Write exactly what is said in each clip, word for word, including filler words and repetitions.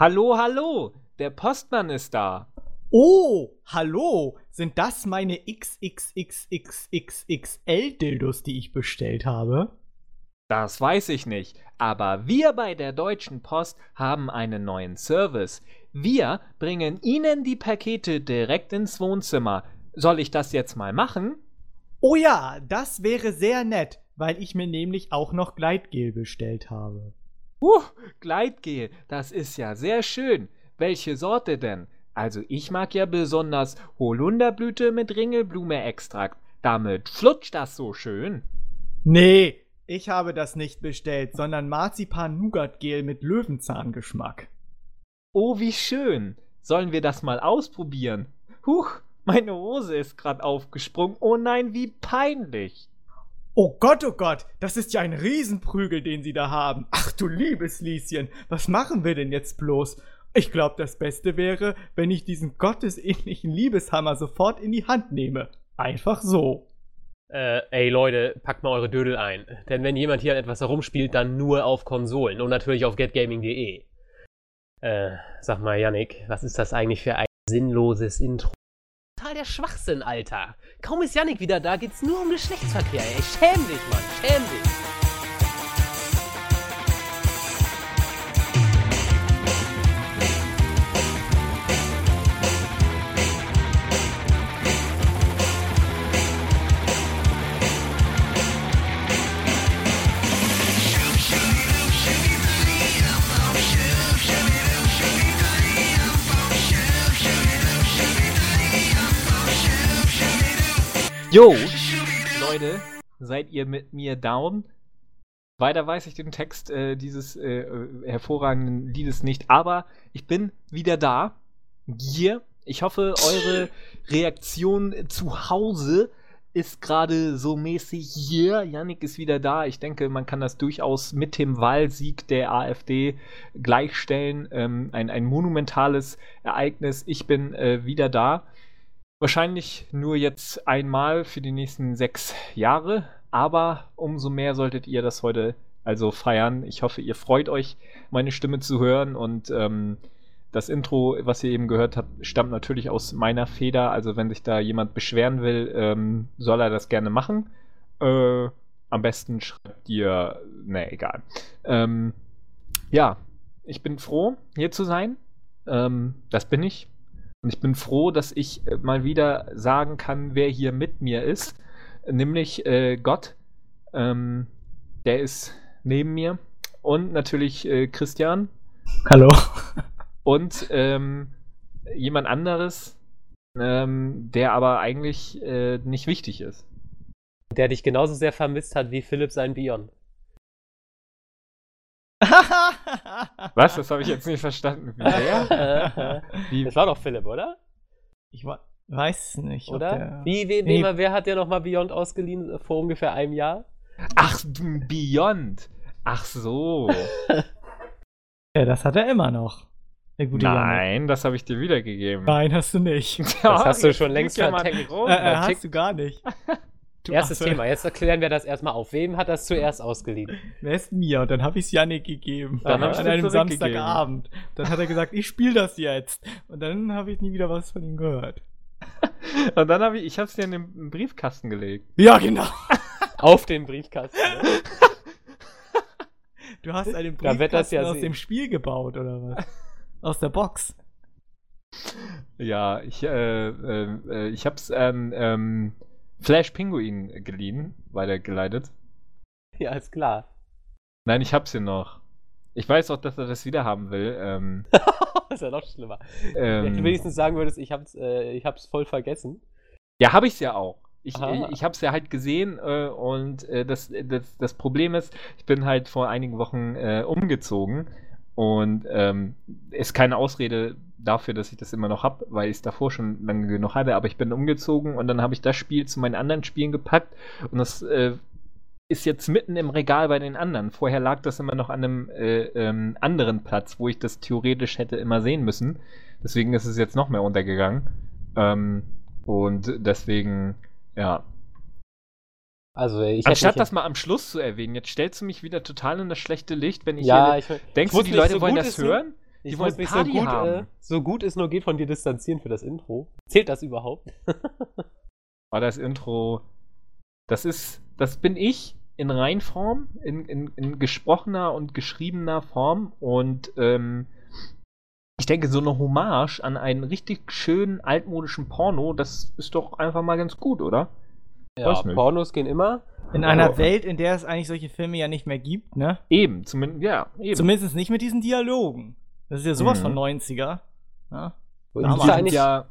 Hallo, hallo, der Postmann ist da. Oh, hallo, sind das meine XXXXXXL-Dildos, die ich bestellt habe? Das weiß ich nicht, aber wir bei der Deutschen Post haben einen neuen Service. Wir bringen Ihnen die Pakete direkt ins Wohnzimmer. Soll ich das jetzt mal machen? Oh ja, das wäre sehr nett, weil ich mir nämlich auch noch Gleitgel bestellt habe. Uh, Gleitgel, das ist ja sehr schön. Welche Sorte denn? Also ich mag ja besonders Holunderblüte mit Ringelblume-Extrakt. Damit flutscht das so schön. Nee, ich habe das nicht bestellt, sondern Marzipan-Nougat-Gel mit Löwenzahngeschmack. Oh, wie schön. Sollen wir das mal ausprobieren? Huch, meine Hose ist gerade aufgesprungen. Oh nein, wie peinlich. Oh Gott, oh Gott, das ist ja ein Riesenprügel, den sie da haben. Ach du liebes Lieschen, was machen wir denn jetzt bloß? Ich glaube, das Beste wäre, wenn ich diesen gottesähnlichen Liebeshammer sofort in die Hand nehme. Einfach so. Äh, ey Leute, packt mal eure Dödel ein. Denn wenn jemand hier an etwas herumspielt, dann nur auf Konsolen und natürlich auf get gaming punkt de. Äh, sag mal, Yannick, was ist das eigentlich für ein sinnloses Intro? Total der Schwachsinn, Alter. Kaum ist Yannick wieder da, geht's nur um Geschlechtsverkehr, ey. Schäm dich, Mann, schäm dich. Jo, Leute, seid ihr mit mir down? Weiter weiß ich den Text äh, dieses äh, hervorragenden Liedes nicht, aber ich bin wieder da. Hier, ich hoffe, eure Reaktion zu Hause ist gerade so mäßig hier. Yannick ist wieder da. Ich denke, man kann das durchaus mit dem Wahlsieg der AfD gleichstellen. Ähm, ein, ein monumentales Ereignis. Ich bin äh, wieder da. Wahrscheinlich nur jetzt einmal für die nächsten sechs Jahre, aber umso mehr solltet ihr das heute also feiern. Ich hoffe, ihr freut euch, meine Stimme zu hören, und ähm, das Intro, was ihr eben gehört habt, stammt natürlich aus meiner Feder. Also wenn sich da jemand beschweren will, ähm, soll er das gerne machen. Äh, am besten schreibt ihr, ne, egal. Ähm, ja, ich bin froh, hier zu sein. Ähm, das bin ich. Und ich bin froh, dass ich mal wieder sagen kann, wer hier mit mir ist. Nämlich äh, Gott, ähm, der ist neben mir. Und natürlich äh, Christian. Hallo. Und ähm, jemand anderes, ähm, der aber eigentlich äh, nicht wichtig ist. Der dich genauso sehr vermisst hat wie Philipp sein Bion. Was? Das habe ich jetzt nicht verstanden. Wer? Das war doch Philipp, oder? Ich weiß nicht, oder? Ob der... Wie, we, nee. Wer hat ja nochmal Beyond ausgeliehen vor ungefähr einem Jahr? Ach, Beyond! Ach so. Ja, das hat er immer noch. Der gute Nein, Janne. Das habe ich dir wiedergegeben. Nein, hast du nicht. Das ja, hast du schon längst verteckt. Äh, äh, hast du gar nicht. Du Erstes Affe. Thema, jetzt erklären wir das erstmal auf. Wem hat das zuerst ausgeliehen? Wer ist mir? Und dann habe ich es Yannick gegeben. Dann an einem Samstagabend. Dann hat er gesagt, ich spiele das jetzt. Und dann habe ich nie wieder was von ihm gehört. Und dann habe ich, ich habe es dir in den Briefkasten gelegt. Ja, genau. Auf den Briefkasten. Ne? Du hast einen Briefkasten ja aus sehen. Dem Spiel gebaut, oder was? Aus der Box. Ja, ich, äh, äh, ich habe es, ähm, ähm, Flash Pinguin geliehen, weitergeleitet. Ja, ist klar. Nein, ich hab's hier noch. Ich weiß auch, dass er das wieder haben will. Ähm, ist ja noch schlimmer. Ähm, Wenn du wenigstens sagen würdest, ich hab's, äh, ich hab's voll vergessen. Ja, hab ich's ja auch. Ich, ich, ich hab's ja halt gesehen äh, und äh, das, das, das Problem ist, ich bin halt vor einigen Wochen äh, umgezogen und ähm, ist keine Ausrede dafür, dass ich das immer noch habe, weil ich es davor schon lange genug hatte, aber ich bin umgezogen und dann habe ich das Spiel zu meinen anderen Spielen gepackt und das äh, ist jetzt mitten im Regal bei den anderen. Vorher lag das immer noch an einem äh, ähm, anderen Platz, wo ich das theoretisch hätte immer sehen müssen. Deswegen ist es jetzt noch mehr untergegangen. Ähm, und deswegen, ja. Also ich Anstatt das mal am Schluss zu erwähnen, jetzt stellst du mich wieder total in das schlechte Licht, wenn ich ja, hier... Ich, denkst ich du, die Leute so wollen das hören? Hin? Die ich wollen muss mich Party so gut, haben. Äh, so gut es nur geht von dir distanzieren für das Intro. Zählt das überhaupt? War das Intro. Das ist. Das bin ich in Reinform, in, in, in gesprochener und geschriebener Form. Und ähm, ich denke, so eine Hommage an einen richtig schönen altmodischen Porno, das ist doch einfach mal ganz gut, oder? Ja, Pornos gehen immer. In oh. einer Welt, in der es eigentlich solche Filme ja nicht mehr gibt, ne? Eben, zumindest, ja. Eben. Zumindest nicht mit diesen Dialogen. Das ist ja sowas mhm. von neunziger. Ja? Ist eigentlich, ja,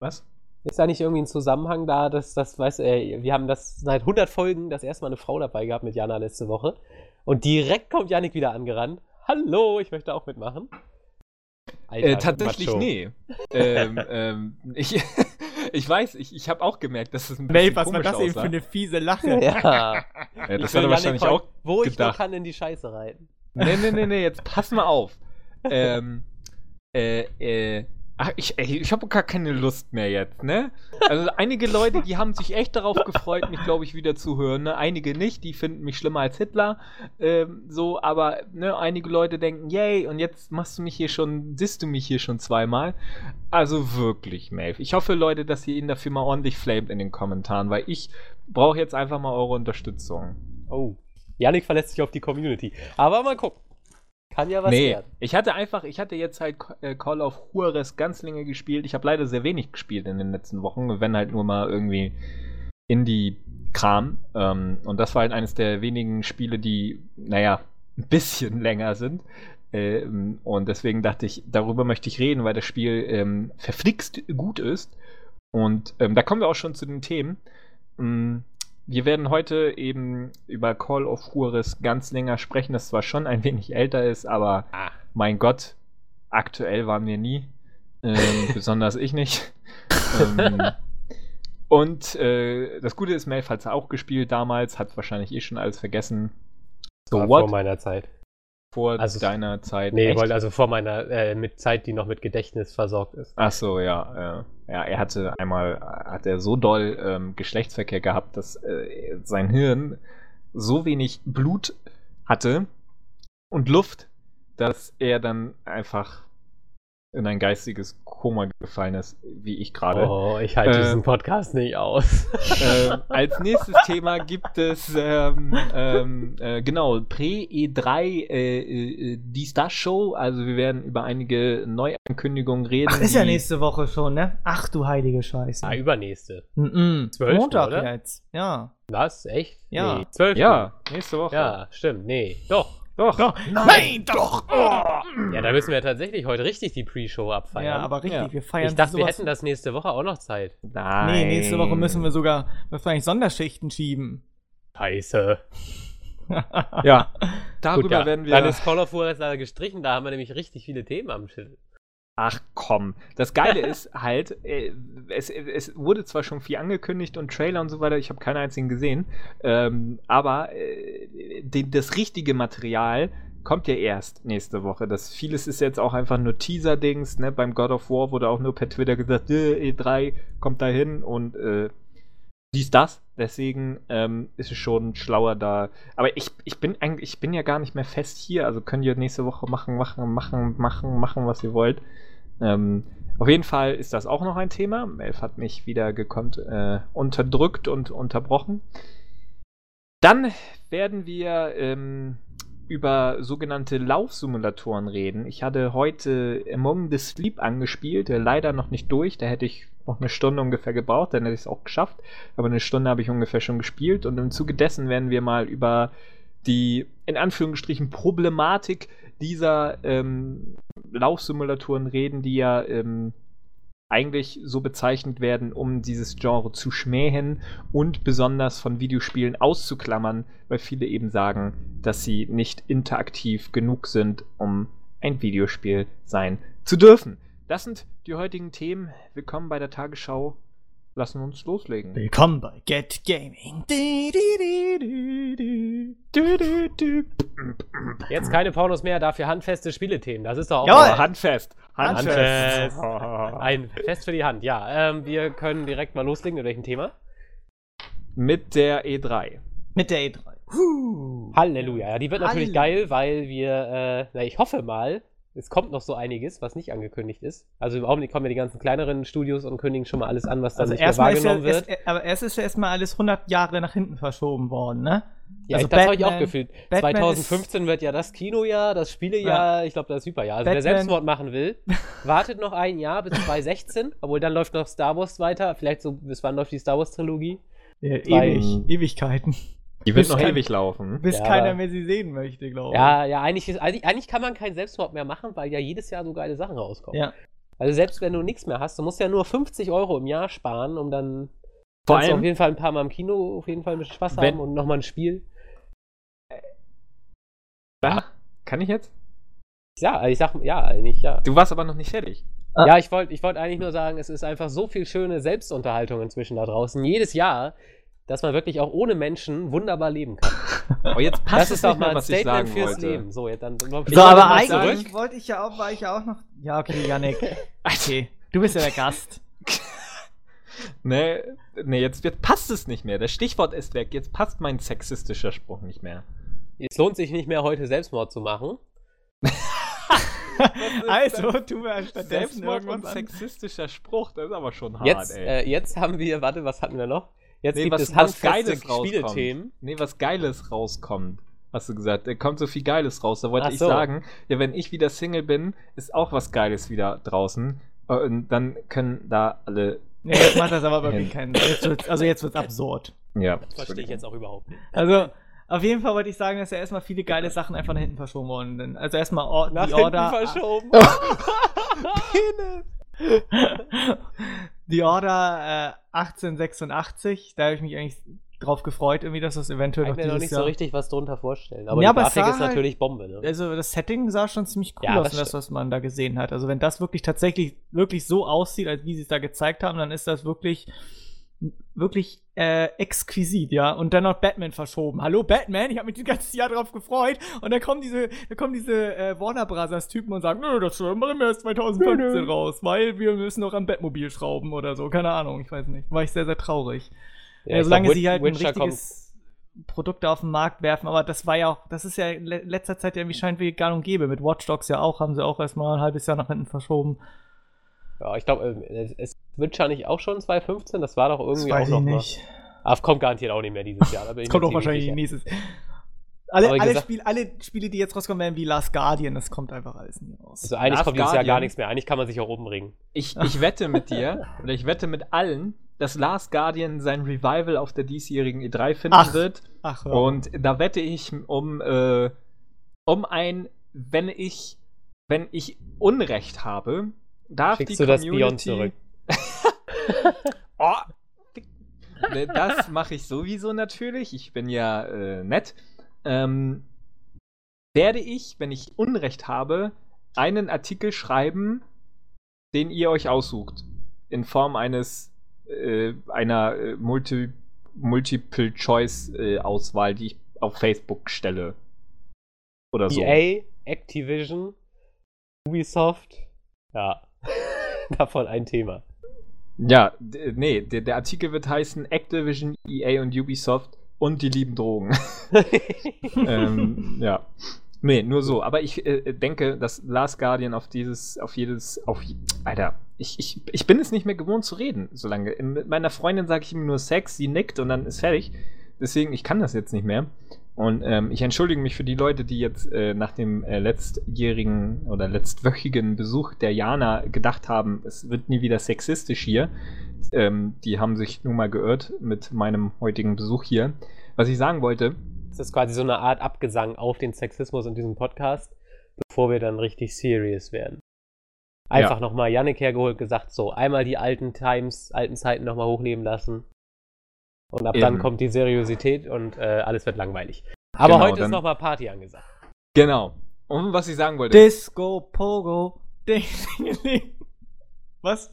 was? Ist da nicht irgendwie ein Zusammenhang da, dass das, weißt du, wir haben das seit hundert Folgen das erste Mal eine Frau dabei gehabt mit Jana letzte Woche. Und direkt kommt Yannick wieder angerannt. Hallo, ich möchte auch mitmachen. Alter, äh, tatsächlich, Macho. Nee. ähm, ähm, ich. Ich weiß, ich, ich habe auch gemerkt, dass es ein bisschen komisch aussah. Melf, was war das eben für eine fiese Lache? Ja. Ja, das hat er wahrscheinlich auch gedacht. Wo ich nur kann, in die Scheiße reiten. Nee, nee, nee, nee, jetzt pass mal auf. ähm, äh, äh, ach, ich, ich habe gar keine Lust mehr jetzt, ne? Also einige Leute, die haben sich echt darauf gefreut, mich, glaube ich, wieder zu hören, ne? Einige nicht, die finden mich schlimmer als Hitler, ähm, so, aber, ne, einige Leute denken, yay, und jetzt machst du mich hier schon, disst du mich hier schon zweimal. Also wirklich, Maeve. Ich hoffe, Leute, dass ihr ihn dafür mal ordentlich flamet in den Kommentaren, weil ich brauche jetzt einfach mal eure Unterstützung. Oh, Yannick verlässt sich auf die Community, aber mal gucken. Kann ja was nee, werden. Ich hatte einfach, ich hatte jetzt halt Call of Juarez ganz lange gespielt. Ich habe leider sehr wenig gespielt in den letzten Wochen, wenn halt nur mal irgendwie Indie-Kram. Und das war halt eines der wenigen Spiele, die, naja, ein bisschen länger sind. Und deswegen dachte ich, darüber möchte ich reden, weil das Spiel verflixt gut ist. Und da kommen wir auch schon zu den Themen. Wir werden heute eben über Call of Juarez ganz länger sprechen, das zwar schon ein wenig älter ist, aber mein Gott, aktuell waren wir nie. Ähm, besonders ich nicht. ähm, und äh, das Gute ist, Melf hat es auch gespielt damals, hat wahrscheinlich eh schon alles vergessen. So vor meiner Zeit. Vor also deiner Zeit. Nee, echt? Also vor meiner äh, mit Zeit, die noch mit Gedächtnis versorgt ist. Ach so, ja, äh. Ja, er hatte einmal, hat er so doll ähm, Geschlechtsverkehr gehabt, dass äh, sein Hirn so wenig Blut hatte und Luft, dass er dann einfach in ein geistiges Koma gefallen ist, wie ich gerade. Oh, ich halte äh, diesen Podcast nicht aus. Äh, als nächstes Thema gibt es, ähm, ähm, äh, genau, Pre-E drei, äh, äh, die Star-Show. Also wir werden über einige Neuankündigungen reden. Ach, ist ja nächste Woche schon, ne? Ach, du heilige Scheiße. Ah, übernächste. Mhm. zwölften Montag, oder? Jetzt, ja. Was? Echt? Ja. Nee. zwölften Ja, nächste Woche. Ja, stimmt. Nee, doch. Doch. doch. Nein, Nein doch. Oh. Ja, da müssen wir tatsächlich heute richtig die Pre-Show abfeiern. Ja, aber richtig, ja. Wir feiern. Ich dachte, wir hätten das nächste Woche auch noch Zeit. Nein. Nee, nächste Woche müssen wir sogar wahrscheinlich Sonderschichten schieben. Scheiße. Ja, darüber Gut, ja. werden wir... Dann ist Call of Juarez leider gestrichen, da haben wir nämlich richtig viele Themen am Schild. Ach komm, das Geile ist halt, äh, es, es wurde zwar schon viel angekündigt und Trailer und so weiter, ich habe keinen einzigen gesehen, ähm, aber äh, die, das richtige Material kommt ja erst nächste Woche. Das vieles ist jetzt auch einfach nur Teaser-Dings, ne? Beim God of War wurde auch nur per Twitter gesagt, äh, E drei kommt da hin und äh, dies, das. Deswegen ähm, ist es schon schlauer da. Aber ich, ich bin eigentlich, ich bin ja gar nicht mehr fest hier, also könnt ihr nächste Woche machen, machen, machen, machen, machen, was ihr wollt. Ähm, auf jeden Fall ist das auch noch ein Thema. Melf hat mich wieder gekonnt, äh, unterdrückt und unterbrochen. Dann werden wir ähm, über sogenannte Laufsimulatoren reden. Ich hatte heute Among the Sleep angespielt, äh, leider noch nicht durch. Da hätte ich noch eine Stunde ungefähr gebraucht, dann hätte ich es auch geschafft. Aber eine Stunde habe ich ungefähr schon gespielt. Und im Zuge dessen werden wir mal über die, in Anführungsstrichen, Problematik dieser ähm, Laufsimulatoren reden, die ja ähm, eigentlich so bezeichnet werden, um dieses Genre zu schmähen und besonders von Videospielen auszuklammern, weil viele eben sagen, dass sie nicht interaktiv genug sind, um ein Videospiel sein zu dürfen. Das sind die heutigen Themen. Willkommen bei der Tagesschau. Lassen wir uns loslegen. Willkommen bei Get Gaming. Jetzt keine Pornos mehr, dafür handfeste Spielethemen. Das ist doch auch ja, handfest. Handfest. handfest. Ein Fest für die Hand, ja. Ähm, wir können direkt mal loslegen. Mit welchem Thema? Mit der E drei. Mit der E drei. Huh. Halleluja. Ja, die wird natürlich Halleluja. Geil, weil wir, äh, na, ich hoffe mal, es kommt noch so einiges, was nicht angekündigt ist. Also im Augenblick kommen ja die ganzen kleineren Studios und kündigen schon mal alles an, was dann also nicht mehr wahrgenommen ja, wird. Es, aber erst ist ja erstmal alles hundert Jahre nach hinten verschoben worden, ne? Ja, also ich, das habe ich auch gefühlt. Batman zwanzig fünfzehn wird ja das Kinojahr, das Spielejahr, ja. Ich glaube, das Hyperjahr. Also Batman, wer Selbstmord machen will, wartet noch ein Jahr bis zwanzig sechzehn, obwohl dann läuft noch Star Wars weiter. Vielleicht so, bis wann läuft die Star Wars Trilogie? Ja, ewig, Ewigkeiten. Die wird noch kein, ewig laufen. Bis ja, keiner mehr sie sehen möchte, glaube ich. Ja, ja, eigentlich, ist, eigentlich, eigentlich kann man keinen Selbstmord mehr machen, weil ja jedes Jahr so geile Sachen rauskommen. Ja. Also selbst wenn du nichts mehr hast, du musst ja nur fünfzig Euro im Jahr sparen, um dann vor allem, auf jeden Fall ein paar Mal im Kino auf jeden Fall ein bisschen Spaß wenn, haben und nochmal ein Spiel. Ja, kann ich jetzt? Ja, ich sag, ja, eigentlich, ja. Du warst aber noch nicht fertig. Ah. Ja, ich wollte ich wollt eigentlich nur sagen, es ist einfach so viel schöne Selbstunterhaltung inzwischen da draußen. Jedes Jahr, dass man wirklich auch ohne Menschen wunderbar leben kann. Oh, jetzt passt das es ist doch mal ein Statement fürs wollte. Leben. So, jetzt dann. So, aber eigentlich wollte ich ja auch, war ich ja auch noch. Ja, okay, Yannick. Okay, du bist ja der Gast. nee, nee, jetzt, jetzt passt es nicht mehr. Das Stichwort ist weg. Jetzt passt mein sexistischer Spruch nicht mehr. Es lohnt sich nicht mehr, heute Selbstmord zu machen. Also, tun wir stattdessen Selbstmord und an. Sexistischer Spruch. Das ist aber schon hart, jetzt, ey. Äh, jetzt haben wir, warte, was hatten wir noch? Jetzt nee, gibt was, es handfeste Spielethemen. Nee, was Geiles rauskommt, hast du gesagt. Da kommt so viel Geiles raus. Da wollte Ach ich so. sagen, ja, wenn ich wieder Single bin, ist auch was Geiles wieder draußen. Und dann können da alle... Nee, jetzt macht das aber bei mir keinen Sinn. Also jetzt wird's absurd. Ja, das verstehe ich jetzt auch überhaupt nicht. Also... Auf jeden Fall wollte ich sagen, dass ja erstmal viele geile Sachen einfach nach hinten verschoben worden sind. Also erstmal Or- nach die hinten Order... verschoben. Die Order äh, achtzehnhundertsechsundachtzig, da habe ich mich eigentlich drauf gefreut, irgendwie, dass das eventuell noch dieses Jahr... Ich kann mir noch nicht Jahr... so richtig was drunter vorstellen, aber ja, die Grafik ist halt, natürlich Bombe. Ne? Also das Setting sah schon ziemlich cool ja, aus, das, das, was man da gesehen hat. Also wenn das wirklich tatsächlich wirklich so aussieht, als wie sie es da gezeigt haben, dann ist das wirklich... wirklich äh, exquisit, ja, und dann noch Batman verschoben. Hallo Batman, ich habe mich das ganze Jahr drauf gefreut und dann kommen diese dann kommen diese äh, Warner Brothers Typen und sagen, nö, das machen wir erst zwanzig fünfzehn raus, weil wir müssen noch am Batmobil schrauben oder so, keine Ahnung, ich weiß nicht. War ich sehr, sehr traurig. Ja, äh, solange glaub, sie halt Witcher ein richtiges kommt. Produkt auf den Markt werfen, aber das war ja auch, das ist ja in letzter Zeit irgendwie scheint wie gar und gäbe. Mit Watch Dogs ja auch, haben sie auch erstmal ein halbes Jahr nach hinten verschoben. Ja, ich glaube, es wird wahrscheinlich auch schon zwanzig fünfzehn, das war doch irgendwie das auch noch nicht. Mal. Aber es kommt garantiert auch nicht mehr dieses Jahr. Da bin ich kommt auch wahrscheinlich nächstes Jahr. Alle, alle, gesagt, Spiel, alle Spiele, die jetzt rauskommen werden, wie Last Guardian, das kommt einfach alles nie raus. Also eigentlich Last kommt dieses Guardian. Jahr gar nichts mehr, eigentlich kann man sich auch umbringen. Ich, ich wette mit dir, oder ich wette mit allen, dass Last Guardian sein Revival auf der diesjährigen E drei finden ach, wird. Ach, ja. Und da wette ich um, äh, um ein, wenn ich, wenn ich Unrecht habe, darf Schickst die du Community... das Beyond zurück? Oh, das mache ich sowieso natürlich. Ich bin ja äh, nett. Ähm, werde ich, wenn ich Unrecht habe, einen Artikel schreiben, den ihr euch aussucht. In Form eines äh, einer äh, Multi- Multiple-Choice-Auswahl, äh, die ich auf Facebook stelle. Oder so. E A, Activision, Ubisoft. Ja. Davon ein Thema. Ja, d- nee, d- der Artikel wird heißen Activision, E A und Ubisoft und die lieben Drogen. ähm, ja. Nee, nur so. Aber ich äh, denke, dass Last Guardian auf dieses, auf jedes, auf, Alter, ich, ich, ich bin es nicht mehr gewohnt zu reden, solange. Mit meiner Freundin sage ich ihm nur Sex, sie nickt und dann ist fertig. Deswegen, ich kann das jetzt nicht mehr. Und ähm, ich entschuldige mich für die Leute, die jetzt äh, nach dem äh, letztjährigen oder letztwöchigen Besuch der Jana gedacht haben, es wird nie wieder sexistisch hier. Ähm, die haben sich nun mal geirrt mit meinem heutigen Besuch hier. Was ich sagen wollte... Das ist quasi so eine Art Abgesang auf den Sexismus in diesem Podcast, bevor wir dann richtig serious werden. Einfach ja. nochmal Yannick hergeholt, gesagt so, einmal die alten Times, alten Zeiten nochmal hochleben lassen. Und ab Eben. dann kommt die Seriosität und äh, alles wird langweilig. Aber genau, heute ist nochmal Party angesagt. Genau. Und was ich sagen wollte. Disco, Pogo, Ding, Ding, Ding. Was?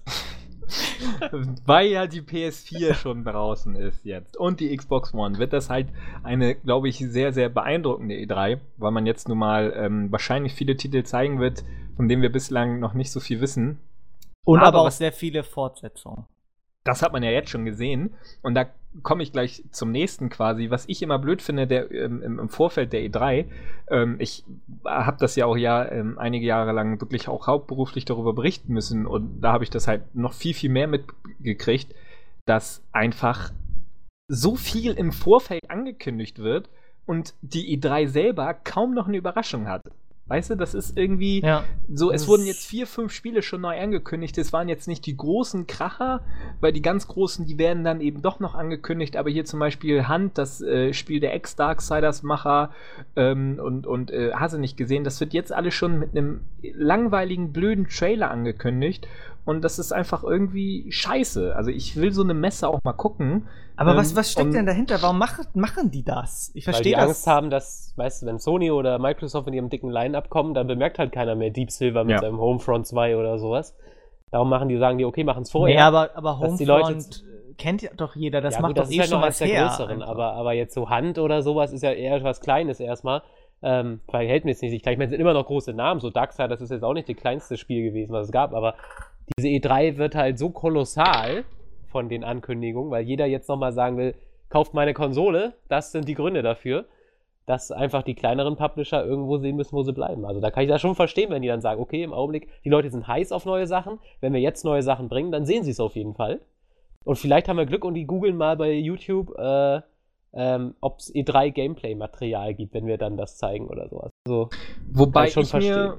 Weil ja die P S vier schon draußen ist jetzt und die Xbox One, wird das halt eine, glaube ich, sehr, sehr beeindruckende E drei, weil man jetzt nun mal ähm, wahrscheinlich viele Titel zeigen wird, von denen wir bislang noch nicht so viel wissen. Und aber, aber auch sehr viele Fortsetzungen. Das hat man ja jetzt schon gesehen. Und da komme ich gleich zum nächsten quasi, was ich immer blöd finde, der im, im Vorfeld der E drei, ähm, ich habe das ja auch ja ähm, einige Jahre lang wirklich auch hauptberuflich darüber berichten müssen, und da habe ich das halt noch viel, viel mehr mitgekriegt, dass einfach so viel im Vorfeld angekündigt wird und die E drei selber kaum noch eine Überraschung hat. Weißt du, das ist irgendwie ja, so, es wurden jetzt vier, fünf Spiele schon neu angekündigt, es waren jetzt nicht die großen Kracher, weil die ganz großen, die werden dann eben doch noch angekündigt, aber hier zum Beispiel Hunt, das äh, Spiel der Ex-Darksiders-Macher ähm, und, und äh, Hase nicht gesehen, das wird jetzt alles schon mit einem langweiligen, blöden Trailer angekündigt, und das ist einfach irgendwie scheiße. Also ich will so eine Messe auch mal gucken. Aber ähm, was, was steckt denn dahinter? Warum mach, machen die das? Ich verstehe das. Weil die Angst haben, dass, weißt du, wenn Sony oder Microsoft mit ihrem dicken Line-Up kommen, dann bemerkt halt keiner mehr Deep Silver mit ja. seinem Homefront zwei oder sowas. Darum machen die, sagen die, okay, machen's vorher. Ja, nee, aber, aber Homefront kennt ja doch jeder, das ja, macht gut, das doch eh halt schon was her. Größeren, aber, aber jetzt so Hand oder sowas ist ja eher was Kleines erstmal. Ähm, verhältnismäßig nicht gleich. Ich meine, es sind immer noch große Namen. So Darkseid, das ist jetzt auch nicht das kleinste Spiel gewesen, was es gab, aber diese E drei wird halt so kolossal von den Ankündigungen, weil jeder jetzt nochmal sagen will, kauft meine Konsole, das sind die Gründe dafür, dass einfach die kleineren Publisher irgendwo sehen müssen, wo sie bleiben. Also da kann ich das schon verstehen, wenn die dann sagen, okay, im Augenblick, die Leute sind heiß auf neue Sachen, wenn wir jetzt neue Sachen bringen, dann sehen sie es auf jeden Fall. Und vielleicht haben wir Glück und die googeln mal bei YouTube, äh, ähm, ob es E drei Gameplay-Material gibt, wenn wir dann das zeigen oder sowas. Also, wobei ich schon verstehe.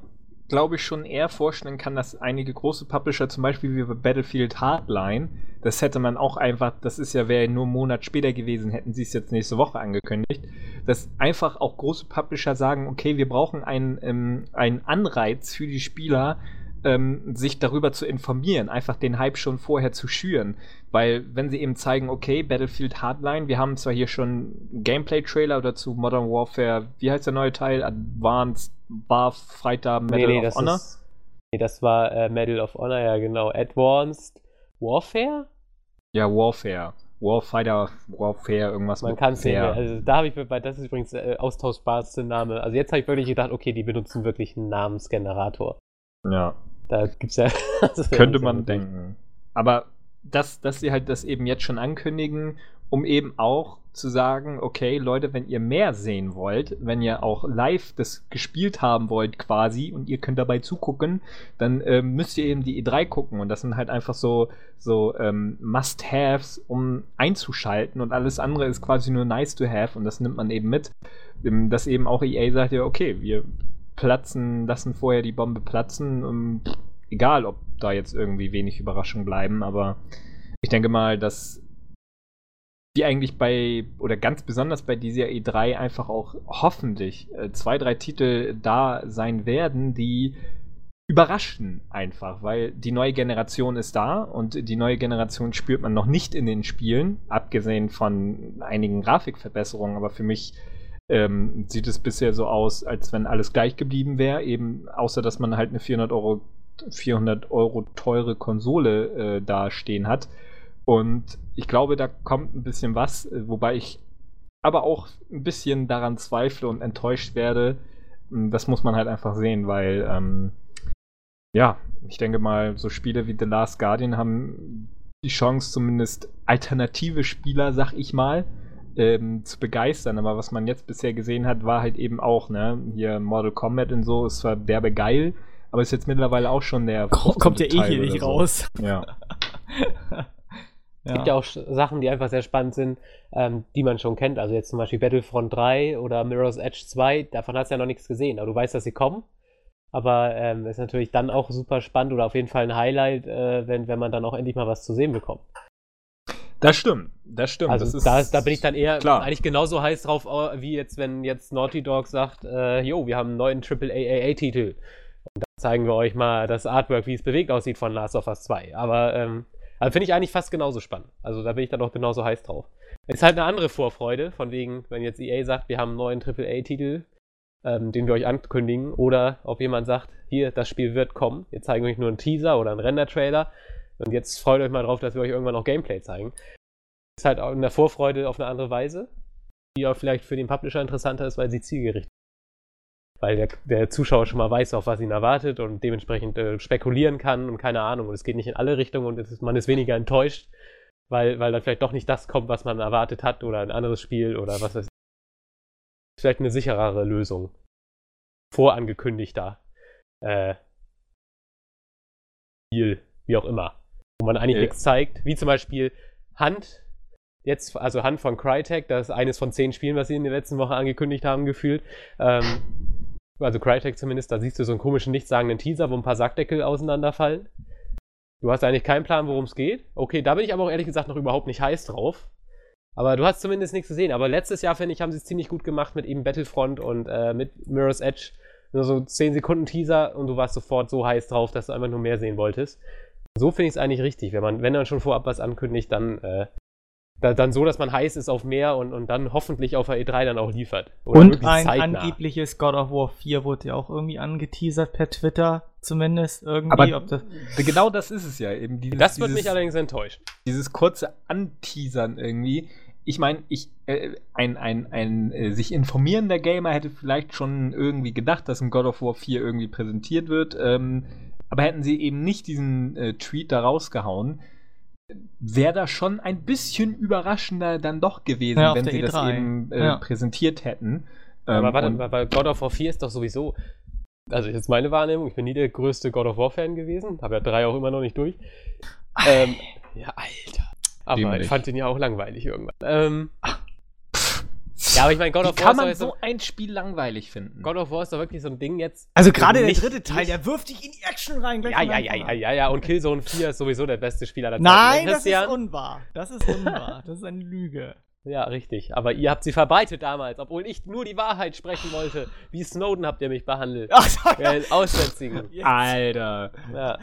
Glaube ich schon eher vorstellen kann, dass einige große Publisher, zum Beispiel wie bei Battlefield Hardline, das hätte man auch einfach, das ist ja, wäre nur einen Monat später gewesen, hätten sie es jetzt nächste Woche angekündigt, dass einfach auch große Publisher sagen, okay, wir brauchen einen, ähm, einen Anreiz für die Spieler, ähm, sich darüber zu informieren, einfach den Hype schon vorher zu schüren, weil wenn sie eben zeigen, okay, Battlefield Hardline, wir haben zwar hier schon Gameplay-Trailer oder zu Modern Warfare, wie heißt der neue Teil, Advanced Warfighter Medal nee, nee, of das Honor? Ist, nee, das war äh, Medal of Honor, ja genau. Advanced Warfare? Ja, Warfare. Warfighter, Warfare, irgendwas. Man kann es nicht mehr. Also da habe ich bei, das ist übrigens der äh, austauschbarste Name. Also jetzt habe ich wirklich gedacht, okay, die benutzen wirklich einen Namensgenerator. Ja. Da gibt's ja. Könnte man denken. Aber das, dass sie halt das eben jetzt schon ankündigen, um eben auch zu sagen, okay, Leute, wenn ihr mehr sehen wollt, wenn ihr auch live das gespielt haben wollt quasi und ihr könnt dabei zugucken, dann ähm, müsst ihr eben die E drei gucken, und das sind halt einfach so, so ähm, Must-Haves, um einzuschalten, und alles andere ist quasi nur Nice-to-Have, und das nimmt man eben mit, dass eben auch E A sagt, ja, okay, wir platzen, lassen vorher die Bombe platzen, um, egal, ob da jetzt irgendwie wenig Überraschungen bleiben, aber ich denke mal, dass die eigentlich bei, oder ganz besonders bei dieser E drei einfach auch hoffentlich äh, zwei, drei Titel da sein werden, die überraschen einfach, weil die neue Generation ist da, und die neue Generation spürt man noch nicht in den Spielen, abgesehen von einigen Grafikverbesserungen, aber für mich ähm, sieht es bisher so aus, als wenn alles gleich geblieben wäre, eben außer, dass man halt eine vierhundert Euro teure Konsole äh, da stehen hat. Und ich glaube, da kommt ein bisschen was, wobei ich aber auch ein bisschen daran zweifle und enttäuscht werde. Das muss man halt einfach sehen, weil, ähm, ja, ich denke mal, so Spiele wie The Last Guardian haben die Chance, zumindest alternative Spieler, sag ich mal, ähm, zu begeistern. Aber was man jetzt bisher gesehen hat, war halt eben auch, ne, hier Mortal Kombat und so, ist zwar derbe geil, aber ist jetzt mittlerweile auch schon der kommt ja eh hier nicht raus. Ja. Es gibt ja auch Sachen, die einfach sehr spannend sind, ähm, die man schon kennt. Also jetzt zum Beispiel Battlefront drei oder Mirror's Edge zwei, davon hast du ja noch nichts gesehen. Aber du weißt, dass sie kommen. Aber ähm, ist natürlich dann auch super spannend oder auf jeden Fall ein Highlight, äh, wenn, wenn man dann auch endlich mal was zu sehen bekommt. Das stimmt, das stimmt. Also das ist da, da bin ich dann eher klar. Eigentlich genauso heiß drauf, wie jetzt, wenn jetzt Naughty Dog sagt, äh, jo, wir haben einen neuen Triple A A A-Titel. Und dann zeigen wir euch mal das Artwork, wie es bewegt aussieht von Last of Us zwei. Aber, ähm, Also finde ich eigentlich fast genauso spannend. Also da bin ich dann auch genauso heiß drauf. Ist halt eine andere Vorfreude, von wegen, wenn jetzt E A sagt, wir haben einen neuen Triple A Titel, ähm, den wir euch ankündigen, oder ob jemand sagt, hier, das Spiel wird kommen, wir zeigen euch nur einen Teaser oder einen Render-Trailer und jetzt freut euch mal drauf, dass wir euch irgendwann auch Gameplay zeigen. Ist halt auch eine Vorfreude auf eine andere Weise, die auch vielleicht für den Publisher interessanter ist, weil sie zielgerichtet ist. Weil der, der Zuschauer schon mal weiß, auf was ihn erwartet und dementsprechend äh, spekulieren kann und keine Ahnung. Und es geht nicht in alle Richtungen und es ist, man ist weniger enttäuscht, weil, weil dann vielleicht doch nicht das kommt, was man erwartet hat oder ein anderes Spiel oder was weiß ich. Vielleicht eine sicherere Lösung. Vorangekündigter. Äh, Spiel, wie auch immer. Wo man eigentlich ja. nichts zeigt. Wie zum Beispiel Hand. Jetzt, also Hand von Crytek. Das ist eines von zehn Spielen, was sie in den letzten Wochen angekündigt haben, gefühlt. Ähm, also Crytek zumindest. Da siehst du so einen komischen, nichtssagenden Teaser, wo ein paar Sackdeckel auseinanderfallen. Du hast eigentlich keinen Plan, worum es geht. Okay, da bin ich aber auch ehrlich gesagt noch überhaupt nicht heiß drauf. Aber du hast zumindest nichts gesehen. Aber letztes Jahr, finde ich, haben sie es ziemlich gut gemacht mit eben Battlefront und äh, mit Mirror's Edge. Nur so zehn Sekunden Teaser und du warst sofort so heiß drauf, dass du einfach nur mehr sehen wolltest. So finde ich es eigentlich richtig. Wenn man, wenn man schon vorab was ankündigt, dann, äh, da, dann so, dass man heiß ist auf mehr und, und dann hoffentlich auf der E drei dann auch liefert. Oder und ein zeitnah. Angebliches God of War vier wurde ja auch irgendwie angeteasert per Twitter. Zumindest irgendwie. Aber ob das genau das ist es ja eben. Dieses, das wird dieses, mich allerdings enttäuschen. Dieses kurze Anteasern irgendwie. Ich meine, ich, äh, ein, ein, ein äh, sich informierender Gamer hätte vielleicht schon irgendwie gedacht, dass ein God of War vier irgendwie präsentiert wird, ähm, aber hätten sie eben nicht diesen äh, Tweet da rausgehauen, wäre das schon ein bisschen überraschender dann doch gewesen, ja, wenn sie E drei. Das eben äh, ja. präsentiert hätten. Ähm, aber warte, bei God of War vier ist doch sowieso, also jetzt meine Wahrnehmung, ich bin nie der größte God of War-Fan gewesen, habe ja drei auch immer noch nicht durch. Ähm, ja, Alter. Aber ich fand den ja auch langweilig irgendwann. Ähm, ja, aber ich meine, God of War. Wie kann man so ein Spiel langweilig finden? God of War ist doch wirklich so ein Ding jetzt. Also gerade der dritte Teil, der wirft dich in die Action rein. Ja, ja, ja, ja, ja, ja. Und Killzone vier ist sowieso der beste Spieler der Zeit. Nein, das ist unwahr. Das ist unwahr. Das ist eine Lüge. Ja, richtig. Aber ihr habt sie verbreitet damals, obwohl ich nur die Wahrheit sprechen wollte. Wie Snowden habt ihr mich behandelt. Ach, ja, Auswärtigen. Alter. Ja.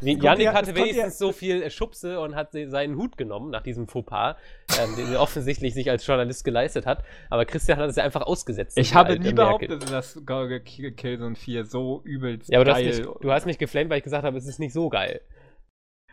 Yannick hatte wenigstens so viel Schubse und hat seinen Hut genommen nach diesem Fauxpas, ähm, den er offensichtlich sich als Journalist geleistet hat. Aber Christian hat es ja einfach ausgesetzt. Ich habe nie behauptet, dass Killzone vier so übelst ja, aber geil ist. Du hast mich geflammt, weil ich gesagt habe, es ist nicht so geil.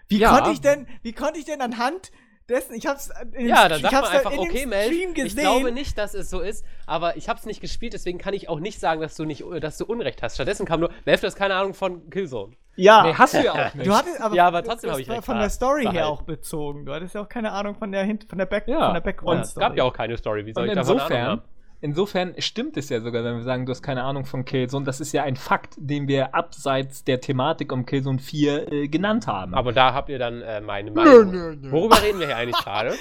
Wie ja. konnte ich denn, wie konnte ich denn anhand dessen, ich hab's in ja, dann sagt man einfach, okay, Melf, ich glaube nicht, dass es so ist, aber ich hab's nicht gespielt, deswegen kann ich auch nicht sagen, dass du nicht, dass du Unrecht hast. Stattdessen kam nur, Melf, du hast keine Ahnung von Killzone. Ja. Nee, hast du ja auch nicht. Du hattest, aber, ja, aber trotzdem habe ich recht. Das war von der Story her auch bezogen. Du hattest ja auch keine Ahnung von der, von der Back, ja. von der Background-Story. Es gab ja auch keine Story, wie soll ich davon Ahnung haben? Insofern stimmt es ja sogar, wenn wir sagen, du hast keine Ahnung von Killzone. Das ist ja ein Fakt, den wir abseits der Thematik um Killzone vier äh, genannt haben. Aber da habt ihr dann äh, meine Meinung. Nö, nö, nö. Worüber reden wir hier eigentlich gerade?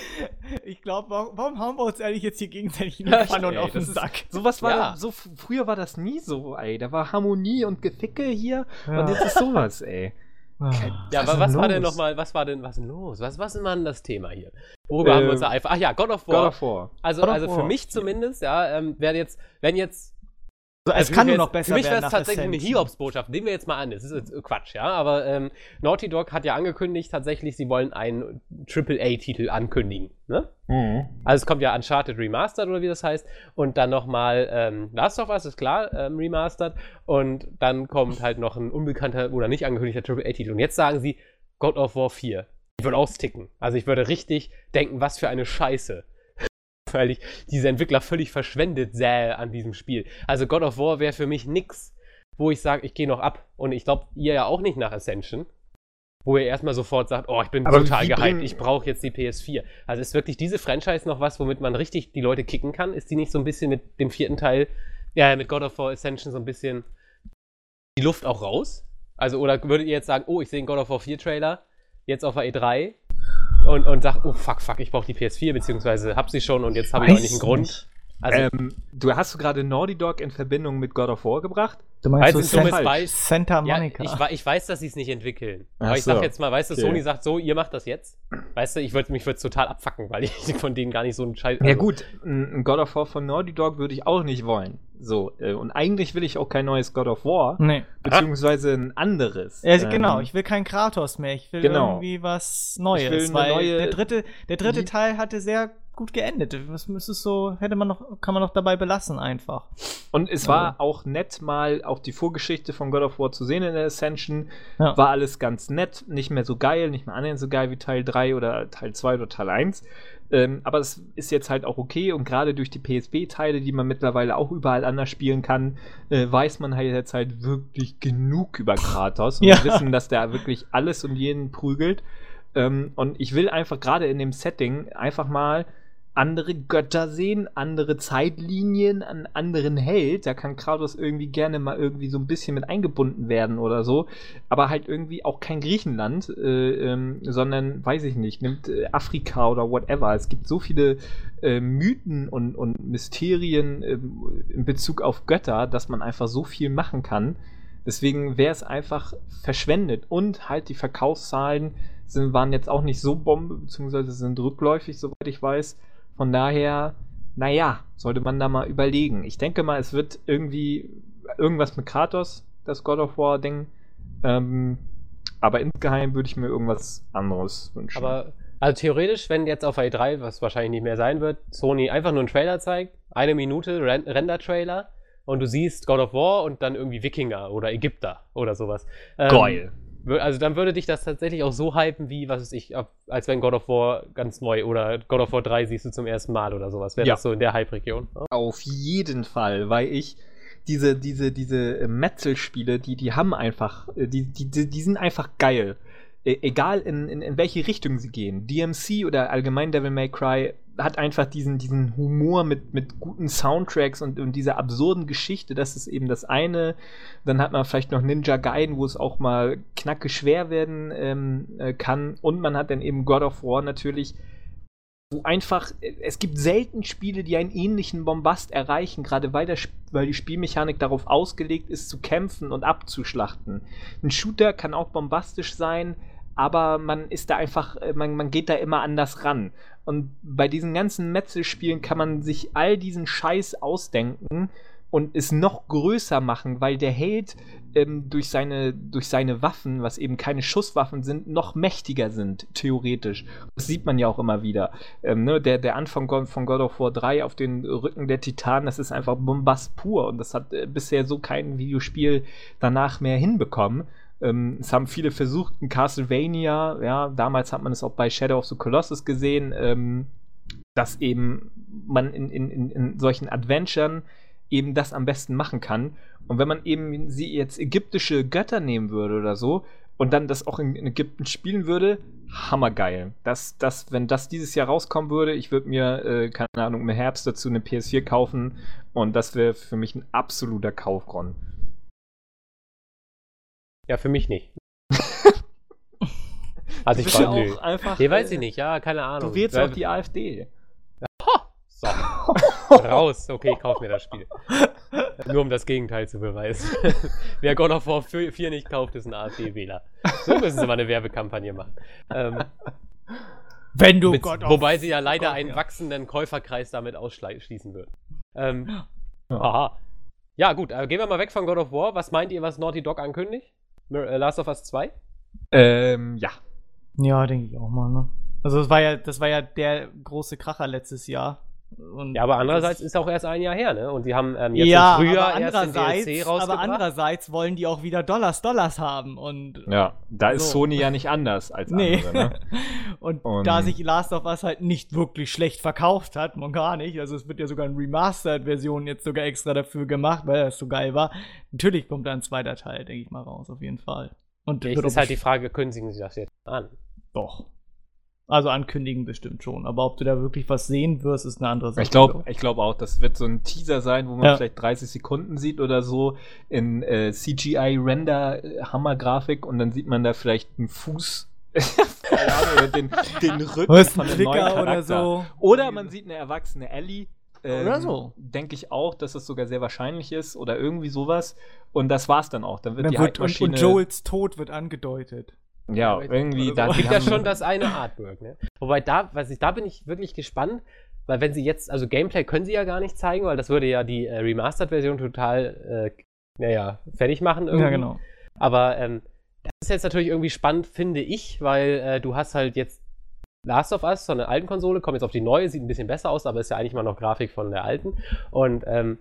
Ich glaube, warum, warum hauen wir uns eigentlich jetzt hier gegenseitig in die Pfanne und auf den Sack? Sowas war ja. so früher war das nie so, ey. Da war Harmonie und Geficke hier ja. und jetzt ist sowas, ey. Ja, aber was war denn nochmal, was war denn, was ist denn los? Was, was ist denn das Thema hier? Worüber ähm, haben wir uns da einfach, ach ja, God of War. God of War. Also, God of also War. Für mich zumindest, ja, ähm, wäre jetzt, wenn jetzt. So, es also kann nur noch besser werden. Für mich wäre es tatsächlich eine Hiobsbotschaft. Nehmen wir jetzt mal an, das ist jetzt Quatsch, ja, aber ähm, Naughty Dog hat ja angekündigt, tatsächlich, sie wollen einen Triple A Titel ankündigen, ne? Mhm. Also es kommt ja Uncharted Remastered oder wie das heißt und dann nochmal ähm, Last of Us, ist klar, ähm, Remastered und dann kommt halt noch ein unbekannter oder nicht angekündigter Triple A Titel und jetzt sagen sie God of War vier. Ich würde austicken. Also ich würde richtig denken, was für eine Scheiße. Weil ich diese Entwickler völlig verschwendet sähe an diesem Spiel. Also God of War wäre für mich nix, wo ich sage, ich gehe noch ab. Und ich glaube, ihr ja auch nicht nach Ascension, wo ihr erstmal sofort sagt, oh, ich bin aber total gehypt, ich brauche jetzt die P S vier. Also ist wirklich diese Franchise noch was, womit man richtig die Leute kicken kann? Ist die nicht so ein bisschen mit dem vierten Teil, ja, mit God of War Ascension so ein bisschen die Luft auch raus? Also, oder würdet ihr jetzt sagen, oh, ich sehe einen God of War vier Trailer, jetzt auf der E drei? Und, und sag, oh fuck, fuck, ich brauche die P S vier, beziehungsweise hab sie schon und jetzt habe ich auch nicht einen Grund. Also, ähm, du hast gerade Naughty Dog in Verbindung mit God of War gebracht. Du meinst so Santa Monica. Ja, ich, ich weiß, dass sie es nicht entwickeln. Ach aber ich so. Sag jetzt mal, weißt du, okay. Sony sagt so, ihr macht das jetzt. Weißt du, ich würd, mich würde es total abfacken, weil ich von denen gar nicht so einen Scheiß... Also. Ja gut, ein God of War von Naughty Dog würde ich auch nicht wollen. So, und eigentlich will ich auch kein neues God of War, nee. Beziehungsweise ein anderes. Ja, genau, ähm, ich will kein Kratos mehr, ich will genau. irgendwie was Neues, ich will weil neue, der dritte, der dritte Teil hatte sehr gut geendet. Das müsste so, hätte man noch, kann man noch dabei belassen einfach. Und es war also. Auch nett, mal auch die Vorgeschichte von God of War zu sehen in der Ascension. Ja. War alles ganz nett, nicht mehr so geil, nicht mehr annähernd so geil wie Teil drei oder Teil zwei oder Teil eins. Ähm, aber es ist jetzt halt auch okay und gerade durch die P S P-Teile, die man mittlerweile auch überall anders spielen kann, äh, weiß man halt jetzt halt wirklich genug über Kratos und ja. wir wissen, dass der wirklich alles und jeden prügelt. Ähm, und ich will einfach gerade in dem Setting einfach mal andere Götter sehen, andere Zeitlinien, einen anderen Held. Da kann Kratos irgendwie gerne mal irgendwie so ein bisschen mit eingebunden werden oder so. Aber halt irgendwie auch kein Griechenland, äh, ähm, sondern, weiß ich nicht, nimmt äh, Afrika oder whatever. Es gibt so viele äh, Mythen und, und Mysterien äh, in Bezug auf Götter, dass man einfach so viel machen kann. Deswegen wäre es einfach verschwendet. Und halt die Verkaufszahlen sind, waren jetzt auch nicht so Bombe, beziehungsweise sind rückläufig, soweit ich weiß. Von daher, naja, sollte man da mal überlegen. Ich denke mal, es wird irgendwie irgendwas mit Kratos, das God of War-Ding. Ähm, aber insgeheim würde ich mir irgendwas anderes wünschen. Aber also theoretisch, wenn jetzt auf E drei, was wahrscheinlich nicht mehr sein wird, Sony einfach nur einen Trailer zeigt, eine Minute Ren- Render-Trailer, und du siehst God of War und dann irgendwie Wikinger oder Ägypter oder sowas. Ähm, Geil. Also dann würde dich das tatsächlich auch so hypen, wie, was weiß ich, als wenn God of War ganz neu oder God of War drei siehst du zum ersten Mal oder sowas. Wäre ja. Das so in der Hype-Region? Ne? Auf jeden Fall, weil ich diese, diese, diese Metzelspiele, die, die haben einfach, die, die, die sind einfach geil. E- egal in, in, in welche Richtung sie gehen. D M C oder allgemein Devil May Cry hat einfach diesen, diesen Humor mit, mit guten Soundtracks und, und dieser absurden Geschichte, das ist eben das eine. Dann hat man vielleicht noch Ninja Gaiden, wo es auch mal knackig schwer werden ähm, äh, kann. Und man hat dann eben God of War natürlich, wo einfach, es gibt selten Spiele, die einen ähnlichen Bombast erreichen, gerade weil, das, weil die Spielmechanik darauf ausgelegt ist, zu kämpfen und abzuschlachten. Ein Shooter kann auch bombastisch sein, aber man ist da einfach, man, man geht da immer anders ran. Und bei diesen ganzen Metzelspielen kann man sich all diesen Scheiß ausdenken und es noch größer machen, weil der Held ähm, durch seine, durch seine Waffen, was eben keine Schusswaffen sind, noch mächtiger sind, theoretisch. Das sieht man ja auch immer wieder. Ähm, ne? der, der Anfang von God of War drei auf den Rücken der Titanen, das ist einfach Bombast pur. Und das hat äh, bisher so kein Videospiel danach mehr hinbekommen. Ähm, es haben viele versucht, in Castlevania, ja, damals hat man es auch bei Shadow of the Colossus gesehen, ähm, dass eben man in, in, in solchen Adventuren eben das am besten machen kann. Und wenn man eben sie jetzt ägyptische Götter nehmen würde oder so und dann das auch in, in Ägypten spielen würde, hammergeil. Das, das, wenn das dieses Jahr rauskommen würde, ich würde mir, äh, keine Ahnung, im Herbst dazu eine P S vier kaufen und das wäre für mich ein absoluter Kaufgrund. Ja, für mich nicht. Also ich war ja auch einfach. Nee, weiß ich nicht, ja, keine Ahnung. Du wählst auch die AfD. So. Raus. Okay, ich kauf mir das Spiel. Nur um das Gegenteil zu beweisen. Wer God of War vier nicht kauft, ist ein AfD-Wähler. So müssen sie mal eine Werbekampagne machen. Ähm, Wenn du mit, God wobei sie ja leider God, einen wachsenden Käuferkreis damit ausschließen würden. Ähm, ja. Aha. Ja, gut, äh, gehen wir mal weg von God of War. Was meint ihr, was Naughty Dog ankündigt? Last of Us zwei? Ähm, ja. Ja, denke ich auch mal, ne? Also das war ja, das war ja der große Kracher letztes Jahr. Und ja, aber andererseits ist auch erst ein Jahr her, ne? Und die haben ähm, jetzt ja, im Frühjahr erst den D L C rausgebracht. Aber andererseits wollen die auch wieder Dollars, Dollars haben. Und ja, da ist so. Sony ja nicht anders als andere, nee. Ne? und, und da sich Last of Us halt nicht wirklich schlecht verkauft hat, man gar nicht, also es wird ja sogar eine Remastered-Version jetzt sogar extra dafür gemacht, weil das so geil war. Natürlich kommt da ein zweiter Teil, denke ich mal, raus, auf jeden Fall. Und ja, ist halt die Frage, kündigen sie das jetzt an? Doch. Also ankündigen bestimmt schon, aber ob du da wirklich was sehen wirst, ist eine andere Sache. Ich glaube ich glaub auch, das wird so ein Teaser sein, wo man ja. vielleicht dreißig Sekunden sieht oder so in äh, C G I-Render-Hammer-Grafik und dann sieht man da vielleicht einen Fuß oder den, den Rücken ein von einem Klicker neuen Charakter. Oder, so. Oder man sieht eine erwachsene Ellie. Ähm, oder so. Denke ich auch, dass das sogar sehr wahrscheinlich ist oder irgendwie sowas. Und das war's dann auch. Dann wird dann die wird, und, und Joels Tod wird angedeutet. Ja, irgendwie. Da gibt ja schon das eine Artwork, ne? Wobei, da, weiß ich, da bin ich wirklich gespannt, weil wenn sie jetzt, also Gameplay können sie ja gar nicht zeigen, weil das würde ja die äh, Remastered-Version total, äh, naja, fertig machen irgendwie. Ja, genau. Aber ähm, das ist jetzt natürlich irgendwie spannend, finde ich, weil äh, du hast halt jetzt Last of Us von der alten Konsole, kommt jetzt auf die neue, sieht ein bisschen besser aus, aber ist ja eigentlich mal noch Grafik von der alten. Und, ähm,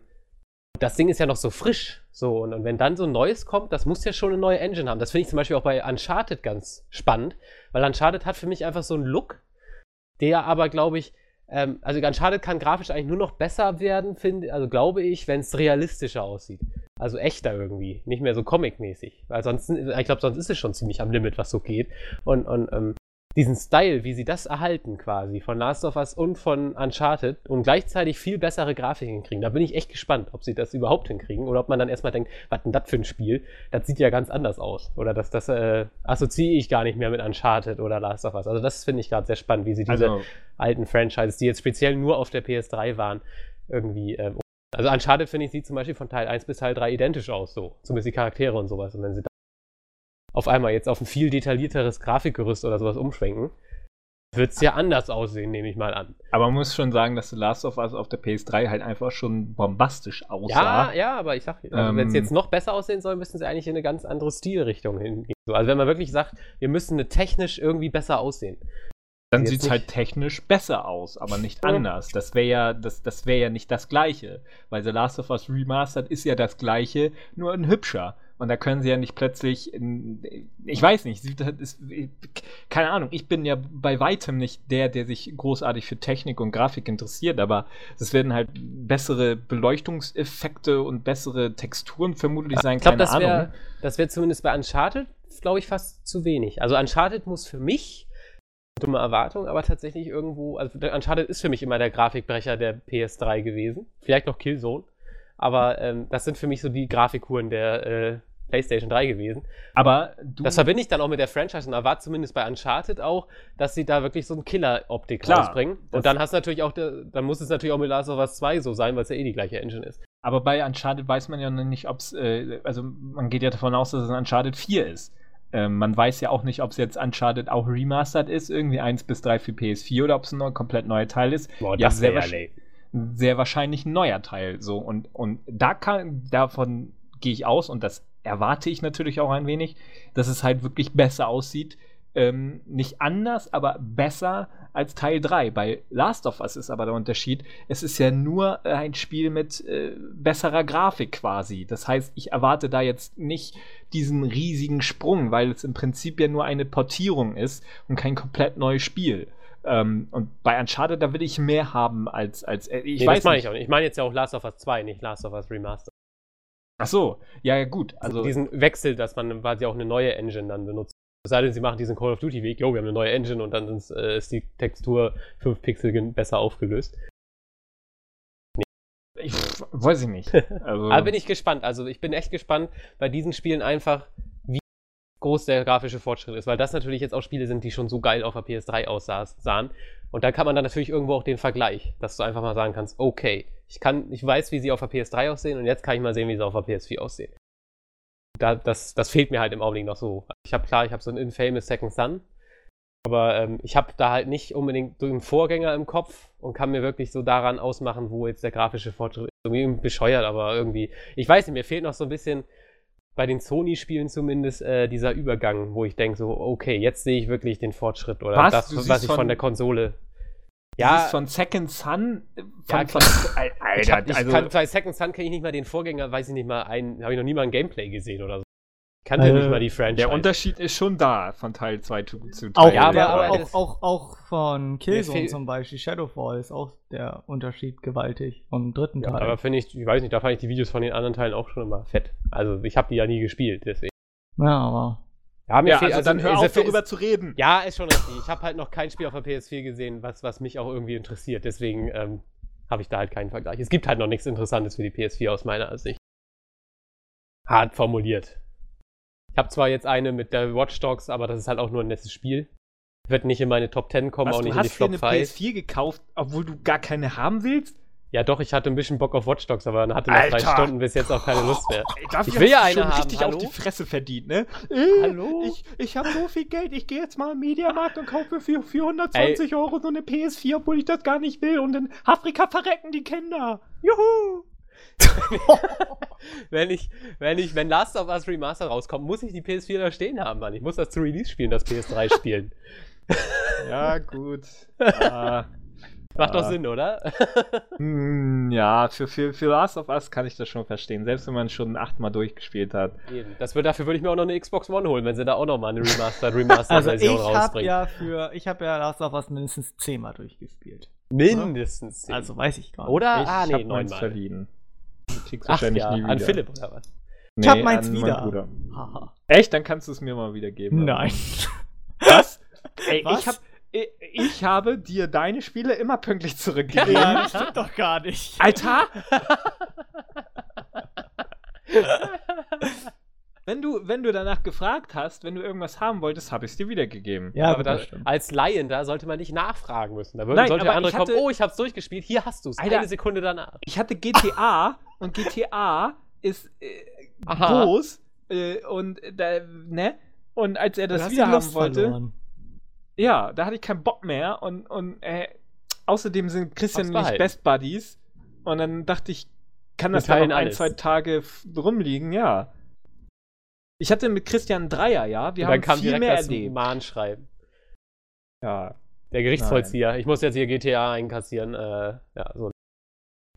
das Ding ist ja noch so frisch, so und, und wenn dann so ein neues kommt, das muss ja schon eine neue Engine haben. Das finde ich zum Beispiel auch bei Uncharted ganz spannend, weil Uncharted hat für mich einfach so einen Look, der aber, glaube ich, ähm, also Uncharted kann grafisch eigentlich nur noch besser werden, finde, also glaube ich, wenn es realistischer aussieht. Also echter irgendwie, nicht mehr so comic-mäßig. Weil sonst, ich glaube, sonst ist es schon ziemlich am Limit, was so geht. Und, und ähm, diesen Style, wie sie das erhalten quasi von Last of Us und von Uncharted und gleichzeitig viel bessere Grafiken kriegen. Da bin ich echt gespannt, ob sie das überhaupt hinkriegen oder ob man dann erstmal denkt, was denn das für ein Spiel? Das sieht ja ganz anders aus. Oder das, das äh, assoziiere ich gar nicht mehr mit Uncharted oder Last of Us. Also das finde ich gerade sehr spannend, wie sie diese also, alten Franchises, die jetzt speziell nur auf der P S drei waren, irgendwie ähm, also Uncharted, finde ich, sieht zum Beispiel von Teil eins bis Teil drei identisch aus, so. Zumindest die Charaktere und sowas. Und wenn sie auf einmal jetzt auf ein viel detaillierteres Grafikgerüst oder sowas umschwenken, wird es ja anders aussehen, nehme ich mal an. Aber man muss schon sagen, dass The Last of Us auf der P S drei halt einfach schon bombastisch aussah. Ja, ja, aber ich sag, also ähm, wenn es jetzt noch besser aussehen soll, müssen sie eigentlich in eine ganz andere Stilrichtung hingehen. Also wenn man wirklich sagt, wir müssen eine technisch irgendwie besser aussehen. Dann sieht es halt technisch besser aus, aber nicht anders. Das wäre ja, das, das wäre ja nicht das Gleiche. Weil The Last of Us Remastered ist ja das Gleiche, nur ein hübscher. Und da können sie ja nicht plötzlich, ich weiß nicht, keine Ahnung, ich bin ja bei weitem nicht der, der sich großartig für Technik und Grafik interessiert, aber es werden halt bessere Beleuchtungseffekte und bessere Texturen vermutlich sein, ich glaub, keine das wär, Ahnung. Das wäre zumindest bei Uncharted, glaube ich, fast zu wenig. Also Uncharted muss für mich, dumme Erwartung, aber tatsächlich irgendwo, also Uncharted ist für mich immer der Grafikbrecher der P S drei gewesen, vielleicht noch Killzone, aber ähm, das sind für mich so die Grafikuren der äh, PlayStation drei gewesen. Aber du, das verbinde ich dann auch mit der Franchise und erwarte zumindest bei Uncharted auch, dass sie da wirklich so eine Killer-Optik rausbringen. Und dann hast du natürlich auch, der, dann muss es natürlich auch mit Last of Us zwei so sein, weil es ja eh die gleiche Engine ist. Aber bei Uncharted weiß man ja noch nicht, ob es, äh, also man geht ja davon aus, dass es ein Uncharted vier ist. Ähm, man weiß ja auch nicht, ob es jetzt Uncharted auch remastered ist, irgendwie eins bis drei für P S vier oder ob es ein neu, komplett neuer Teil ist. Boah, ja, sehr, wa- sehr wahrscheinlich ein neuer Teil. So. Und, und da kann, davon gehe ich aus, und das erwarte ich natürlich auch ein wenig, dass es halt wirklich besser aussieht. Ähm, nicht anders, aber besser als Teil drei. Bei Last of Us ist aber der Unterschied, es ist ja nur ein Spiel mit äh, besserer Grafik quasi. Das heißt, ich erwarte da jetzt nicht diesen riesigen Sprung, weil es im Prinzip ja nur eine Portierung ist und kein komplett neues Spiel. Ähm, und bei Uncharted, da will ich mehr haben als... als äh, ich nee, weiß das meine ich auch nicht. Ich meine jetzt ja auch Last of Us zwei, nicht Last of Us Remastered. Ach so, ja, ja gut. Also diesen Wechsel, dass man quasi auch eine neue Engine dann benutzt. Es sei denn, sie machen diesen Call of Duty Weg, jo, wir haben eine neue Engine und dann ist, äh, ist die Textur fünf Pixel besser aufgelöst. Nee. Ich weiß ich nicht. Also aber bin ich gespannt. Also ich bin echt gespannt bei diesen Spielen einfach, wie groß der grafische Fortschritt ist, weil das natürlich jetzt auch Spiele sind, die schon so geil auf der P S drei aussahen. Und da kann man dann natürlich irgendwo auch den Vergleich, dass du einfach mal sagen kannst, okay, ich kann, ich weiß, wie sie auf der P S drei aussehen und jetzt kann ich mal sehen, wie sie auf der P S vier aussehen. Da, das, das fehlt mir halt im Augenblick noch so. Ich habe klar, ich habe so ein Infamous Second Son, aber ähm, ich habe da halt nicht unbedingt so einen Vorgänger im Kopf und kann mir wirklich so daran ausmachen, wo jetzt der grafische Fortschritt ist. Irgendwie bescheuert, aber irgendwie, ich weiß nicht, mir fehlt noch so ein bisschen, bei den Sony-Spielen zumindest, äh, dieser Übergang, wo ich denke so, okay, jetzt sehe ich wirklich den Fortschritt oder was? das, was ich von, von der Konsole... Ja, das ist von Second Son. Von, ja, von, Alter, ich hab, ich also, kann, bei Second Son kenne ich nicht mal den Vorgänger, weiß ich nicht mal, einen, habe ich noch nie mal ein Gameplay gesehen oder so. Ich kannte äh, nicht mal die Franchise. Der Unterschied ist schon da, von Teil zwei zu Teil drei. Auch, ja, aber, aber auch, auch, auch von Killzone zum Beispiel, Shadowfall ist auch der Unterschied gewaltig vom dritten Teil. Ja, aber finde ich, ich weiß nicht, da fand ich die Videos von den anderen Teilen auch schon immer fett. Also ich habe die ja nie gespielt, deswegen. Ja, aber... Ja, mir ja fehlt, also dann also, hör auf, darüber ist, zu reden. Ja, ist schon richtig. Ich habe halt noch kein Spiel auf der P S vier gesehen, was, was mich auch irgendwie interessiert. Deswegen ähm, habe ich da halt keinen Vergleich. Es gibt halt noch nichts Interessantes für die P S vier aus meiner Sicht. Hart formuliert. Ich habe zwar jetzt eine mit der Watch Dogs, aber das ist halt auch nur ein nettes Spiel. Wird nicht in meine Top zehn kommen, was, auch nicht in die Flop fünf. Du hast dir eine P S vier gekauft, obwohl du gar keine haben willst? Ja doch, ich hatte ein bisschen Bock auf Watch Dogs, aber dann hatte nach drei Stunden bis jetzt auch keine Lust mehr. Ey, darf ich ich will ja eine haben, richtig hallo? Auf die Fresse verdient, ne? Äh, hallo? Ich, ich habe so viel Geld, ich gehe jetzt mal im Mediamarkt und kaufe für vierhundertzwanzig Ey. Euro so eine P S vier, obwohl ich das gar nicht will. Und in Afrika verrecken die Kinder. Juhu! wenn ich, wenn ich, wenn Last of Us Remaster rauskommt, muss ich die P S vier da stehen haben, Mann. Ich muss das zu Release spielen, das P S drei spielen. Ja, gut. Ah... Macht doch Sinn, oder? Ja, für, für, für Last of Us kann ich das schon verstehen, selbst wenn man schon achtmal durchgespielt hat. Eben. Das wird, dafür würde ich mir auch noch eine Xbox One holen, wenn sie da auch nochmal eine Remastered-Remastered-Version also rausbringen. Ja, ich habe ja Last of Us mindestens zehnmal durchgespielt. Mindestens zehn. Also weiß ich gar nicht. Oder? Ich ah, nee, neunmal. Verliehen. Ach ja, nie an Philipp oder was? Nee, ich hab meins wieder. Mein Echt? Dann kannst du es mir mal wieder geben. Nein. Was? Ey, was? Ich, hab, ich, ich habe dir deine Spiele immer pünktlich zurückgegeben. Ja, das stimmt doch gar nicht. Alter! Wenn du, wenn du danach gefragt hast, wenn du irgendwas haben wolltest, habe ich es dir wiedergegeben. Ja, aber das, als Laien, da sollte man nicht nachfragen müssen. Da würden, Nein, sollte der andere hatte, kommen, oh, ich hab's durchgespielt, hier hast du's. Alter, eine Sekunde danach. Ich hatte G T A und G T A ist äh, groß äh, und äh, ne? Und als er das wieder haben wollte, verloren. Ja, da hatte ich keinen Bock mehr und, und äh, außerdem sind Christian und ich Best Buddies und dann dachte ich, kann das da noch ein, zwei Tage rumliegen, ja. Ich hatte mit Christian einen Dreier, ja. Wir haben viel mehr erlebt. Mahnschreiben. Ja. Der Gerichtsvollzieher. Nein. Ich muss jetzt hier G T A einkassieren. Äh, ja, so.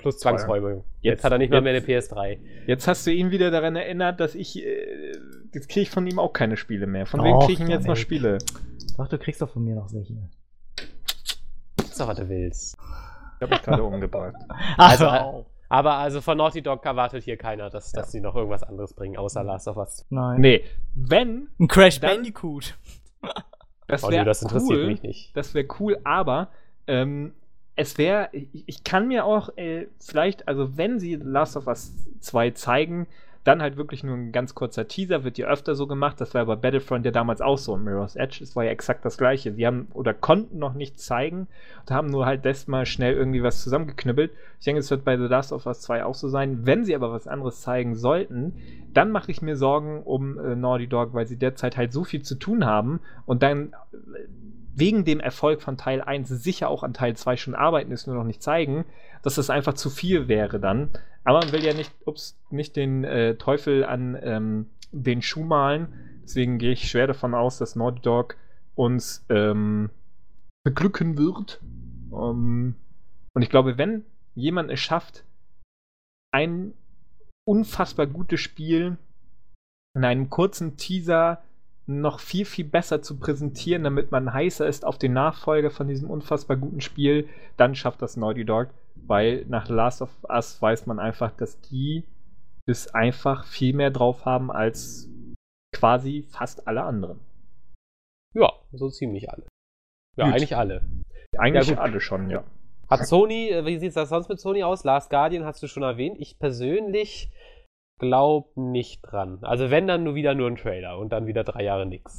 Plus Zwangsräumung. Jetzt, jetzt hat er nicht jetzt, mal mehr eine P S drei. Jetzt hast du ihn wieder daran erinnert, dass ich. Äh, jetzt kriege ich von ihm auch keine Spiele mehr. Von doch, wem kriege ich ihm jetzt noch Spiele? Doch, du kriegst doch von mir noch solche. Das ist doch, was du willst. Ich habe mich gerade umgebracht. Also. also Aber also von Naughty Dog erwartet hier keiner, dass, ja. dass sie noch irgendwas anderes bringen, außer Last of Us. Nein. Nee. Wenn. Ein Crash Bandicoot. Das wäre oh, das interessiert cool, mich nicht. Das wäre cool, aber ähm, es wäre. Ich, ich kann mir auch äh, vielleicht, also wenn sie Last of Us zwei zeigen, dann halt wirklich nur ein ganz kurzer Teaser, wird ja öfter so gemacht. Das war bei Battlefront ja damals auch so. Mirror's Edge, es war ja exakt das Gleiche. Sie haben oder konnten noch nichts zeigen und haben nur halt das mal schnell irgendwie was zusammengeknüppelt. Ich denke, es wird bei The Last of Us zwei auch so sein. Wenn sie aber was anderes zeigen sollten, dann mache ich mir Sorgen um äh, Naughty Dog, weil sie derzeit halt so viel zu tun haben und dann äh, wegen dem Erfolg von Teil eins sicher auch an Teil zwei schon arbeiten, es nur noch nicht zeigen, dass das einfach zu viel wäre dann. Aber man will ja nicht, ups, nicht den äh, Teufel an ähm, den Schuh malen. Deswegen gehe ich schwer davon aus, dass Naughty Dog uns ähm, beglücken wird. Um, und ich glaube, wenn jemand es schafft, ein unfassbar gutes Spiel in einem kurzen Teaser noch viel, viel besser zu präsentieren, damit man heißer ist auf den Nachfolger von diesem unfassbar guten Spiel, dann schafft das Naughty Dog, weil nach Last of Us weiß man einfach, dass die es einfach viel mehr drauf haben als quasi fast alle anderen. Ja, so ziemlich alle. Ja, gut. eigentlich alle. Eigentlich ja, alle schon, ja. Hat Sony, wie sieht es das sonst mit Sony aus? Last Guardian hast du schon erwähnt. Ich persönlich glaub nicht dran. Also wenn, dann nur wieder nur ein Trailer und dann wieder drei Jahre nichts.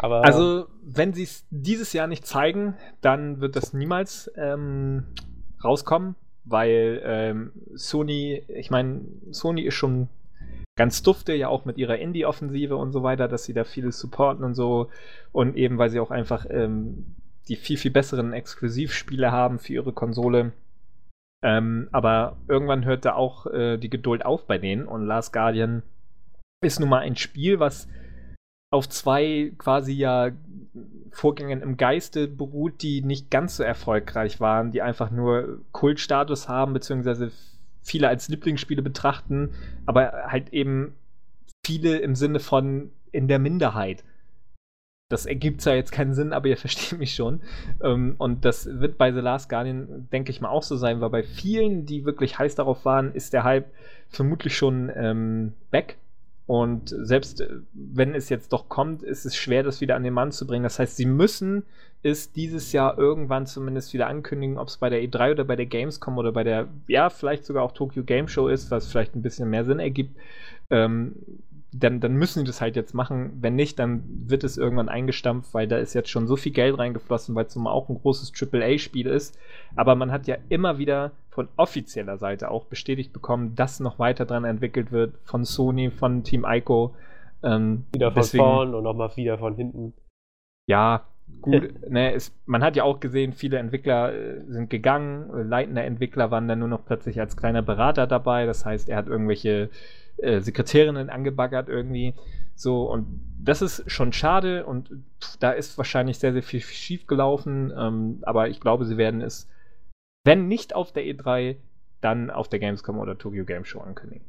Aber also wenn sie es dieses Jahr nicht zeigen, dann wird das niemals ähm, rauskommen, weil ähm, Sony, ich meine, Sony ist schon ganz dufte, ja auch mit ihrer Indie-Offensive und so weiter, dass sie da vieles supporten und so und eben, weil sie auch einfach ähm, die viel, viel besseren Exklusivspiele haben für ihre Konsole. Ähm, aber irgendwann hört da auch äh, die Geduld auf bei denen und Last Guardian ist nun mal ein Spiel, was auf zwei quasi ja Vorgängern im Geiste beruht, die nicht ganz so erfolgreich waren, die einfach nur Kultstatus haben, beziehungsweise viele als Lieblingsspiele betrachten, aber halt eben viele im Sinne von in der Minderheit. Das ergibt zwar jetzt keinen Sinn, aber ihr versteht mich schon. Ähm, und das wird bei The Last Guardian, denke ich mal, auch so sein, weil bei vielen, die wirklich heiß darauf waren, ist der Hype vermutlich schon ähm, weg. Und selbst wenn es jetzt doch kommt, ist es schwer, das wieder an den Mann zu bringen. Das heißt, sie müssen es dieses Jahr irgendwann zumindest wieder ankündigen, ob es bei der E drei oder bei der Gamescom oder bei der, ja, vielleicht sogar auch Tokyo Game Show ist, was vielleicht ein bisschen mehr Sinn ergibt. Ähm, Dann, dann müssen sie das halt jetzt machen. Wenn nicht, dann wird es irgendwann eingestampft, weil da ist jetzt schon so viel Geld reingeflossen, weil es nun mal auch ein großes Triple A Spiel ist. Aber man hat ja immer wieder von offizieller Seite auch bestätigt bekommen, dass noch weiter dran entwickelt wird von Sony, von Team Ico. Ähm, wieder von deswegen, vorn und nochmal wieder von hinten. Ja, gut. ne, es, man hat ja auch gesehen, viele Entwickler äh, sind gegangen. Leitende Entwickler waren dann nur noch plötzlich als kleiner Berater dabei. Das heißt, er hat irgendwelche Sekretärinnen angebaggert irgendwie so und das ist schon schade und da ist wahrscheinlich sehr, sehr viel schief gelaufen, ähm, aber ich glaube, sie werden es, wenn nicht auf der E drei, dann auf der Gamescom oder Tokyo Game Show ankündigen.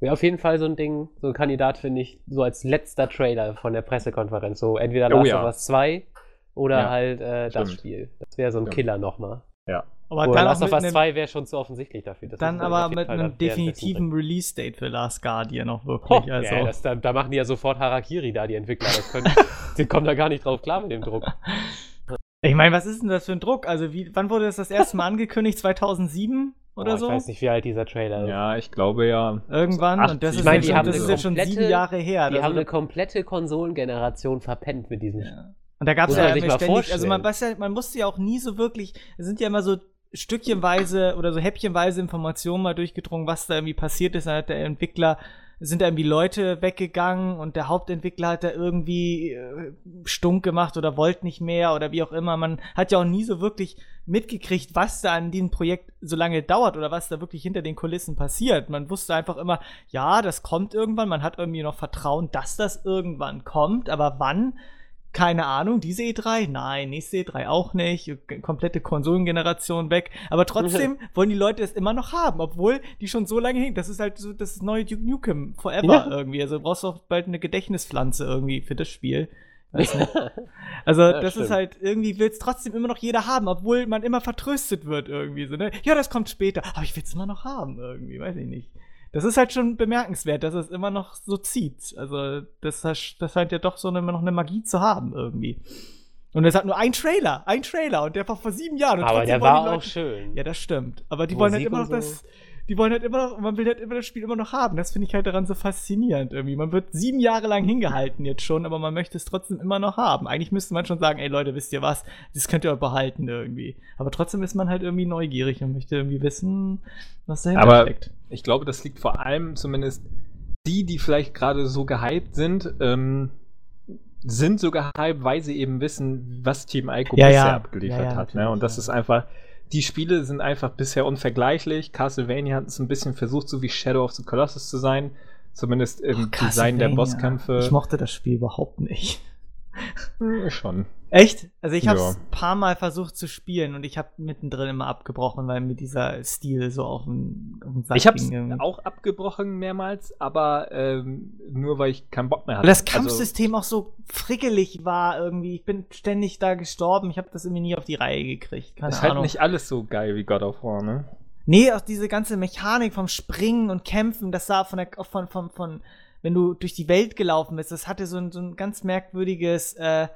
Wäre auf jeden Fall so ein Ding, so ein Kandidat finde ich, so als letzter Trailer von der Pressekonferenz, so entweder Last of Us zwei oder ja, halt äh, das Spiel. Das wäre so ein ja. Killer nochmal. Ja. Aber oh, dann Last of Us zwei wäre schon zu offensichtlich dafür. Das dann aber mit Fall einem definitiven Release-Date für Last Guardian noch wirklich. Oh, also. Ja, das, da, da machen die ja sofort Harakiri da, die Entwickler. Das können, die kommen da gar nicht drauf klar mit dem Druck. Ich meine, was ist denn das für ein Druck? Also wie, wann wurde das das erste Mal angekündigt? zweitausendsieben oder oh, ich so? Ich weiß nicht, wie alt dieser Trailer ist. Ja, ich glaube ja. Irgendwann. achtzig Und das ist, ich meine, die schon, haben das ist komplette, jetzt schon sieben Jahre her. Die haben eine komplette Konsolengeneration verpennt mit diesem... Ja. Und da gab es ja immer ständig, vorstellen. also man, ja, man musste ja auch nie so wirklich, es sind ja immer so stückchenweise oder so häppchenweise Informationen mal durchgedrungen, was da irgendwie passiert ist. Dann hat der Entwickler, sind da irgendwie Leute weggegangen und der Hauptentwickler hat da irgendwie äh, stunk gemacht oder wollte nicht mehr oder wie auch immer. Man hat ja auch nie so wirklich mitgekriegt, was da an diesem Projekt so lange dauert oder was da wirklich hinter den Kulissen passiert. Man wusste einfach immer, ja, das kommt irgendwann. Man hat irgendwie noch Vertrauen, dass das irgendwann kommt, aber wann? Keine Ahnung, diese E drei? Nein, nächste E drei auch nicht. Komplette Konsolengeneration weg. Aber trotzdem wollen die Leute es immer noch haben, obwohl die schon so lange hängen. Das ist halt so das neue Duke Nukem Forever ja. irgendwie. Also du brauchst auch bald eine Gedächtnispflanze irgendwie für das Spiel. Weißt du? Also ja, das stimmt. Ist halt, irgendwie will es trotzdem immer noch jeder haben, obwohl man immer vertröstet wird irgendwie. So, ne? Ja, das kommt später, aber ich will es immer noch haben irgendwie, weiß ich nicht. Das ist halt schon bemerkenswert, dass es immer noch so zieht. Also das, das scheint ja doch so eine, noch eine Magie zu haben irgendwie. Und es hat nur ein Trailer, ein Trailer und der war vor sieben Jahren. Und aber der war Leute, auch schön. Ja, das stimmt. Aber die Musik wollen halt immer noch so. das, die wollen halt immer noch, man will halt immer das Spiel immer noch haben. Das finde ich halt daran so faszinierend irgendwie. Man wird sieben Jahre lang hingehalten jetzt schon, aber man möchte es trotzdem immer noch haben. Eigentlich müsste man schon sagen, ey Leute, wisst ihr was? Das könnt ihr behalten irgendwie. Aber trotzdem ist man halt irgendwie neugierig und möchte irgendwie wissen, was dahinter aber steckt. Ich glaube, das liegt vor allem zumindest die, die vielleicht gerade so gehypt sind, ähm, sind so gehypt, weil sie eben wissen, was Team Ico ja, bisher ja. abgeliefert ja, ja, hat. Ne? Und das ist einfach, die Spiele sind einfach bisher unvergleichlich. Castlevania hat es ein bisschen versucht, so wie Shadow of the Colossus zu sein. Zumindest im oh, Design der Bosskämpfe. Ich mochte das Spiel überhaupt nicht. Schon. Echt? Also ich habe es ein paar Mal versucht zu spielen und ich habe mittendrin immer abgebrochen, weil mir dieser Stil so auf den, auf den Sack ging. Ich habe es auch abgebrochen mehrmals, aber ähm, nur weil ich keinen Bock mehr hatte. Weil das Kampfsystem also, auch so frickelig war irgendwie. Ich bin ständig da gestorben. Ich habe das irgendwie nie auf die Reihe gekriegt. Keine Ahnung. Ist halt nicht alles so geil wie God of War, ne? Nee, auch diese ganze Mechanik vom Springen und Kämpfen, das sah von der, von, von, von wenn du durch die Welt gelaufen bist, das hatte so ein, so ein ganz merkwürdiges, äh,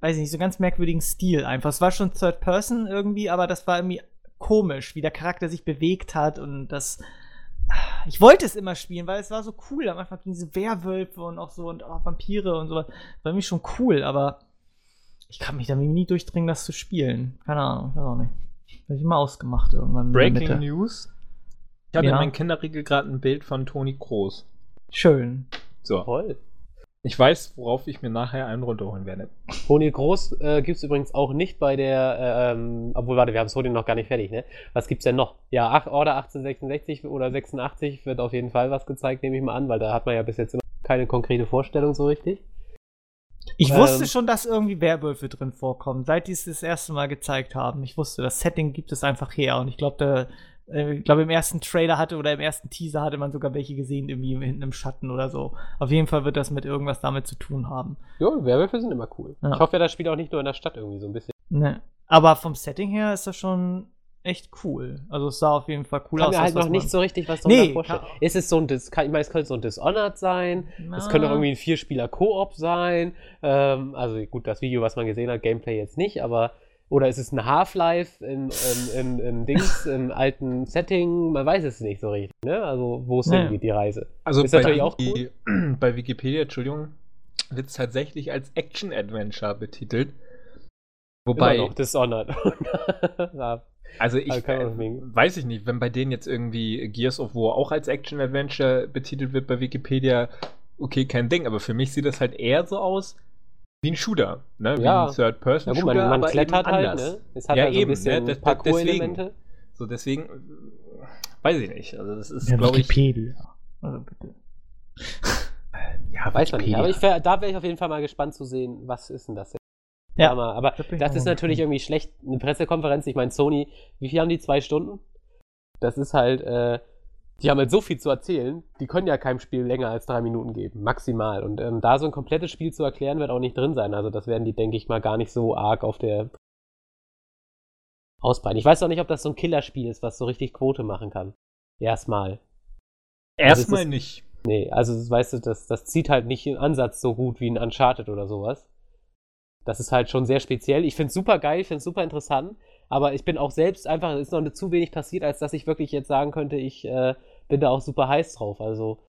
weiß ich nicht, so einen ganz merkwürdigen Stil einfach. Es war schon Third Person irgendwie, aber das war irgendwie komisch, wie der Charakter sich bewegt hat und das, ich wollte es immer spielen, weil es war so cool. Am Anfang gingen diese Werwölfe und auch so und auch Vampire und sowas. War irgendwie schon cool, aber ich kann mich da nie durchdringen, das zu spielen. Keine Ahnung, ich weiß auch nicht. Hab ich immer ausgemacht irgendwann. Breaking News. Ich hatte ja. in meinem Kinderriegel gerade ein Bild von Toni Kroos. Schön. So. Toll. Ich weiß, worauf ich mir nachher einen runterholen werde. Toni Kroos äh, gibt's übrigens auch nicht bei der, ähm, obwohl, warte, wir haben Sony noch gar nicht fertig, ne? Was gibt's denn noch? Ja, ach, Order achtzehnhundertsechsundsechzig oder sechsundachtzig wird auf jeden Fall was gezeigt, nehme ich mal an, weil da hat man ja bis jetzt immer keine konkrete Vorstellung so richtig. Ich ähm, wusste schon, dass irgendwie Werwölfe drin vorkommen, seit die es das erste Mal gezeigt haben. Ich wusste, das Setting gibt es einfach her und ich glaube, da Ich glaube, im ersten Trailer hatte oder im ersten Teaser hatte man sogar welche gesehen, irgendwie hinten im Schatten oder so. Auf jeden Fall wird das mit irgendwas damit zu tun haben. Jo, Werwölfe sind immer cool. Ja. Ich hoffe, das spielt auch nicht nur in der Stadt irgendwie so ein bisschen. Ne. Aber vom Setting her ist das schon echt cool. Also es sah auf jeden Fall cool aus. Kann mir halt noch nicht so richtig was darunter vorstellen. Ist es so ein Dis- kann, ich meine, es könnte so ein Dishonored sein. Na. Es könnte auch irgendwie ein Vierspieler-Koop sein. Ähm, also gut, das Video, was man gesehen hat, Gameplay jetzt nicht, aber oder ist es ein Half-Life in, in, in, in Dings, im alten Setting? Man weiß es nicht so richtig, ne? Also, wo es ja. hingeht, die Reise. Also ist bei, natürlich auch cool. Bei Wikipedia, Entschuldigung, wird es tatsächlich als Action-Adventure betitelt. Wobei. Immer noch Dishonored. Also, ich also weiß ich nicht, wenn bei denen jetzt irgendwie Gears of War auch als Action-Adventure betitelt wird bei Wikipedia, okay, kein Ding, aber für mich sieht das halt eher so aus. Wie ein Shooter, ne? Wie ja. ein Third-Person-Shooter, ja, man, man aber klettert eben anders. Halt, ne? Es hat ja, also eben, ein bisschen ne? Parkour-Elemente. So, deswegen, weiß ich nicht. Also, das ist, ja, glaube ich... Wikipedia. Also, bitte. Ja, weiß man nicht. Aber ich wär, da wäre ich auf jeden Fall mal gespannt zu sehen, was ist denn das jetzt? Ja. Aber, aber das, das ist natürlich irgendwie schlecht. Eine Pressekonferenz, ich meine, Sony, wie viel haben die? Zwei Stunden? Das ist halt, äh, die haben halt so viel zu erzählen, die können ja keinem Spiel länger als drei Minuten geben, maximal. Und ähm, da so ein komplettes Spiel zu erklären, wird auch nicht drin sein. Also das werden die, denke ich mal, gar nicht so arg auf der ausbreiten. Ich weiß noch nicht, ob das so ein Killerspiel ist, was so richtig Quote machen kann. Erstmal. Erstmal also nicht. Nee, also das, weißt du, das, das zieht halt nicht im Ansatz so gut wie ein Uncharted oder sowas. Das ist halt schon sehr speziell. Ich finde es super geil, ich finde es super interessant, aber ich bin auch selbst einfach, es ist noch zu wenig passiert, als dass ich wirklich jetzt sagen könnte, ich äh, bin da auch super heiß drauf. Also,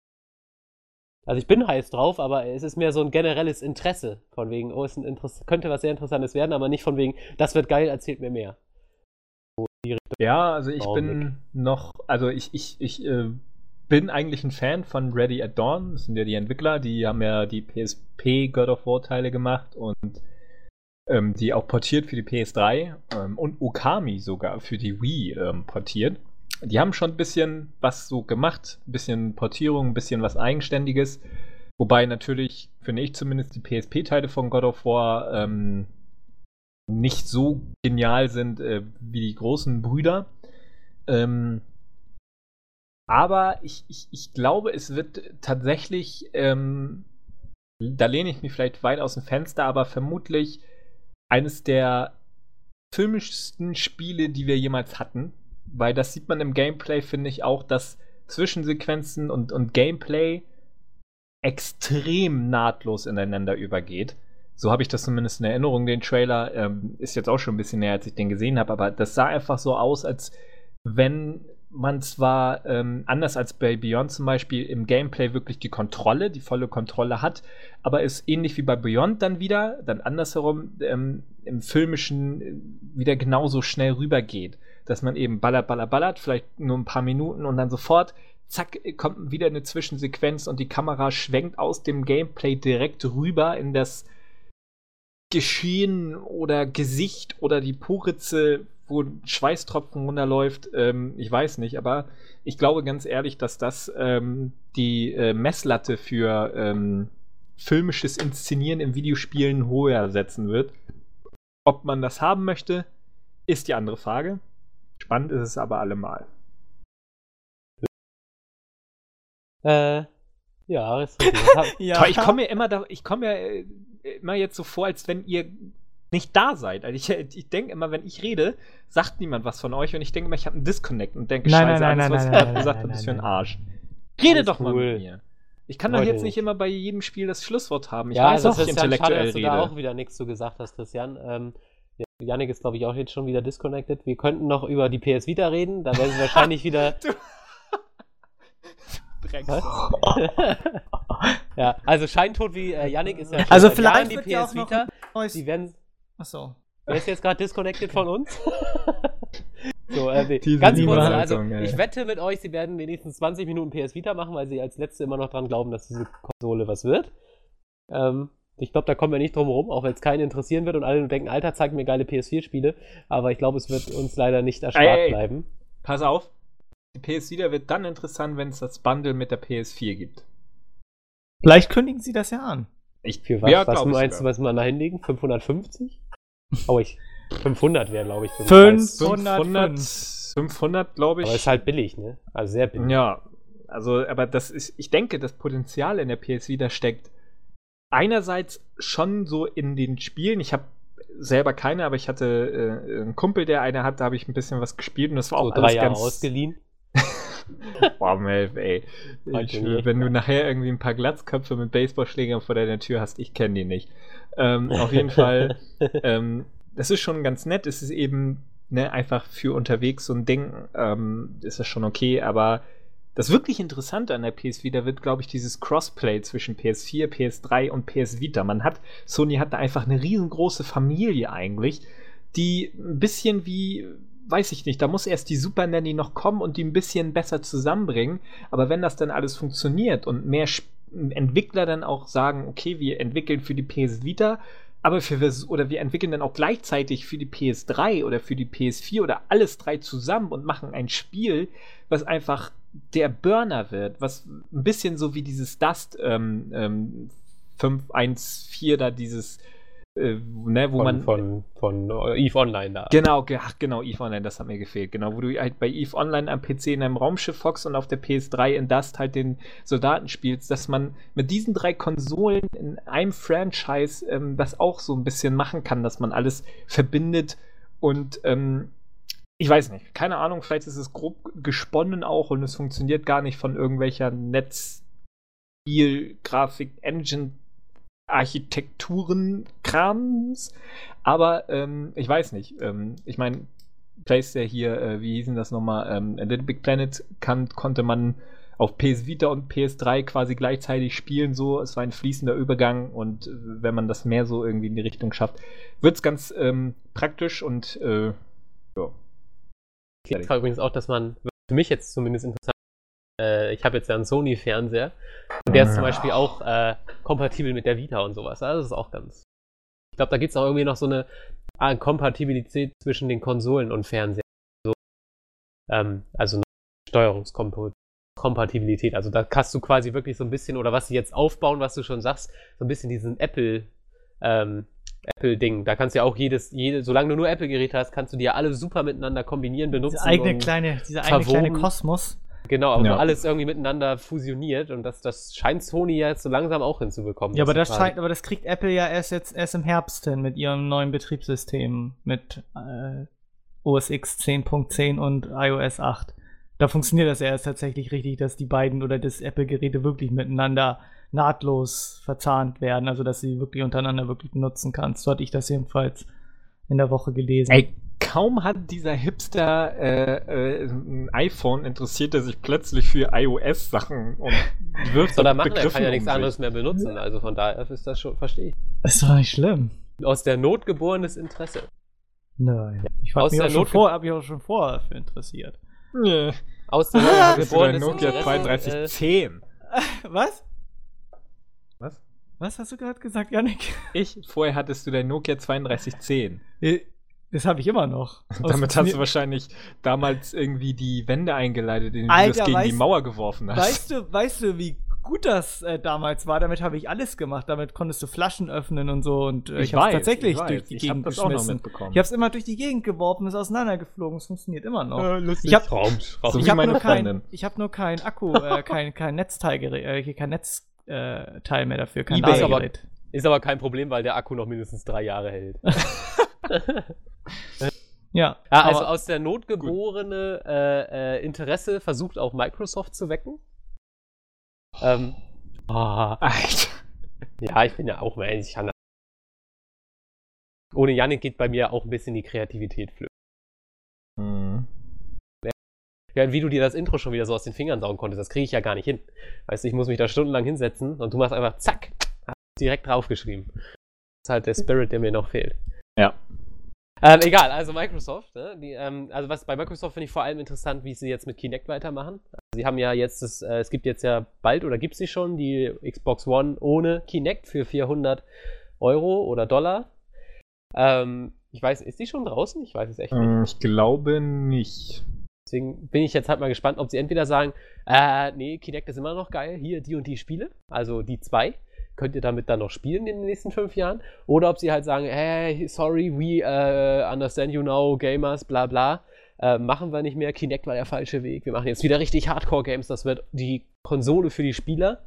also ich bin heiß drauf, aber es ist mehr so ein generelles Interesse von wegen, oh, es Interess- könnte was sehr Interessantes werden, aber nicht von wegen, das wird geil, erzählt mir mehr. So, ja, also ich bin noch, also ich, ich, ich, äh, bin eigentlich ein Fan von Ready at Dawn. Das sind ja die Entwickler, die haben ja die P S P God of War Teile gemacht und ähm, die auch portiert für die P S drei ähm, und Okami sogar für die Wii ähm, portiert. Die haben schon ein bisschen was so gemacht, ein bisschen Portierung, ein bisschen was Eigenständiges, wobei natürlich, finde ich zumindest, die P S P Teile von God of War ähm, nicht so genial sind äh, wie die großen Brüder. Ähm, Aber ich, ich, ich glaube, es wird tatsächlich, ähm, da lehne ich mich vielleicht weit aus dem Fenster, aber vermutlich eines der filmischsten Spiele, die wir jemals hatten. Weil das sieht man im Gameplay, finde ich auch, dass Zwischensequenzen und, und Gameplay extrem nahtlos ineinander übergeht. So habe ich das zumindest in Erinnerung. Den Trailer ähm, ist jetzt auch schon ein bisschen näher, als ich den gesehen habe, aber das sah einfach so aus, als wenn man zwar ähm, anders als bei Beyond zum Beispiel im Gameplay wirklich die Kontrolle, die volle Kontrolle hat, aber ist ähnlich wie bei Beyond dann wieder, dann andersherum ähm, im Filmischen wieder genauso schnell rübergeht, dass man eben ballert, ballert, ballert, vielleicht nur ein paar Minuten und dann sofort, zack, kommt wieder eine Zwischensequenz und die Kamera schwenkt aus dem Gameplay direkt rüber in das Geschehen oder Gesicht oder die Poritze, wo ein Schweißtropfen runterläuft, ähm, ich weiß nicht, aber ich glaube ganz ehrlich, dass das ähm, die äh, Messlatte für ähm, filmisches Inszenieren in Videospielen höher setzen wird. Ob man das haben möchte, ist die andere Frage. Spannend ist es aber allemal. Äh, ja, ist ja. Ich komme mir immer, da, ich komme mir immer jetzt so vor, als wenn ihr nicht da seid. Also ich, ich denke immer, wenn ich rede, sagt niemand was von euch und ich denke immer, ich habe einen Disconnect und denke, nein, scheiße, nein, alles, nein, was nein, ich gerade gesagt habe, ist für ein Arsch. Rede alles doch cool. mal mit mir. Ich kann Leute. doch jetzt nicht immer bei jedem Spiel das Schlusswort haben. Ich ja, weiß, dass ich intellektuell rede. Ja, dass du da auch wieder nichts zu gesagt hast, Christian. Ähm, Yannick ist, glaube ich, auch jetzt schon wieder disconnected. Wir könnten noch über die P S Vita reden, da werden sie wahrscheinlich wieder... Du Drecks. Ja, also scheintot wie äh, Yannick ist ja schon. Also vielleicht die P S ja Vita, die werden... Achso. Er ist jetzt gerade disconnected von uns. so, äh, nee. Ganz kurz, also ich wette mit euch, sie werden wenigstens zwanzig Minuten P S Vita machen, weil sie als Letzte immer noch dran glauben, dass diese Konsole was wird. Ähm, ich glaube, da kommen wir nicht drum rum, auch wenn es keinen interessieren wird und alle nur denken, Alter, zeig mir geile P S vier Spiele. Aber ich glaube, es wird uns leider nicht erspart ey, ey, bleiben. Pass auf, die P S Vita wird dann interessant, wenn es das Bundle mit der P S vier gibt. Vielleicht kündigen sie das ja an. Ich, Für was, ja, was meinst du, was man da hinlegen? fünfhundertfünfzig? Oh, ich. fünfhundert wäre, glaube ich. So fünfhundert, fünfhundert, fünfhundert glaube ich. Aber ist halt billig, ne? Also sehr billig. Ja, also, aber das ist, ich denke, das Potenzial in der P S Vita steckt einerseits schon so in den Spielen. Ich habe selber keine, aber ich hatte äh, einen Kumpel, der eine hat, da habe ich ein bisschen was gespielt und das war so auch drei alles Jahre ganz ausgeliehen. Boah, Melf, ey. Ich, wenn du nachher irgendwie ein paar Glatzköpfe mit Baseballschlägern vor deiner Tür hast, ich kenne die nicht. Ähm, auf jeden Fall, ähm, das ist schon ganz nett. Es ist eben ne, einfach für unterwegs so ein Ding. Ähm, ist das schon okay, aber das wirklich Interessante an der P S Vita wird, glaube ich, dieses Crossplay zwischen P S vier, P S drei und P S Vita. Man hat, Sony hat da einfach eine riesengroße Familie eigentlich, die ein bisschen wie... weiß ich nicht, da muss erst die Super Nanny noch kommen und die ein bisschen besser zusammenbringen, aber wenn das dann alles funktioniert und mehr Sp- Entwickler dann auch sagen, okay, wir entwickeln für die P S Vita, aber für, oder wir entwickeln dann auch gleichzeitig für die P S drei oder für die P S vier oder alles drei zusammen und machen ein Spiel, was einfach der Burner wird, was ein bisschen so wie dieses Dust ähm, ähm, fünf eins vier da dieses Äh, ne, wo von, man von, von EVE Online da. Genau, ach, genau, EVE Online, das hat mir gefehlt. Genau, wo du halt bei EVE Online am P C in einem Raumschiff foxst und auf der P S drei in Dust halt den Soldaten spielst, dass man mit diesen drei Konsolen in einem Franchise ähm, das auch so ein bisschen machen kann, dass man alles verbindet und ähm, ich weiß nicht, keine Ahnung, vielleicht ist es grob gesponnen auch und es funktioniert gar nicht von irgendwelcher Netz-Spiel-Grafik-Engine-Architekturen-Krams, aber ähm, ich weiß nicht, ähm, ich meine, PlayStation hier, äh, wie hießen das nochmal, ähm, A Little Big Planet kann, konnte man auf P S Vita und P S drei quasi gleichzeitig spielen, so, es war ein fließender Übergang und äh, wenn man das mehr so irgendwie in die Richtung schafft, wird's ganz ähm, praktisch und äh, ja. Ich frage übrigens auch, dass man, für mich jetzt zumindest interessant, äh, ich habe jetzt ja einen Sony-Fernseher und der ist zum Beispiel auch äh, kompatibel mit der Vita und sowas, also das ist auch ganz, ich glaube, da gibt es auch irgendwie noch so eine Ah, Kompatibilität zwischen den Konsolen und Fernsehen. So, ähm, also Steuerungskompatibilität. Also da kannst du quasi wirklich so ein bisschen, oder was sie jetzt aufbauen, was du schon sagst, so ein bisschen diesen Apple, ähm, Apple-Ding. Da kannst du ja auch jedes, jede, solange du nur Apple-Geräte hast, kannst du die ja alle super miteinander kombinieren, benutzen. Diese eigene kleine, dieser eigene kleine Kosmos. Genau, aber ja. Alles irgendwie miteinander fusioniert und das, das scheint Sony ja jetzt so langsam auch hinzubekommen. Ja, aber das scheint, aber das kriegt Apple ja erst jetzt erst im Herbst hin mit ihrem neuen Betriebssystem mit äh, O S X zehn Punkt zehn und i O S acht. Da funktioniert das ja erst tatsächlich richtig, dass die beiden oder das Apple-Geräte wirklich miteinander nahtlos verzahnt werden, also dass sie wirklich untereinander wirklich nutzen kannst. So hatte ich das jedenfalls in der Woche gelesen. Ey. Kaum hat dieser Hipster äh, äh, ein iPhone, interessiert er sich plötzlich für iOS-Sachen und wirft so Begriffen. Er kann ja nichts anderes mehr benutzen, also von daher ist das schon, verstehe ich. Das ist doch nicht schlimm. Aus der Not geborenes Interesse. Nein. Ja. Ich habe mich, ge- auch schon vorher für interessiert. Nee. Aus der Not geborenes Nokia zweiunddreißig zehn. Äh, was? Was? Was hast du gerade gesagt, Yannick? Ich? Vorher hattest du dein Nokia zweiunddreißig zehn. Das habe ich immer noch. Damit hast du wahrscheinlich damals irgendwie die Wände eingeleitet, indem du das gegen weißt, die Mauer geworfen hast. Weißt du, weißt du, wie gut das äh, damals war? Damit habe ich alles gemacht. Damit konntest du Flaschen öffnen und so. Und äh, ich, ich habe es tatsächlich ich durch die ich Gegend hab das geschmissen. Auch noch mitbekommen. Ich habe es immer durch die Gegend geworfen, ist auseinandergeflogen. Es funktioniert immer noch. Äh, lustig. Ich habe so hab nur, kein, hab nur kein Akku, äh, kein, kein Netzteil äh, kein Netzteil mehr dafür, kein Ladegerät. Ist aber kein Problem, weil der Akku noch mindestens drei Jahre hält. Ja, ah, also aus der Not geborene äh, äh, Interesse versucht auch Microsoft zu wecken. Ähm, oh, Alter. Ja, ich bin ja auch mal ehrlich. Ohne Yannick geht bei mir auch ein bisschen die Kreativität flöten. Mhm. Ja, wie du dir das Intro schon wieder so aus den Fingern saugen konntest, das kriege ich ja gar nicht hin. Weißt du, ich muss mich da stundenlang hinsetzen und du machst einfach zack, direkt draufgeschrieben. Das ist halt der Spirit, der mir noch fehlt. Ja. Ähm, egal, also Microsoft, ne? Die, ähm, also was bei Microsoft finde ich vor allem interessant, wie sie jetzt mit Kinect weitermachen. Also sie haben ja jetzt, das, äh, es gibt jetzt ja bald, oder gibt es sie schon, die Xbox One ohne Kinect für vierhundert Euro oder Dollar. Ähm, ich weiß, ist die schon draußen? Ich weiß es echt ähm, nicht. Ich glaube nicht. Deswegen bin ich jetzt halt mal gespannt, ob sie entweder sagen, äh, nee, Kinect ist immer noch geil, hier die und die Spiele, also die zwei. Könnt ihr damit dann noch spielen in den nächsten fünf Jahren? Oder ob sie halt sagen, hey, sorry, we uh, understand you now, Gamers, bla bla, äh, machen wir nicht mehr, Kinect war der falsche Weg, wir machen jetzt wieder richtig Hardcore-Games, das wird die Konsole für die Spieler,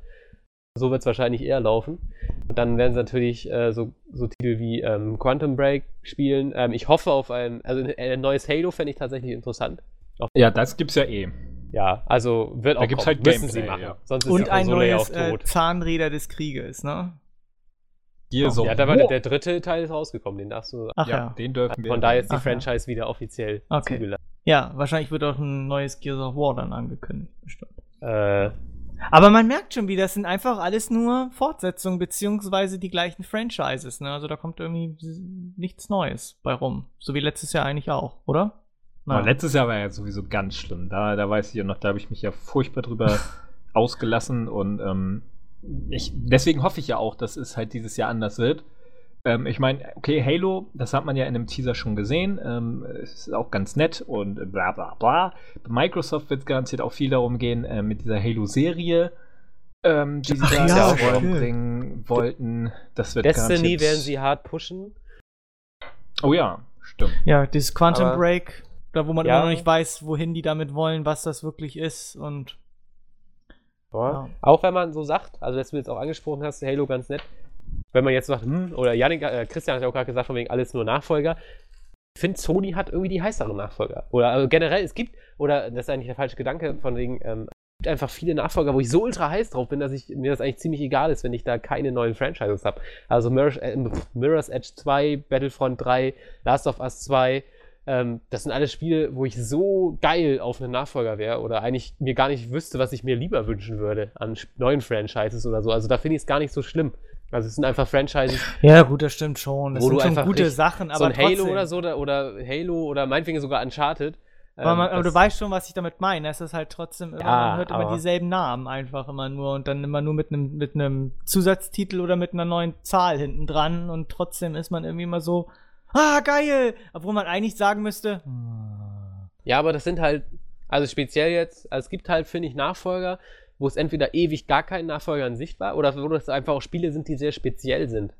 so wird es wahrscheinlich eher laufen. Und dann werden sie natürlich äh, so, so Titel wie ähm, Quantum Break spielen, ähm, ich hoffe auf ein, also ein neues Halo fände ich tatsächlich interessant. Auf ja, das gibt's ja eh. Ja, also wird auch da gibt's halt Gameplay, sie machen. Ja. Sonst ist und ein neues äh, Zahnräder des Krieges, ne? Hier oh, so. Ja, da war oh. der dritte Teil ist rausgekommen, den darfst du. Ach ja, ja. Den dürfen also wir. Von da jetzt die Ach Franchise ja. wieder offiziell okay. zugelassen. Ja, wahrscheinlich wird auch ein neues Gears of War dann angekündigt, bestimmt. Äh. Aber man merkt schon, wie das sind einfach alles nur Fortsetzungen beziehungsweise die gleichen Franchises, ne? Also da kommt irgendwie nichts Neues bei rum, so wie letztes Jahr eigentlich auch, oder? Ja. Aber letztes Jahr war ja sowieso ganz schlimm. Da, da weiß ich ja noch, da habe ich mich ja furchtbar drüber ausgelassen und ähm, ich, deswegen hoffe ich ja auch, dass es halt dieses Jahr anders wird. Ähm, ich meine, okay, Halo, das hat man ja in einem Teaser schon gesehen. Ähm, es ist auch ganz nett und bla bla bla. Bei Microsoft wird es garantiert auch viel darum gehen, äh, mit dieser Halo-Serie, ähm, die sie da ja, voranbringen wollten. Das wird Destiny garantiert. Werden sie hart pushen. Oh ja, stimmt. Ja, dieses Quantum Aber Break. Da, wo man ja. immer noch nicht weiß, wohin die damit wollen, was das wirklich ist und ja. Auch wenn man so sagt, also dass du jetzt auch angesprochen hast, Halo ganz nett, wenn man jetzt sagt, hm, oder Yannick, äh, Christian hat ja auch gerade gesagt, von wegen alles nur Nachfolger, finde, Sony hat irgendwie die heißeren Nachfolger. Oder also generell, es gibt, oder das ist eigentlich der falsche Gedanke, von wegen, ähm, es gibt einfach viele Nachfolger, wo ich so ultra heiß drauf bin, dass ich, mir das eigentlich ziemlich egal ist, wenn ich da keine neuen Franchises habe. Also Mirror's, äh, Mirror's Edge zwei, Battlefront drei, Last of Us zwei, ähm, das sind alles Spiele, wo ich so geil auf einen Nachfolger wäre oder eigentlich mir gar nicht wüsste, was ich mir lieber wünschen würde an neuen Franchises oder so. Also da finde ich es gar nicht so schlimm. Also es sind einfach Franchises. Ja, gut, das stimmt schon. Das wo sind du schon einfach gute Sachen, aber so ein trotzdem. Halo oder so, oder, oder Halo oder meinetwegen sogar Uncharted. Ähm, aber, man, aber du weißt schon, was ich damit meine. Es ist halt trotzdem, immer, ja, man hört immer dieselben Namen einfach immer nur und dann immer nur mit einem mit einem Zusatztitel oder mit einer neuen Zahl hinten dran und trotzdem ist man irgendwie immer so, ah, geil! Obwohl man eigentlich sagen müsste, ja, aber das sind halt, also speziell jetzt, also es gibt halt, finde ich, Nachfolger, wo es entweder ewig gar kein Nachfolger in Sicht war oder wo das einfach auch Spiele sind, die sehr speziell sind.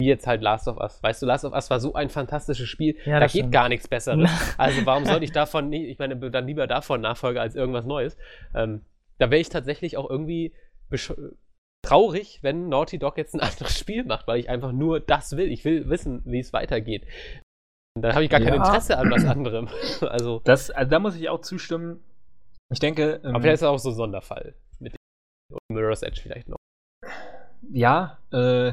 Wie jetzt halt Last of Us. Weißt du, Last of Us war so ein fantastisches Spiel, ja, da geht stimmt. gar nichts Besseres. Also warum sollte ich davon nicht, ich meine, dann lieber davon Nachfolger als irgendwas Neues. Ähm, da wäre ich tatsächlich auch irgendwie besch- traurig, wenn Naughty Dog jetzt ein anderes Spiel macht, weil ich einfach nur das will. Ich will wissen, wie es weitergeht. Dann habe ich gar ja. kein Interesse an was anderem. Also, das, also da muss ich auch zustimmen. Ich denke... Ähm, aber vielleicht ist das auch so ein Sonderfall. Mit Mirror's Edge vielleicht noch. Ja, äh...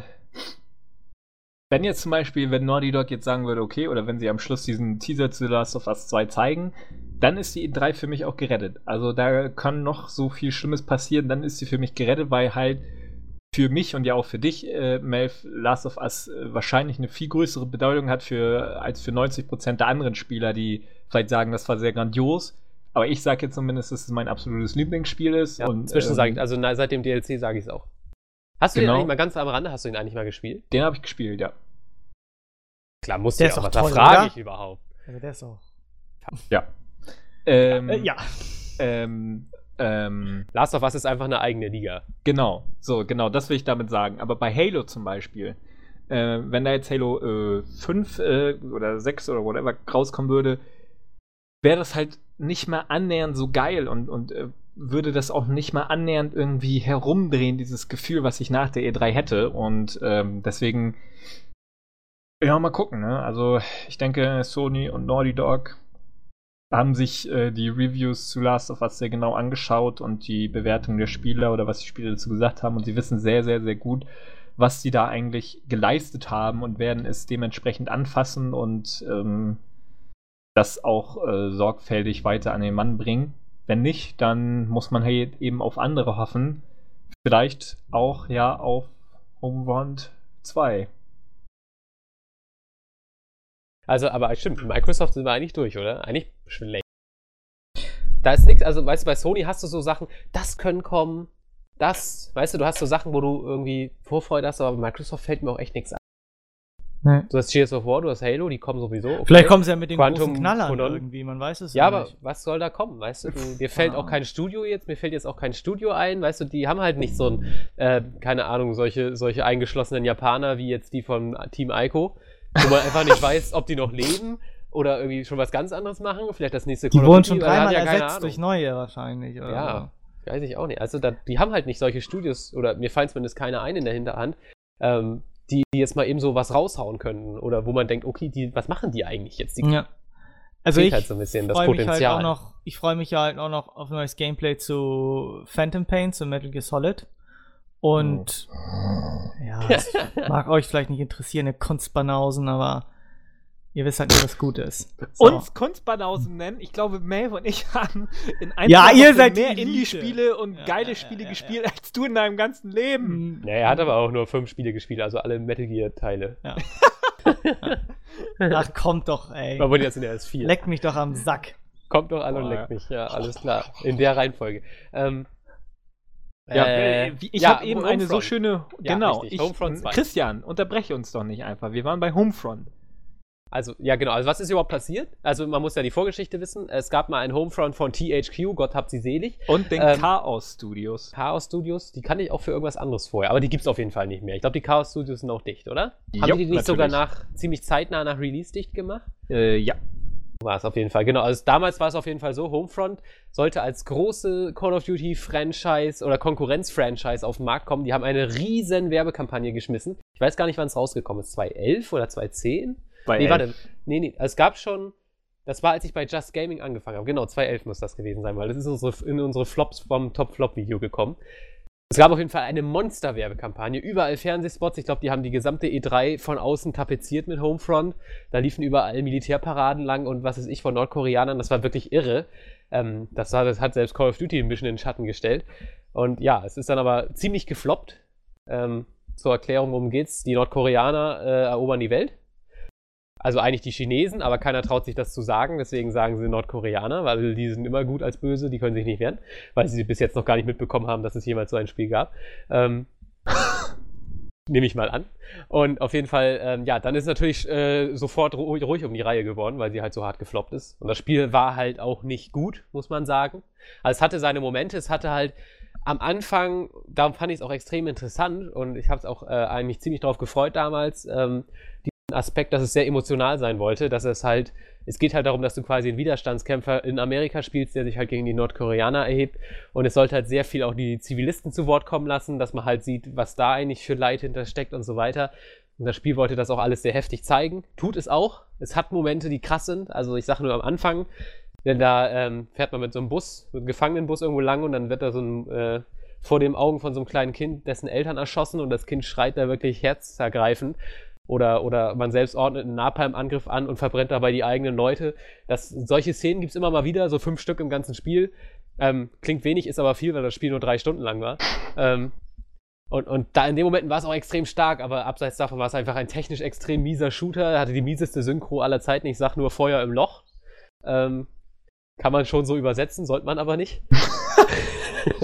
wenn jetzt zum Beispiel, wenn Naughty Dog jetzt sagen würde, okay, oder wenn sie am Schluss diesen Teaser zu Last of Us zwei zeigen, dann ist die E drei für mich auch gerettet. Also da kann noch so viel Schlimmes passieren, dann ist sie für mich gerettet, weil halt für mich und ja auch für dich, äh, Melf, Last of Us äh, wahrscheinlich eine viel größere Bedeutung hat für, als für neunzig Prozent der anderen Spieler, die vielleicht sagen, das war sehr grandios. Aber ich sage jetzt zumindest, dass es mein absolutes Lieblingsspiel ist. Ja, und zwischen ähm, sage ich, also na, seit dem D L C sage ich es auch. Hast du genau. den eigentlich mal ganz am Rande, hast du ihn eigentlich mal gespielt? Den habe ich gespielt, ja. Klar, musst der du ja auch, da frage ich überhaupt. Also der ist auch... Ja. Ähm, ja. Äh, ja. Ähm, ähm, Last of Us ist einfach eine eigene Liga. Genau, so, genau, das will ich damit sagen. Aber bei Halo zum Beispiel, äh, wenn da jetzt Halo äh, fünf äh, oder sechs oder whatever rauskommen würde, wäre das halt nicht mal annähernd so geil und, und äh, würde das auch nicht mal annähernd irgendwie herumdrehen, dieses Gefühl, was ich nach der E drei hätte. Und ähm, deswegen, ja, mal gucken, ne? Also ich denke, Sony und Naughty Dog haben sich äh, die Reviews zu Last of Us sehr genau angeschaut und die Bewertung der Spieler oder was die Spieler dazu gesagt haben. Und sie wissen sehr, sehr, sehr gut, was sie da eigentlich geleistet haben und werden es dementsprechend anfassen und ähm, das auch äh, sorgfältig weiter an den Mann bringen. Wenn nicht, dann muss man halt eben auf andere hoffen. Vielleicht auch ja auf Homefront zwei. Also, aber stimmt, Microsoft sind wir eigentlich durch, oder? Eigentlich schlecht. Da ist nichts, also weißt du, bei Sony hast du so Sachen, das können kommen, das, weißt du, du hast so Sachen, wo du irgendwie Vorfreude hast, aber bei Microsoft fällt mir auch echt nichts an. Nee. Du hast Gears of War, du hast Halo, die kommen sowieso. Okay. Vielleicht kommen sie ja mit den Quantum großen Knallern Konon. Irgendwie, man weiß es ja, ja nicht. Ja, aber was soll da kommen, weißt du? du mir fällt ah. auch kein Studio jetzt, mir fällt jetzt auch kein Studio ein, weißt du, die haben halt nicht so ein, äh, keine Ahnung, solche, solche eingeschlossenen Japaner wie jetzt die von Team Ico, wo man einfach nicht weiß, ob die noch leben oder irgendwie schon was ganz anderes machen, vielleicht das nächste Call of Duty. Die wurden schon dreimal ja ersetzt Ahnung. durch neue wahrscheinlich, oder? Ja, weiß ich auch nicht. Also da, die haben halt nicht solche Studios, oder mir fallen zumindest keine ein in der Hinterhand, ähm, Die, die jetzt mal eben so was raushauen könnten oder wo man denkt, okay, die, was machen die eigentlich jetzt? Die ja. Also ich halt so ein bisschen das Potenzial. Halt noch, ich freue mich ja halt auch noch auf neues Gameplay zu Phantom Pain, zu Metal Gear Solid. Und oh. ja, das mag euch vielleicht nicht interessieren, ihr Kunstbanausen, aber ihr wisst halt nicht, was gut ist. So. Uns Kunstbanausen nennen? Ich glaube, Maeve und ich haben in einem ja, ihr seid mehr Indie-Spiele und ja, geile ja, Spiele ja, gespielt, ja. als du in deinem ganzen Leben. Naja, er hat aber auch nur fünf Spiele gespielt, also alle Metal Gear-Teile. Ja. Ach, kommt doch, ey. Man wurde jetzt in der S vier. Leckt mich doch am Sack. Kommt doch an Boah, und leckt ja. mich, ja, alles klar. In der Reihenfolge. Ähm, ja, äh, ich ja, habe eben Homefront. eine so schöne... Ja, genau. Ich, Homefront zwei. Christian, unterbreche uns doch nicht einfach. Wir waren bei Homefront. Also, ja genau, also was ist überhaupt passiert? Also man muss ja die Vorgeschichte wissen, es gab mal ein Homefront von T H Q, Gott hab sie selig. Und den ähm, Chaos Studios. Chaos Studios, die kannte ich auch für irgendwas anderes vorher, aber die gibt's auf jeden Fall nicht mehr. Ich glaube, die Chaos Studios sind auch dicht, oder? Jo, haben die die nicht natürlich. sogar nach, ziemlich zeitnah nach Release dicht gemacht? Äh, ja. War es auf jeden Fall, genau. Also damals war es auf jeden Fall so, Homefront sollte als große Call of Duty Franchise oder Konkurrenz-Franchise auf den Markt kommen. Die haben eine riesen Werbekampagne geschmissen. Ich weiß gar nicht, wann es rausgekommen ist, zwanzig elf oder zwanzig zehn? Bei nee, warte. Nee, nee, es gab schon, das war, als ich bei Just Gaming angefangen habe. Genau, zweitausendelf muss das gewesen sein, weil das ist unsere, in unsere Flops vom Top-Flop-Video gekommen. Es gab auf jeden Fall eine Monster-Werbekampagne. Überall Fernsehspots. Ich glaube, die haben die gesamte E drei von außen tapeziert mit Homefront. Da liefen überall Militärparaden lang und was weiß ich von Nordkoreanern. Das war wirklich irre. Ähm, das, war, das hat selbst Call of Duty ein bisschen in den Schatten gestellt. Und ja, es ist dann aber ziemlich gefloppt. Ähm, zur Erklärung, worum geht's? Die Nordkoreaner äh, erobern die Welt. Also eigentlich die Chinesen, aber keiner traut sich das zu sagen, deswegen sagen sie Nordkoreaner, weil die sind immer gut als böse, die können sich nicht wehren, weil sie bis jetzt noch gar nicht mitbekommen haben, dass es jemals so ein Spiel gab. Ähm, Nehme ich mal an. Und auf jeden Fall, ähm, ja, dann ist natürlich äh, sofort ruhig, ruhig um die Reihe geworden, weil sie halt so hart gefloppt ist. Und das Spiel war halt auch nicht gut, muss man sagen. Also es hatte seine Momente, es hatte halt am Anfang, darum fand ich es auch extrem interessant und ich habe es auch äh, mich ziemlich drauf gefreut damals, ähm, die Aspekt, dass es sehr emotional sein wollte, dass es halt, es geht halt darum, dass du quasi einen Widerstandskämpfer in Amerika spielst, der sich halt gegen die Nordkoreaner erhebt und es sollte halt sehr viel auch die Zivilisten zu Wort kommen lassen, dass man halt sieht, was da eigentlich für Leid hintersteckt und so weiter. Und das Spiel wollte das auch alles sehr heftig zeigen. Tut es auch. Es hat Momente, die krass sind. Also ich sage nur am Anfang, denn da ähm, fährt man mit so einem Bus, mit einem Gefangenenbus irgendwo lang und dann wird da so ein äh, vor den Augen von so einem kleinen Kind, dessen Eltern erschossen und das Kind schreit da wirklich herzergreifend. Oder, oder man selbst ordnet einen Napalm-Angriff an und verbrennt dabei die eigenen Leute. Das, solche Szenen gibt es immer mal wieder, so fünf Stück im ganzen Spiel. Ähm, klingt wenig, ist aber viel, weil das Spiel nur drei Stunden lang war. Ähm, und und da in den Momenten war es auch extrem stark, aber abseits davon war es einfach ein technisch extrem mieser Shooter, hatte die mieseste Synchro aller Zeiten, ich sag nur Feuer im Loch. Ähm, kann man schon so übersetzen, sollte man aber nicht.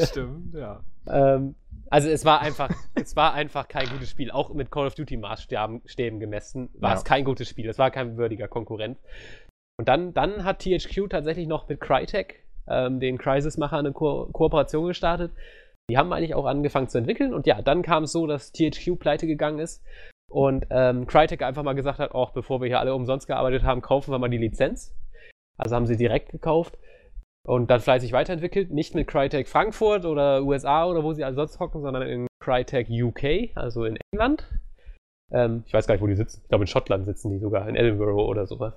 Stimmt, ja. ähm, Also es war einfach, es war einfach kein gutes Spiel. Auch mit Call of Duty Maßstäben gemessen war ja. es kein gutes Spiel. Es war kein würdiger Konkurrent. Und dann, dann hat T H Q tatsächlich noch mit Crytek, ähm, den Crysis-Macher, eine Ko- Kooperation gestartet. Die haben eigentlich auch angefangen zu entwickeln. Und ja, dann kam es so, dass T H Q pleite gegangen ist. Und ähm, Crytek einfach mal gesagt hat, auch bevor wir hier alle umsonst gearbeitet haben, kaufen wir mal die Lizenz. Also haben sie direkt gekauft. Und dann fleißig weiterentwickelt, nicht mit Crytek Frankfurt oder U S A oder wo sie alle sonst hocken, sondern in Crytek U K, also in England. Ähm, ich weiß gar nicht, wo die sitzen. Ich glaube, in Schottland sitzen die sogar, in Edinburgh oder sowas.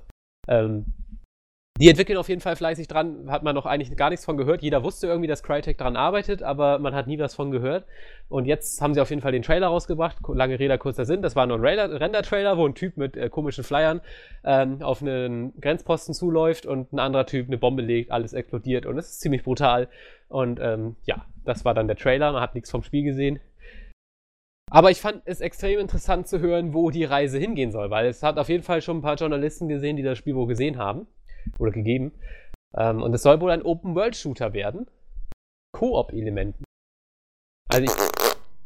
Ähm, die entwickeln auf jeden Fall fleißig dran, hat man noch eigentlich gar nichts von gehört. Jeder wusste irgendwie, dass Crytek dran arbeitet, aber man hat nie was von gehört. Und jetzt haben sie auf jeden Fall den Trailer rausgebracht, lange Rede, kurzer Sinn. Das war nur ein Render-Trailer, wo ein Typ mit äh, komischen Flyern ähm, auf einen Grenzposten zuläuft und ein anderer Typ eine Bombe legt, alles explodiert und es ist ziemlich brutal. Und ähm, ja, das war dann der Trailer, man hat nichts vom Spiel gesehen. Aber ich fand es extrem interessant zu hören, wo die Reise hingehen soll, weil es hat auf jeden Fall schon ein paar Journalisten gesehen, die das Spiel wohl gesehen haben. Oder gegeben. Ähm, und es soll wohl ein Open-World-Shooter werden. Koop-Elementen. Also ich,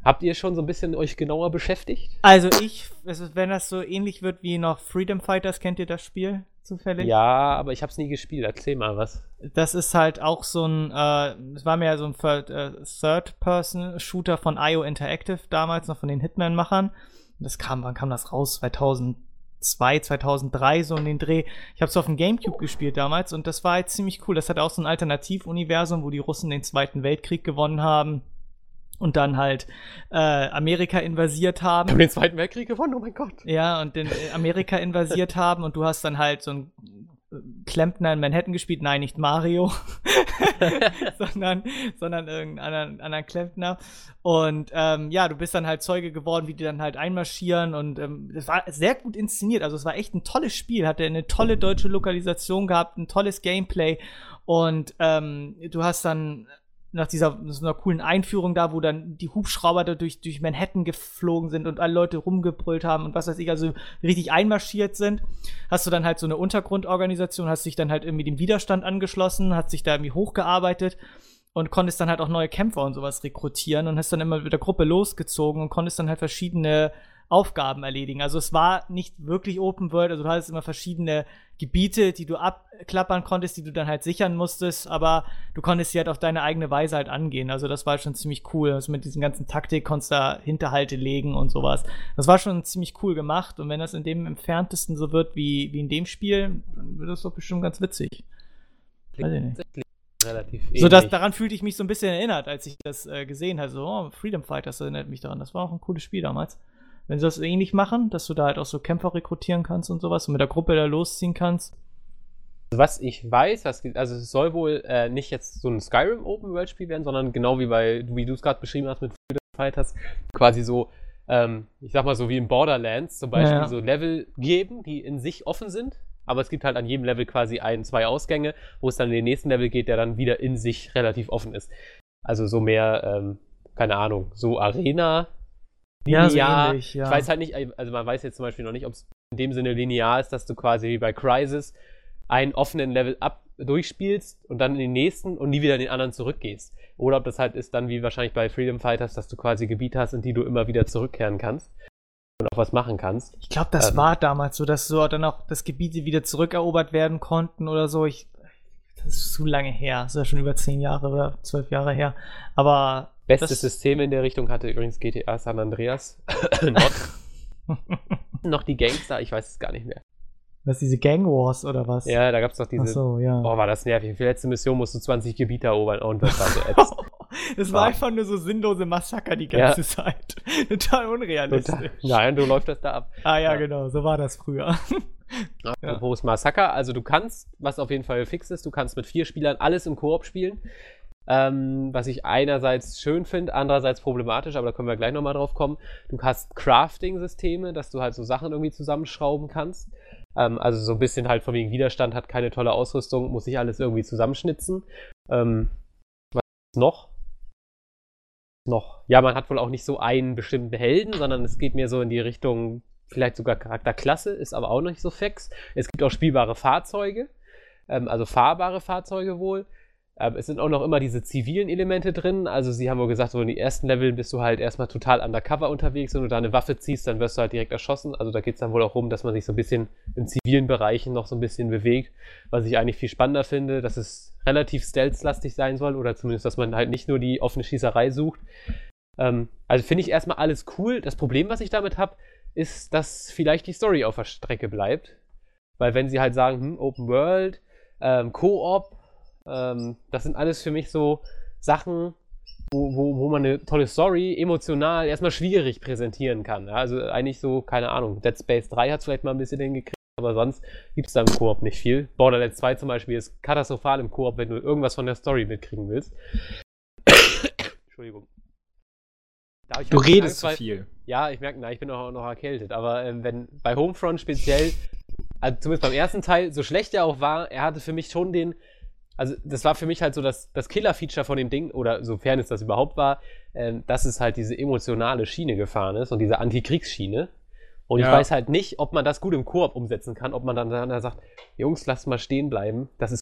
habt ihr schon so ein bisschen euch genauer beschäftigt? Also ich, also wenn das so ähnlich wird wie noch Freedom Fighters, kennt ihr das Spiel zufällig? Ja, aber ich hab's nie gespielt. Erzähl mal was. Das ist halt auch so ein, äh, es war mehr so ein Third-Person-Shooter von I O Interactive damals, noch von den Hitman-Machern. Das kam, wann kam das raus? zweitausendzwei, zweitausenddrei, so in den Dreh. Ich habe es auf dem Gamecube gespielt damals und das war halt ziemlich cool. Das hat auch so ein Alternativuniversum, wo die Russen den Zweiten Weltkrieg gewonnen haben und dann halt äh, Amerika invasiert haben. Die haben den Zweiten Weltkrieg gewonnen, oh mein Gott. Ja, und den Amerika invasiert haben und du hast dann halt so ein Klempner in Manhattan gespielt. Nein, nicht Mario, sondern, sondern irgendeinen anderen, anderen Klempner. Und ähm, ja, du bist dann halt Zeuge geworden, wie die dann halt einmarschieren. Und ähm, das war sehr gut inszeniert. Also es war echt ein tolles Spiel. Hatte eine tolle deutsche Lokalisation gehabt, ein tolles Gameplay. Und ähm, du hast dann nach dieser so einer coolen Einführung da, wo dann die Hubschrauber da durch, durch Manhattan geflogen sind und alle Leute rumgebrüllt haben und was weiß ich, also richtig einmarschiert sind, hast du dann halt so eine Untergrundorganisation, hast dich dann halt irgendwie dem Widerstand angeschlossen, hast dich da irgendwie hochgearbeitet und konntest dann halt auch neue Kämpfer und sowas rekrutieren und hast dann immer mit der Gruppe losgezogen und konntest dann halt verschiedene Aufgaben erledigen. Also es war nicht wirklich Open World, also du hattest immer verschiedene Gebiete, die du abklappern konntest, die du dann halt sichern musstest, aber du konntest sie halt auf deine eigene Weise halt angehen. Also das war schon ziemlich cool. Also mit diesen ganzen Taktik konntest du da Hinterhalte legen und sowas. Das war schon ziemlich cool gemacht und wenn das in dem entferntesten so wird wie, wie in dem Spiel, dann wird das doch bestimmt ganz witzig. Weiß ich nicht. Relativ ähnlich. So, dass, daran fühlte ich mich so ein bisschen erinnert, als ich das äh, gesehen habe. So, oh, Freedom Fighters erinnert mich daran. Das war auch ein cooles Spiel damals. wenn sie das ähnlich machen, dass du da halt auch so Kämpfer rekrutieren kannst und sowas und mit der Gruppe da losziehen kannst. Was ich weiß, was, also es soll wohl äh, nicht jetzt so ein Skyrim Open-World-Spiel werden, sondern genau wie bei, wie du es gerade beschrieben hast mit Freedom Fighters, quasi so, ähm, ich sag mal so wie in Borderlands zum Beispiel, ja, ja. so Level geben, die in sich offen sind, aber es gibt halt an jedem Level quasi ein, zwei Ausgänge, wo es dann in den nächsten Level geht, der dann wieder in sich relativ offen ist. Also so mehr, ähm, keine Ahnung, so Arena, linear, ja, so ähnlich, ja. Ich weiß halt nicht, also man weiß jetzt zum Beispiel noch nicht, ob es in dem Sinne linear ist, dass du quasi wie bei Crysis einen offenen Level ab durchspielst und dann in den nächsten und nie wieder in den anderen zurückgehst. Oder ob das halt ist dann wie wahrscheinlich bei Freedom Fighters, dass du quasi Gebiete hast, in die du immer wieder zurückkehren kannst und auch was machen kannst. Ich glaube, das ähm, war damals so, dass so dann auch das Gebiete wieder zurückerobert werden konnten oder so. Ich, das ist zu lange her. Das ist ja schon über zehn Jahre oder zwölf Jahre her. Aber bestes das System in der Richtung hatte übrigens G T A San Andreas. noch, noch die Gangster, ich weiß es gar nicht mehr. Was, diese Gang Wars oder was? Ja, da gab's doch diese... Ach so, ja. Oh, war das nervig. Für die letzte Mission musst du zwanzig Gebiete erobern. Und das war so ätzend. Das war einfach nur so sinnlose Massaker die ganze ja. Zeit. Total unrealistisch. Total. Nein, du läufst das da ab. Ah ja, ja, genau. So war das früher. Apropos ja. Massaker. Also du kannst, was auf jeden Fall fix ist, du kannst mit vier Spielern alles im Koop spielen. Ähm, was ich einerseits schön finde, andererseits problematisch, aber da können wir gleich nochmal drauf kommen. Du hast Crafting-Systeme, dass du halt so Sachen irgendwie zusammenschrauben kannst. Ähm, also so ein bisschen halt von wegen Widerstand, hat keine tolle Ausrüstung, muss sich alles irgendwie zusammenschnitzen. Ähm, was noch? Noch. Ja, man hat wohl auch nicht so einen bestimmten Helden, sondern es geht mehr so in die Richtung, vielleicht sogar Charakterklasse, ist aber auch nicht so fix. Es gibt auch spielbare Fahrzeuge, ähm, also fahrbare Fahrzeuge wohl. Es sind auch noch immer diese zivilen Elemente drin, also sie haben wohl gesagt, so in den ersten Leveln bist du halt erstmal total undercover unterwegs, wenn du da eine Waffe ziehst, dann wirst du halt direkt erschossen, also da geht es dann wohl auch rum, dass man sich so ein bisschen in zivilen Bereichen noch so ein bisschen bewegt, was ich eigentlich viel spannender finde, dass es relativ stealth-lastig sein soll oder zumindest, dass man halt nicht nur die offene Schießerei sucht. Ähm, also finde ich erstmal alles cool, das Problem, was ich damit habe, ist, dass vielleicht die Story auf der Strecke bleibt, weil wenn sie halt sagen, hm, Open World, ähm, Co-op, Ähm, das sind alles für mich so Sachen, wo, wo, wo man eine tolle Story emotional erstmal schwierig präsentieren kann. Ja? Also eigentlich so, keine Ahnung, Dead Space drei hat es vielleicht mal ein bisschen hingekriegt, aber sonst gibt es da im Koop nicht viel. Borderlands zwei zum Beispiel ist katastrophal im Koop, wenn du irgendwas von der Story mitkriegen willst. Entschuldigung. Da, du redest zu viel. Ja, ich merke, na, ich bin auch noch erkältet, aber ähm, wenn bei Homefront speziell, also zumindest beim ersten Teil, so schlecht er auch war, er hatte für mich schon den... Also das war für mich halt so das, das Killer-Feature von dem Ding, oder sofern es das überhaupt war, äh, dass es halt diese emotionale Schiene gefahren ist und diese Antikriegsschiene. Und ja. ich weiß halt nicht, ob man das gut im Koop umsetzen kann, ob man dann, dann sagt, Jungs, lasst mal stehen bleiben, das ist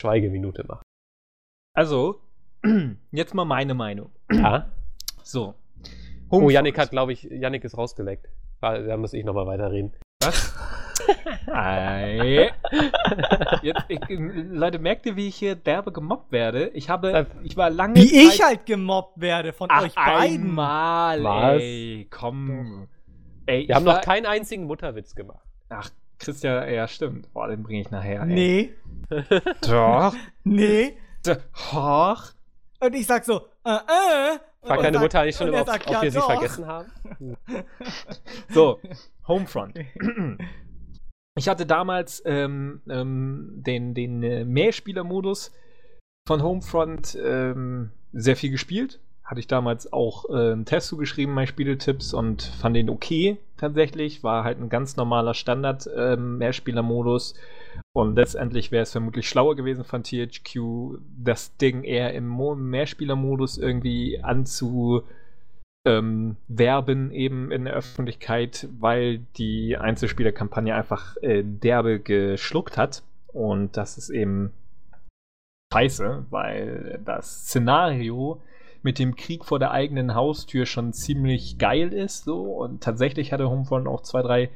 Schweigeminute machen. Also, jetzt mal meine Meinung. Ja. So. Homefront. Oh, Yannick hat, glaube ich, Yannick ist rausgeleckt. Da muss ich nochmal weiterreden. Was? Jetzt, ich, Leute, merkt ihr, wie ich hier derbe gemobbt werde? Ich habe, ich war lange Wie Zeit ich halt gemobbt werde von Ach, euch beiden. Einmal, Was? ey, komm. Ey, wir haben war, noch keinen einzigen Mutterwitz gemacht. Ach, Christian, ja, stimmt. Boah, den bringe ich nachher, ey. Nee. Doch. Nee. Doch. Und ich sag so, äh, äh. Frag deine Mutter eigentlich schon, ob, sagt, ob ja, wir doch. sie vergessen haben. So, Homefront. Ich hatte damals ähm, ähm, den, den äh, Mehrspieler-Modus von Homefront ähm, sehr viel gespielt. Hatte ich damals auch äh, einen Test zugeschrieben, meine Spieletipps, und fand den okay tatsächlich. War halt ein ganz normaler Standard-Mehrspieler-Modus. Ähm, und letztendlich wäre es vermutlich schlauer gewesen von T H Q, das Ding eher im Mo- Mehrspieler-Modus irgendwie anzu... Ähm, werben eben in der Öffentlichkeit, weil die Einzelspielerkampagne einfach äh, derbe geschluckt hat. Und das ist eben scheiße, weil das Szenario mit dem Krieg vor der eigenen Haustür schon ziemlich geil ist. So. Und tatsächlich hatte Homefront auch zwei, drei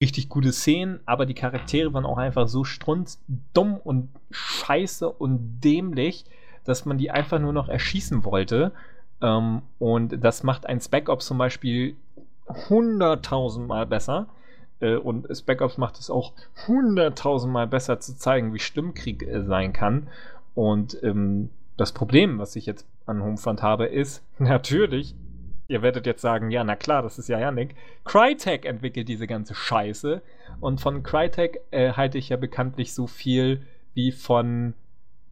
richtig gute Szenen, aber die Charaktere waren auch einfach so strunzdumm und scheiße und dämlich, dass man die einfach nur noch erschießen wollte. Um, und das macht ein Spec Ops zum Beispiel hunderttausend Mal besser. Und Spec Ops macht es auch hunderttausend Mal besser, zu zeigen, wie schlimm Krieg sein kann. Und um, das Problem, was ich jetzt an Homefront habe, ist natürlich, Ihr werdet jetzt sagen, ja, na klar, das ist ja Yannick. Crytek entwickelt diese ganze Scheiße. Und von Crytek äh, halte ich ja bekanntlich so viel wie von...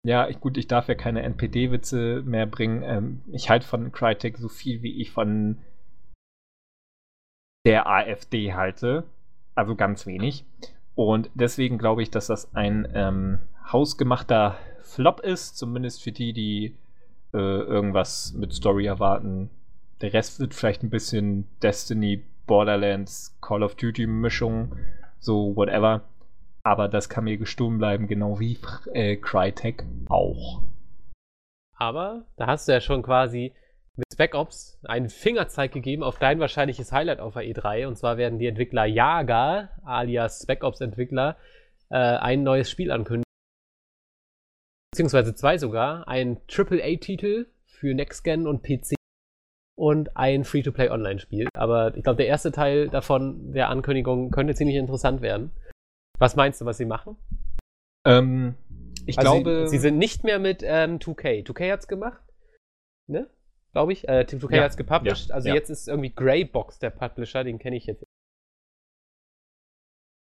Ja, ich, gut, ich darf ja keine N P D-Witze mehr bringen. Ähm, ich halte von Crytek so viel, wie ich von der A F D halte. Also ganz wenig. Und deswegen glaube ich, dass das ein ähm, hausgemachter Flop ist. Zumindest für die, die äh, irgendwas mit Story erwarten. Der Rest wird vielleicht ein bisschen Destiny, Borderlands, Call of Duty-Mischung, so whatever. Aber das kann mir gestohlen bleiben, genau wie äh, Crytek auch. Aber da hast du ja schon quasi mit Spec Ops einen Fingerzeig gegeben auf dein wahrscheinliches Highlight auf der E drei. Und zwar werden die Entwickler Jaga, alias Spec Ops-Entwickler, äh, ein neues Spiel ankündigen. Beziehungsweise zwei sogar. Ein Triple A Titel für Next-Gen und P C. Und ein Free-to-Play-Online-Spiel. Aber ich glaube, der erste Teil davon, der Ankündigung, könnte ziemlich interessant werden. Was meinst du, was sie machen? Ähm, ich also glaube... Sie, sie sind nicht mehr mit ähm, zwei K. zwei K hat's gemacht, ne? Glaube ich. Äh, zwei K ja. hat's gepublished. Ja. Also ja. Jetzt ist irgendwie Greybox der Publisher, den kenne ich jetzt.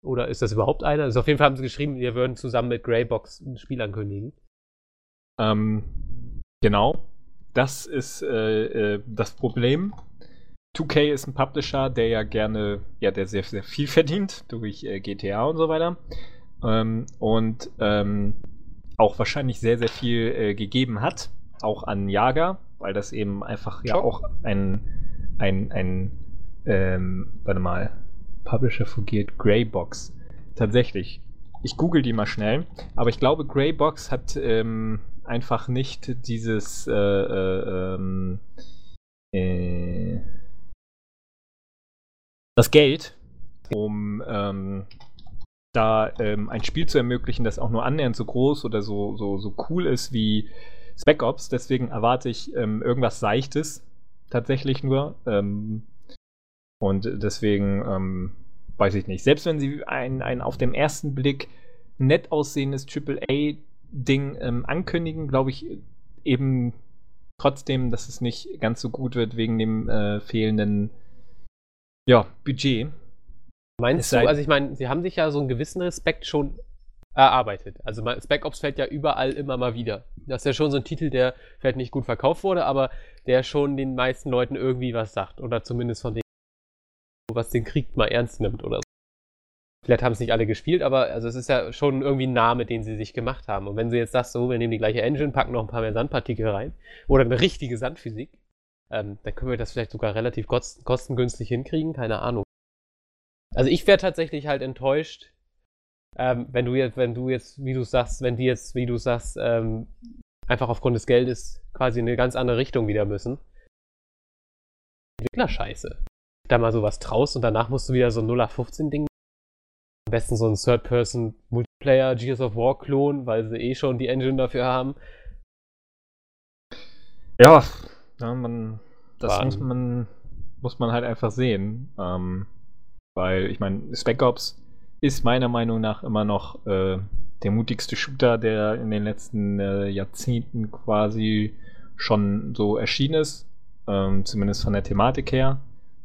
Oder ist das überhaupt einer? Also auf jeden Fall haben sie geschrieben, wir würden zusammen mit Greybox ein Spiel ankündigen. Ähm, genau. Das ist äh, äh, das Problem. zwei K ist ein Publisher, der ja gerne, ja, der sehr, sehr viel verdient durch äh, G T A und so weiter. Ähm, und ähm, auch wahrscheinlich sehr, sehr viel äh, gegeben hat, auch an Jaga, weil das eben einfach ja Schock. auch ein, ein, ein, ähm, warte mal, Publisher fungiert, Greybox. Tatsächlich. Ich google die mal schnell, aber ich glaube, Greybox hat, ähm, einfach nicht dieses äh, äh, äh, das Geld, um ähm, da ähm, ein Spiel zu ermöglichen, das auch nur annähernd so groß oder so, so, so cool ist wie Spec Ops. Deswegen erwarte ich ähm, irgendwas Seichtes tatsächlich nur. Ähm, und deswegen ähm, weiß ich nicht. Selbst wenn sie ein, ein auf dem ersten Blick nett aussehendes Triple A Ding ähm, ankündigen, glaube ich eben trotzdem, dass es nicht ganz so gut wird wegen dem äh, fehlenden ja, Budget. Meinst du, also ich meine, sie haben sich ja so einen gewissen Respekt schon erarbeitet. Also Spec Ops fällt ja überall immer mal wieder. Das ist ja schon so ein Titel, der vielleicht nicht gut verkauft wurde, aber der schon den meisten Leuten irgendwie was sagt. Oder zumindest von denen, was den Krieg mal ernst nimmt oder so. Vielleicht haben es nicht alle gespielt, aber also es ist ja schon irgendwie ein Name, den sie sich gemacht haben. Und wenn sie jetzt sagst, so, wir nehmen die gleiche Engine, packen noch ein paar mehr Sandpartikel rein oder eine richtige Sandphysik, ähm, dann können wir das vielleicht sogar relativ kost- kostengünstig hinkriegen, keine Ahnung. Also ich wäre tatsächlich halt enttäuscht, ähm, wenn du jetzt, wenn du jetzt, wie du sagst, wenn die jetzt, wie du sagst, ähm, einfach aufgrund des Geldes quasi in eine ganz andere Richtung wieder müssen. Entwicklerscheiße. Da mal sowas traust und danach musst du wieder so ein null acht fünfzehn Ding. Am besten so ein Third-Person-Multiplayer Gears of War-Klon, weil sie eh schon die Engine dafür haben. Ja, ja man, das muss man, muss man halt einfach sehen. Ähm, weil, ich meine, Spec Ops ist meiner Meinung nach immer noch äh, der mutigste Shooter, der in den letzten äh, Jahrzehnten quasi schon so erschienen ist. Ähm, zumindest von der Thematik her.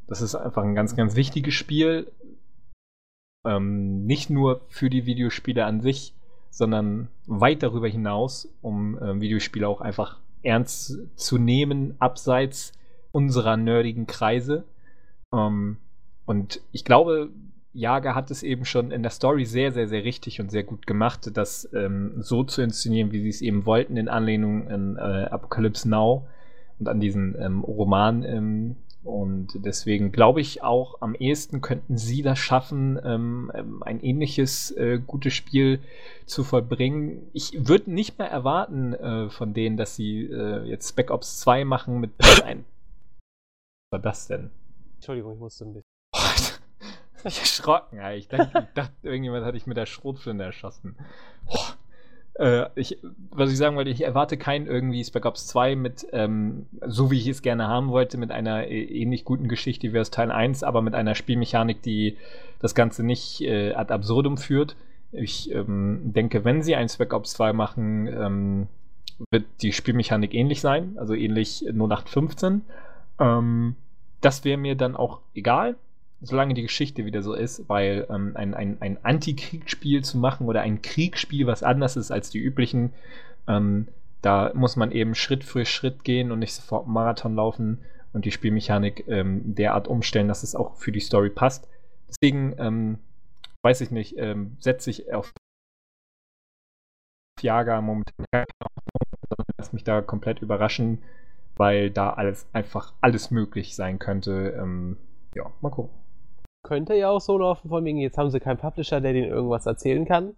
Das ist einfach ein ganz, ganz wichtiges Spiel. Ähm, nicht nur für die Videospiele an sich, sondern weit darüber hinaus, um äh, Videospiele auch einfach ernst zu nehmen, abseits unserer nerdigen Kreise. Ähm, und ich glaube, Jager hat es eben schon in der Story sehr, sehr, sehr richtig und sehr gut gemacht, das ähm, so zu inszenieren, wie sie es eben wollten, in Anlehnung an äh, Apocalypse Now und an diesen ähm, Roman. Ähm, Und deswegen glaube ich auch, am ehesten könnten sie das schaffen, ähm, ein ähnliches äh, gutes Spiel zu vollbringen. Ich würde nicht mehr erwarten äh, von denen, dass sie äh, jetzt Spec Ops zwei machen mit ein. Was war das denn? Entschuldigung, ich musste ein bisschen. Boah, ich bin erschrocken. Alter. Ich dachte, ich dachte, irgendjemand hat dich mit der Schrotflinte erschossen. Boah. Ich, was ich sagen wollte, ich erwarte kein irgendwie Spec Ops zwei mit, ähm, so wie ich es gerne haben wollte, mit einer ähnlich guten Geschichte wie aus Teil eins, aber mit einer Spielmechanik, die das Ganze nicht äh, ad absurdum führt. Ich ähm, denke, wenn sie ein Spec Ops zwei machen, ähm, wird die Spielmechanik ähnlich sein, also ähnlich null acht fünfzehn. Ähm, das wäre mir dann auch egal, solange die Geschichte wieder so ist, weil ähm, ein, ein, ein Antikriegsspiel zu machen oder ein Kriegsspiel, was anders ist als die üblichen, ähm, da muss man eben Schritt für Schritt gehen und nicht sofort einen Marathon laufen und die Spielmechanik ähm, derart umstellen, dass es auch für die Story passt. Deswegen, ähm, weiß ich nicht, ähm, setze ich auf Jager momentan, sondern lass mich da komplett überraschen, weil da alles einfach alles möglich sein könnte. Ähm, ja, mal gucken. Könnte ja auch so laufen, von wegen, jetzt haben sie keinen Publisher, der denen irgendwas erzählen kann.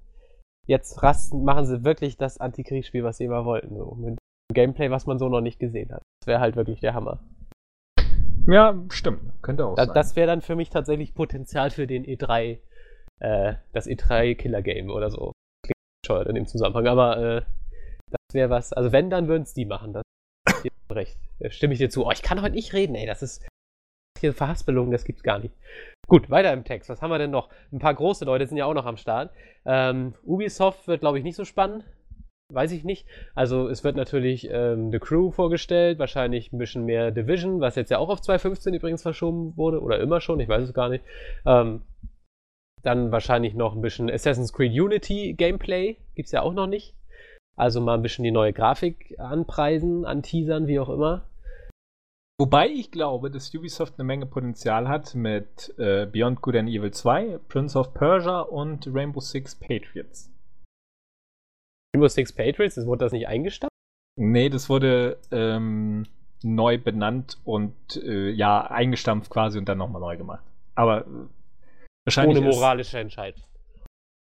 Jetzt rasten, machen sie wirklich das Antikriegsspiel, was sie immer wollten. So. Mit Gameplay, was man so noch nicht gesehen hat. Das wäre halt wirklich der Hammer. Ja, stimmt. Könnte auch da, sein. Das wäre dann für mich tatsächlich Potenzial für den E drei, äh, das E drei Killer Game oder so. Klingt bescheuert in dem Zusammenhang, aber äh, das wäre was. Also wenn, dann würden es die machen. Das recht. Da stimme ich dir zu. Oh, ich kann heute nicht reden, ey. Das ist hier Verhaspelung, das gibt's gar nicht. Gut, weiter im Text. Was haben wir denn noch? Ein paar große Leute sind ja auch noch am Start. Ähm, Ubisoft wird, glaube ich, nicht so spannend. Weiß ich nicht. Also es wird natürlich ähm, The Crew vorgestellt, wahrscheinlich ein bisschen mehr Division, was jetzt ja auch auf zweitausendfünfzehn übrigens verschoben wurde, oder immer schon, ich weiß es gar nicht. Ähm, dann wahrscheinlich noch ein bisschen Assassin's Creed Unity Gameplay, gibt's ja auch noch nicht. Also mal ein bisschen die neue Grafik anpreisen, anteasern, wie auch immer. Wobei ich glaube, dass Ubisoft eine Menge Potenzial hat mit äh, Beyond Good and Evil zwei, Prince of Persia und Rainbow Six Patriots. Rainbow Six Patriots, das wurde das nicht eingestampft? Nee, das wurde ähm, neu benannt und äh, ja, eingestampft quasi und dann nochmal neu gemacht. Aber äh, wahrscheinlich ohne moralische Entscheidung.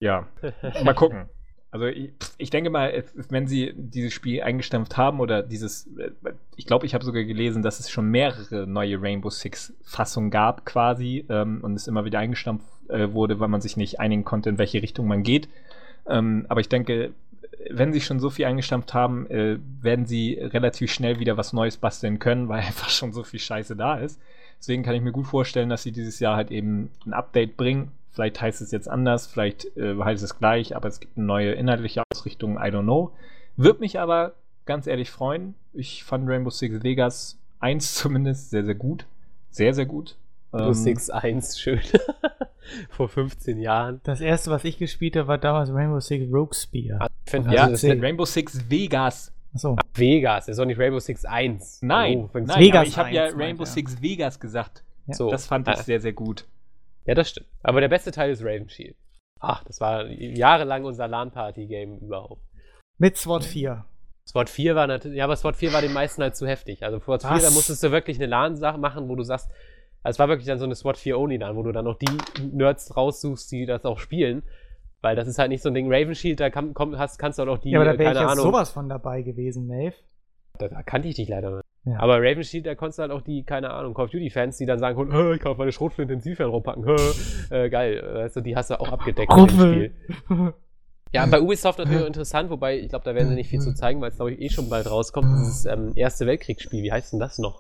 Ja, mal gucken. Also ich, ich denke mal, wenn sie dieses Spiel eingestampft haben oder dieses, ich glaube, ich habe sogar gelesen, dass es schon mehrere neue Rainbow Six Fassungen gab quasi ähm, und es immer wieder eingestampft äh, wurde, weil man sich nicht einigen konnte, in welche Richtung man geht. Ähm, aber ich denke, wenn sie schon so viel eingestampft haben, äh, werden sie relativ schnell wieder was Neues basteln können, weil einfach schon so viel Scheiße da ist. Deswegen kann ich mir gut vorstellen, dass sie dieses Jahr halt eben ein Update bringen. Vielleicht heißt es jetzt anders, vielleicht äh, heißt es gleich, aber es gibt eine neue inhaltliche Ausrichtung, I don't know. Würde mich aber ganz ehrlich freuen. Ich fand Rainbow Six Vegas eins zumindest sehr, sehr gut. Sehr, sehr gut. Rainbow ähm, Six eins, schön. Vor fünfzehn Jahren. Das erste, was ich gespielt habe, war damals Rainbow Six Rogue Spear. Also, ja, das ist Rainbow Six Vegas. Achso. Ach, Vegas, das ist doch nicht Rainbow Six eins. Nein, oh, nein Vegas, ich habe ja Rainbow ja. Six Vegas gesagt. Ja. So. Das fand ich ah. sehr, sehr gut. Ja, das stimmt. Aber der beste Teil ist Raven Shield. Ach, das war jahrelang unser LAN-Party-Game überhaupt. Mit SWAT vier. SWAT vier war natürlich, ja, aber SWAT vier war den meisten halt zu heftig. Also SWAT vier, da musstest du wirklich eine LAN-Sache machen, wo du sagst, also es war wirklich dann so eine SWAT vier Only LAN, wo du dann noch die Nerds raussuchst, die das auch spielen. Weil das ist halt nicht so ein Ding. Raven Shield, da kann, komm, hast, kannst du auch noch die, keine Ahnung. Ja, aber da wäre ich ja Ahnung. sowas von dabei gewesen, Maeve. Da, da kannte ich dich leider nicht. Ja. Aber Raven Shield, da konntest du halt auch die, keine Ahnung, Call of Duty-Fans, die dann sagen, oh, ich kann auf meine Schrotflinte in den Zielfern rumpacken. äh, geil, weißt du, die hast du auch abgedeckt im Spiel. Ja, bei Ubisoft natürlich interessant, wobei, ich glaube, da werden sie nicht viel zu zeigen, weil es, glaube ich, eh schon bald rauskommt. Dieses ähm, Erste Weltkriegsspiel, wie heißt denn das noch?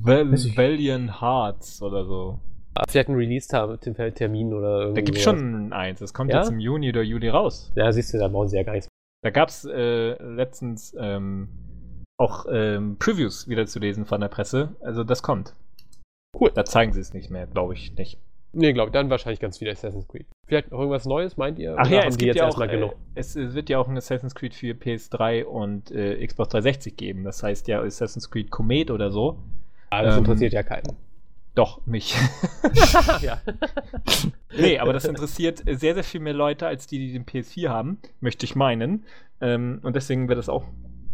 Val- Valiant Hearts oder so. Vielleicht ein Release-Termin oder irgendwie. Da gibt es schon eins, das kommt ja? jetzt im Juni oder Juli raus. Ja, siehst du, da brauchen sie ja gar nichts. Da gab es äh, letztens ähm, auch ähm, Previews wieder zu lesen von der Presse. Also das kommt. Cool. Da zeigen sie es nicht mehr, glaube ich nicht. Nee, glaube ich. Dann wahrscheinlich ganz viel Assassin's Creed. Vielleicht noch irgendwas Neues, meint ihr? Ach ja, es gibt jetzt ja auch, äh, es wird ja auch ein Assassin's Creed für P S drei und äh, Xbox dreihundertsechzig geben. Das heißt ja Assassin's Creed Komet oder so. Aber das ähm, interessiert ja keinen. Doch, mich. Ja. Nee, aber das interessiert sehr, sehr viel mehr Leute, als die, die den P S vier haben, möchte ich meinen. Ähm, und deswegen wird das auch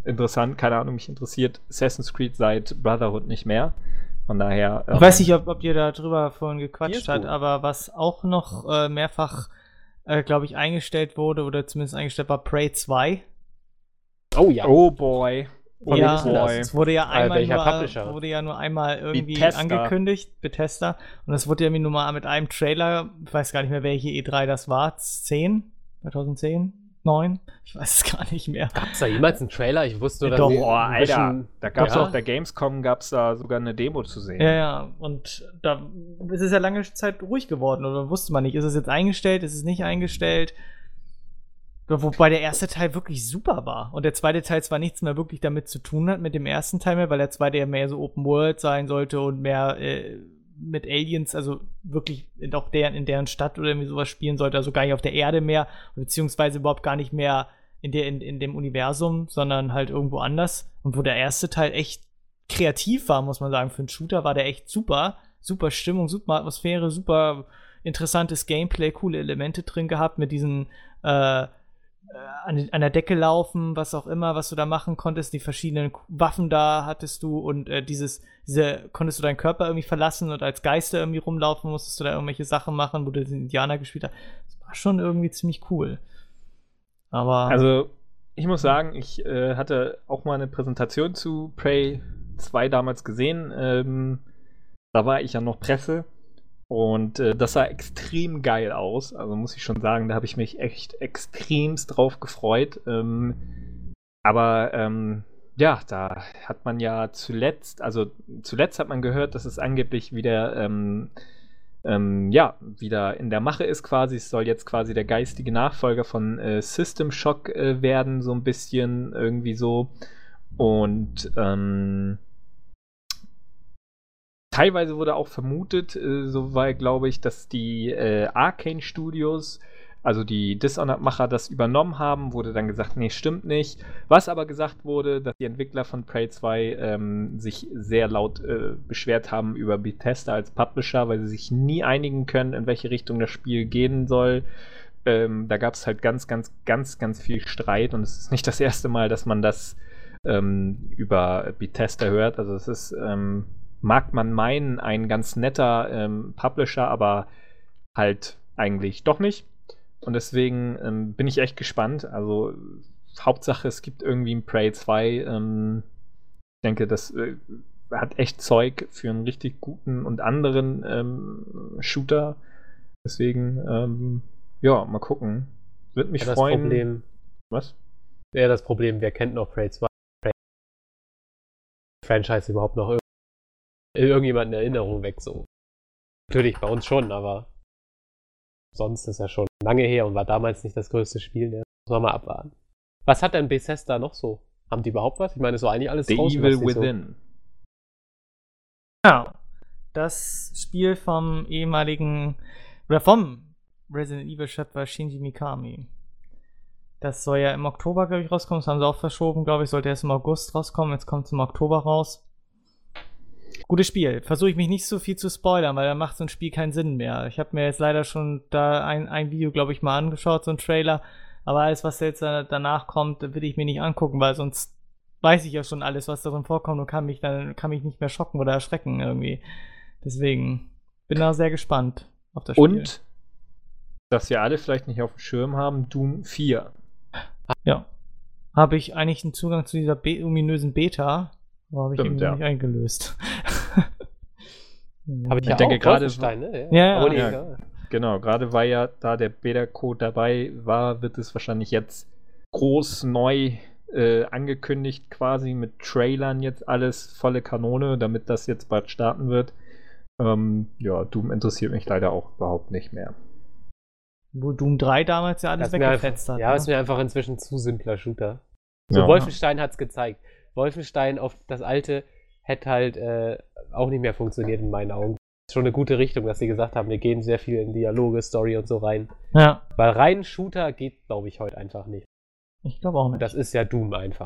interessant, keine Ahnung, mich interessiert Assassin's Creed seit Brotherhood nicht mehr. Von daher. Ähm, ich weiß nicht, ob, ob ihr da drüber vorhin gequatscht habt, aber was auch noch äh, mehrfach, äh, glaube ich, eingestellt wurde oder zumindest eingestellt war, Prey zwei. Oh ja. Oh boy. Von ja, es wurde ja einmal nur, wurde ja nur einmal irgendwie Bethesda. angekündigt, Bethesda. Und das wurde ja nur mal mit einem Trailer, ich weiß gar nicht mehr, welche E drei das war, zehn, zweitausendzehn, neun, ich weiß es gar nicht mehr. Gab's da jemals einen Trailer? Ich wusste nur, ja, dass... Doch, oh, Alter, da gab's ja. auch der Gamescom, gab's da sogar eine Demo zu sehen. Ja, ja, und da ist es ja lange Zeit ruhig geworden, oder wusste man nicht, ist es jetzt eingestellt, ist es nicht eingestellt? Wobei der erste Teil wirklich super war. Und der zweite Teil zwar nichts mehr wirklich damit zu tun hat, mit dem ersten Teil mehr, weil der zweite ja mehr so Open World sein sollte und mehr äh, mit Aliens, also wirklich in, auch deren, in deren Stadt oder irgendwie sowas spielen sollte, also gar nicht auf der Erde mehr, beziehungsweise überhaupt gar nicht mehr in, der, in, in dem Universum, sondern halt irgendwo anders. Und wo der erste Teil echt kreativ war, muss man sagen, für einen Shooter war der echt super. Super Stimmung, super Atmosphäre, super interessantes Gameplay, coole Elemente drin gehabt mit diesen äh, An, an der Decke laufen, was auch immer, was du da machen konntest, die verschiedenen Waffen da hattest du und äh, dieses, diese, konntest du deinen Körper irgendwie verlassen und als Geister irgendwie rumlaufen, musstest du da irgendwelche Sachen machen, wo du den Indianer gespielt hast. Das war schon irgendwie ziemlich cool. Aber. Also, ich muss sagen, ich äh, hatte auch mal eine Präsentation zu Prey zwei damals gesehen. Ähm, da war ich ja noch Presse. Und äh, das sah extrem geil aus, also muss ich schon sagen, da habe ich mich echt extremst drauf gefreut. Ähm, aber ähm, ja, da hat man ja zuletzt, also zuletzt hat man gehört, dass es angeblich wieder, ähm, ähm, ja, wieder in der Mache ist quasi. Es soll jetzt quasi der geistige Nachfolger von äh, System Shock äh, werden, so ein bisschen irgendwie so. Und ähm, teilweise wurde auch vermutet, äh, soweit glaube ich, dass die äh, Arcane Studios, also die Dishonored-Macher, das übernommen haben. Wurde dann gesagt, nee, stimmt nicht. Was aber gesagt wurde, dass die Entwickler von Prey zwei ähm, sich sehr laut äh, beschwert haben über Bethesda als Publisher, weil sie sich nie einigen können, in welche Richtung das Spiel gehen soll. Ähm, da gab es halt ganz, ganz, ganz, ganz viel Streit und es ist nicht das erste Mal, dass man das ähm, über Bethesda hört. Also es ist... Ähm, mag man meinen, ein ganz netter ähm, Publisher, aber halt eigentlich doch nicht. Und deswegen ähm, bin ich echt gespannt. Also Hauptsache, es gibt irgendwie ein Prey zwei. Ähm, ich denke, das äh, hat echt Zeug für einen richtig guten und anderen ähm, Shooter. Deswegen, ähm, ja, mal gucken. Würde mich ja, das freuen. Problem. Was? Ja, das Problem, wer kennt noch Prey zwei? Prey Franchise überhaupt noch irgendwie? Irgendjemand in Erinnerung weg, so. Natürlich, bei uns schon, aber sonst ist ja schon lange her und war damals nicht das größte Spiel, ne? Muss man mal abwarten. Was hat denn Bethesda noch so? Haben die überhaupt was? Ich meine, ist so eigentlich alles The raus. Evil Within. So. Ja, das Spiel vom ehemaligen, oder vom Resident Evil-Schöpfer Shinji Mikami. Das soll ja im Oktober, glaube ich, rauskommen. Das haben sie auch verschoben, glaube ich. Sollte erst im August rauskommen. Jetzt kommt es im Oktober raus. Gutes Spiel. Versuche ich mich nicht so viel zu spoilern, weil dann macht so ein Spiel keinen Sinn mehr. Ich habe mir jetzt leider schon da ein, ein Video, glaube ich, mal angeschaut, so ein Trailer. Aber alles, was jetzt danach kommt, will ich mir nicht angucken, weil sonst weiß ich ja schon alles, was darin vorkommt und kann mich dann kann mich nicht mehr schocken oder erschrecken irgendwie. Deswegen bin da sehr gespannt auf das Spiel. Und, dass wir alle vielleicht nicht auf dem Schirm haben, Doom vier. Ja. Habe ich eigentlich einen Zugang zu dieser be- ominösen Beta? Aber habe ich Stimmt, eben ja. nicht eingelöst. Habe ich ja denke, auch Wolfenstein, ne? Ja, ja, ja, ja. Genau, gerade weil ja da der Beta-Code dabei war, wird es wahrscheinlich jetzt groß neu äh, angekündigt, quasi mit Trailern jetzt alles, volle Kanone, damit das jetzt bald starten wird. Ähm, ja, Doom interessiert mich leider auch überhaupt nicht mehr. Wo Doom drei damals ja alles weggefetzt hat. Ja, ne? Ist mir einfach inzwischen zu simpler Shooter. So, ja. Wolfenstein hat es gezeigt. Wolfenstein auf das alte hätte halt äh, auch nicht mehr funktioniert in meinen Augen. Das ist schon eine gute Richtung, dass sie gesagt haben, wir gehen sehr viel in Dialoge, Story und so rein. Ja. Weil rein Shooter geht, glaube ich, heute einfach nicht. Ich glaube auch nicht. Das ist ja Doom einfach.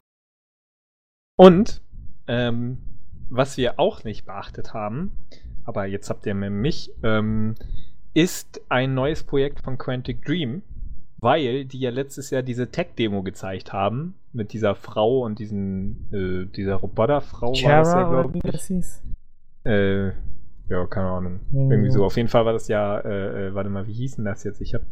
Und, ähm, was wir auch nicht beachtet haben, aber jetzt habt ihr mich, ähm, ist ein neues Projekt von Quantic Dream, weil die ja letztes Jahr diese Tech-Demo gezeigt haben, mit dieser Frau und diesen, äh, dieser Roboterfrau war das ja, glaube ich. Das hieß? Äh, ja, keine Ahnung. Mhm. Irgendwie so. Auf jeden Fall war das ja, äh, warte mal, wie hieß denn das jetzt? Ich hab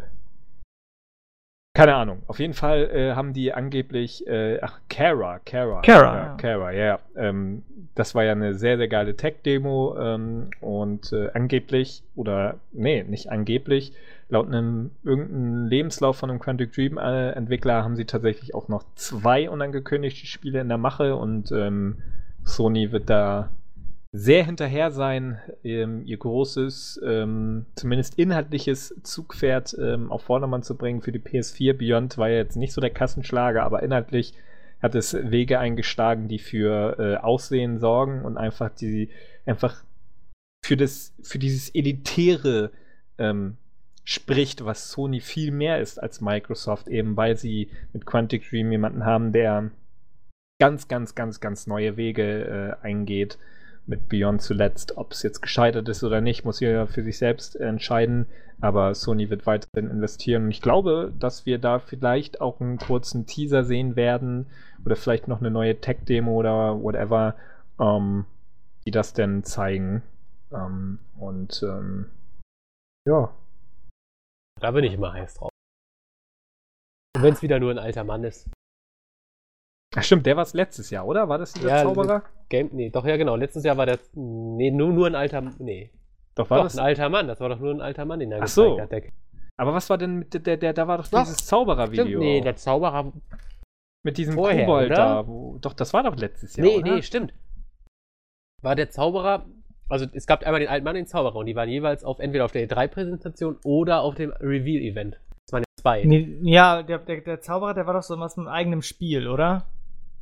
keine Ahnung. Auf jeden Fall äh, haben die angeblich, äh, ach, Kara, Kara. Kara, Kara, ja. Ähm, das war ja eine sehr, sehr geile Tech-Demo ähm, und äh, angeblich, oder, nee, nicht angeblich, laut einem irgendeinem Lebenslauf von einem Quantic Dream-Entwickler haben sie tatsächlich auch noch zwei unangekündigte Spiele in der Mache und ähm, Sony wird da sehr hinterher sein, ähm, ihr großes, ähm, zumindest inhaltliches Zugpferd ähm, auf Vordermann zu bringen. Für die P S vier Beyond war ja jetzt nicht so der Kassenschlager, aber inhaltlich hat es Wege eingeschlagen, die für äh, Aussehen sorgen und einfach die einfach für das für dieses Elitäre ähm, spricht, was Sony viel mehr ist als Microsoft, eben weil sie mit Quantic Dream jemanden haben, der ganz, ganz, ganz, ganz neue Wege äh, eingeht mit Beyond zuletzt. Ob es jetzt gescheitert ist oder nicht, muss jeder für sich selbst entscheiden, aber Sony wird weiterhin investieren und ich glaube, dass wir da vielleicht auch einen kurzen Teaser sehen werden oder vielleicht noch eine neue Tech-Demo oder whatever, ähm, die das denn zeigen. Ähm, und ähm, ja. Da bin ich immer heiß drauf. Und wenn es wieder nur ein alter Mann ist. Ach stimmt, der war es letztes Jahr, oder? War das dieser ja, Zauberer? Game, nee, doch, ja genau. Letztes Jahr war der, nee, nur, nur ein alter, nee. Doch, war doch das ein alter Mann, das war doch nur ein alter Mann, den er Ach gezeigt so. Hat. Der, aber was war denn, der, der, der, da war doch dieses Zauberer-Video. Nee, der Zauberer mit diesem vorher, Kobold da. Wo, doch, das war doch letztes Jahr, Nee, oder? nee, stimmt. War der Zauberer, also es gab einmal den alten Mann und den Zauberer und die waren jeweils auf entweder auf der E drei Präsentation oder auf dem Reveal-Event. Das waren ja zwei. Nee, ja, der, der, der Zauberer, der war doch so was mit eigenem Spiel, oder?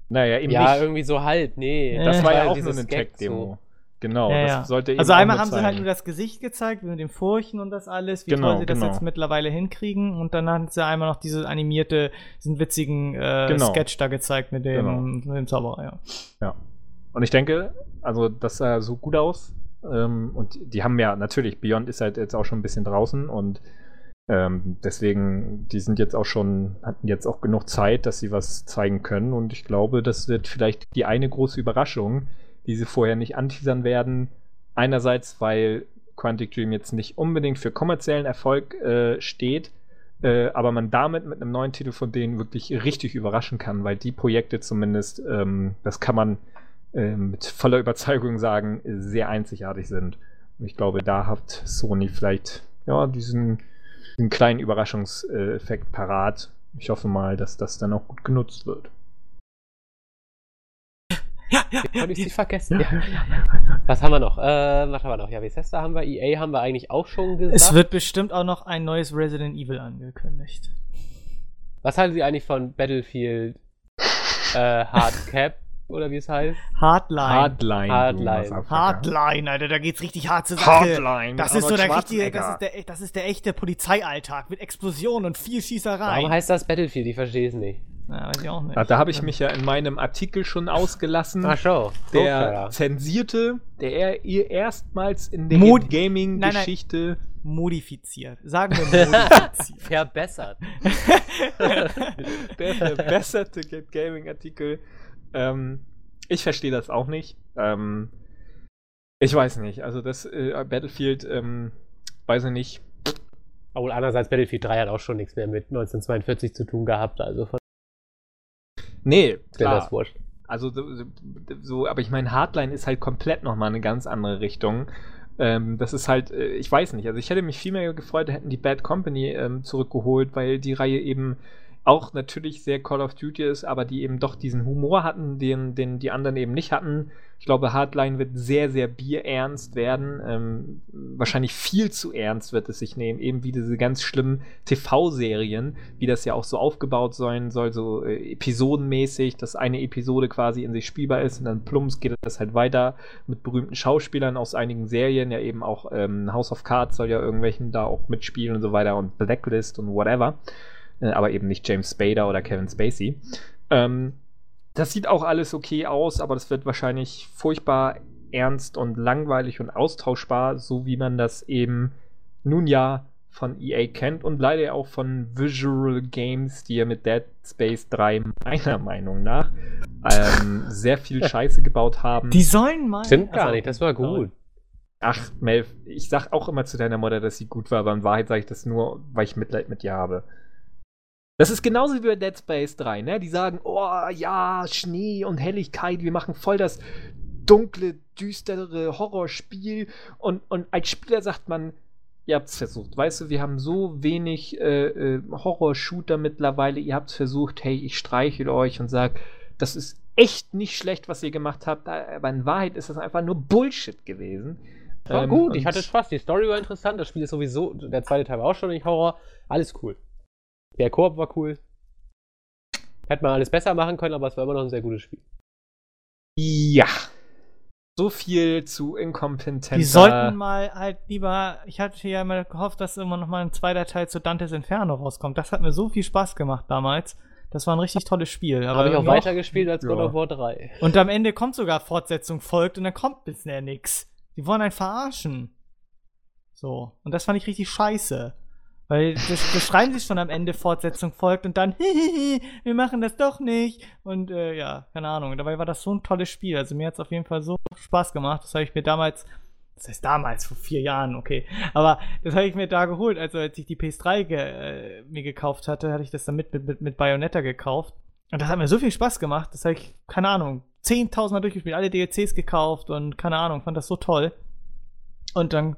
Naja, eben ja, nicht. irgendwie so halb, nee. Das, das war ja auch nur eine Tech-Demo. So. Genau, ja, das ja. sollte eben Also einmal haben sie halt nur das Gesicht gezeigt, mit den Furchen und das alles, wie genau, toll sie genau. das jetzt mittlerweile hinkriegen. Und dann haben sie einmal noch diese animierte, diesen witzigen äh, genau. Sketch da gezeigt mit dem, genau. mit dem Zauberer, ja. Ja. Und ich denke, also das sah so gut aus. Ähm, und die haben ja, natürlich, Beyond ist halt jetzt auch schon ein bisschen draußen und Ähm, deswegen, die sind jetzt auch schon, hatten jetzt auch genug Zeit, dass sie was zeigen können und ich glaube, das wird vielleicht die eine große Überraschung, die sie vorher nicht anteasern werden. Einerseits, weil Quantic Dream jetzt nicht unbedingt für kommerziellen Erfolg äh, steht, äh, aber man damit mit einem neuen Titel von denen wirklich richtig überraschen kann, weil die Projekte zumindest, ähm, das kann man äh, mit voller Überzeugung sagen, sehr einzigartig sind. Und ich glaube, da hat Sony vielleicht ja diesen einen kleinen Überraschungseffekt parat. Ich hoffe mal, dass das dann auch gut genutzt wird. Ja, ja, ja. Konnte ich nicht vergessen. Ja. Was haben wir noch? Äh, was haben wir noch? Ja, Bethesda haben wir, E A haben wir eigentlich auch schon gesagt. Es wird bestimmt auch noch ein neues Resident Evil angekündigt. Was halten Sie eigentlich von Battlefield äh, Hardcap? Oder wie es heißt? Hardline. Hardline. Hardline. Hardline, Alter, da geht's richtig hart zur Sache. Hardline. Das ist so der richtige, das ist der, das ist der echte Polizeialltag mit Explosionen und viel Schießerei. Warum heißt das Battlefield? Ich verstehe es nicht. Na, weiß ich auch nicht. Da, da habe ich mich ja in meinem Artikel schon ausgelassen. Ach so. Der zensierte, der er erstmals in der Mod- Gaming-Geschichte modifiziert. Sagen wir modifiziert. Verbessert. Der verbesserte Get Gaming-Artikel. Ähm, ich verstehe das auch nicht. Ähm, ich weiß nicht. Also das äh, Battlefield, ähm, weiß ich nicht. Obwohl andererseits Battlefield drei hat auch schon nichts mehr mit neunzehnhundertzweiundvierzig zu tun gehabt. Also von nee, klar. Das also so, aber ich meine, Hardline ist halt komplett nochmal eine ganz andere Richtung. Ähm, das ist halt, äh, ich weiß nicht. Also ich hätte mich viel mehr gefreut, hätten die Bad Company ähm, zurückgeholt, weil die Reihe eben auch natürlich sehr Call of Duty ist, aber die eben doch diesen Humor hatten, den, den die anderen eben nicht hatten. Ich glaube, Hardline wird sehr, sehr bierernst werden. Ähm, wahrscheinlich viel zu ernst wird es sich nehmen, eben wie diese ganz schlimmen T V-Serien, wie das ja auch so aufgebaut sein soll, so äh, episodenmäßig, dass eine Episode quasi in sich spielbar ist und dann plumps geht das halt weiter mit berühmten Schauspielern aus einigen Serien, ja eben auch ähm, House of Cards soll ja irgendwelchen da auch mitspielen und so weiter und Blacklist und whatever. Aber eben nicht James Spader oder Kevin Spacey. Ähm, das sieht auch alles okay aus, aber das wird wahrscheinlich furchtbar ernst und langweilig und austauschbar, so wie man das eben nun ja von E A kennt und leider auch von Visual Games, die ja mit Dead Space drei meiner Meinung nach ähm, sehr viel Scheiße gebaut haben. Die sollen mal... Stimmt gar nicht, das war gut. Ach, Melf, ich sag auch immer zu deiner Mutter, dass sie gut war, aber in Wahrheit sage ich das nur, weil ich Mitleid mit ihr habe. Das ist genauso wie bei Dead Space drei, ne? Die sagen, oh ja, Schnee und Helligkeit, wir machen voll das dunkle, düstere Horrorspiel. Und, und als Spieler sagt man, ihr habt's versucht, weißt du, wir haben so wenig äh, Horror-Shooter mittlerweile, ihr habt's versucht, hey, ich streichel euch und sag, das ist echt nicht schlecht, was ihr gemacht habt, aber in Wahrheit ist das einfach nur Bullshit gewesen. War ähm, gut, ich hatte Spaß, die Story war interessant, das Spiel ist sowieso, der zweite Teil war auch schon nicht Horror, alles cool. Der Koop war cool. Hätte man alles besser machen können, aber es war immer noch ein sehr gutes Spiel. Ja. So viel zu inkompetenter. Die sollten mal halt lieber, ich hatte ja immer gehofft, dass immer noch mal ein zweiter Teil zu Dantes Inferno rauskommt. Das hat mir so viel Spaß gemacht damals. Das war ein richtig tolles Spiel. Aber habe ich auch weitergespielt als ja. God of War drei. Und am Ende kommt sogar Fortsetzung folgt und dann kommt bisher nix. Die wollen einen verarschen. So. Und das fand ich richtig scheiße. Weil das, das schreiben sie schon am Ende, Fortsetzung folgt und dann, hihihi, wir machen das doch nicht. Und äh, ja, keine Ahnung. Dabei war das so ein tolles Spiel. Also mir hat es auf jeden Fall so Spaß gemacht. Das habe ich mir damals, das heißt damals, vor vier Jahren, okay. Aber das habe ich mir da geholt. Also als ich die P S drei ge- äh, mir gekauft hatte, hatte ich das dann mit, mit, mit Bayonetta gekauft. Und das hat mir so viel Spaß gemacht. Das habe ich, keine Ahnung, zehntausendmal durchgespielt, alle D L Cs gekauft und keine Ahnung, fand das so toll. Und dann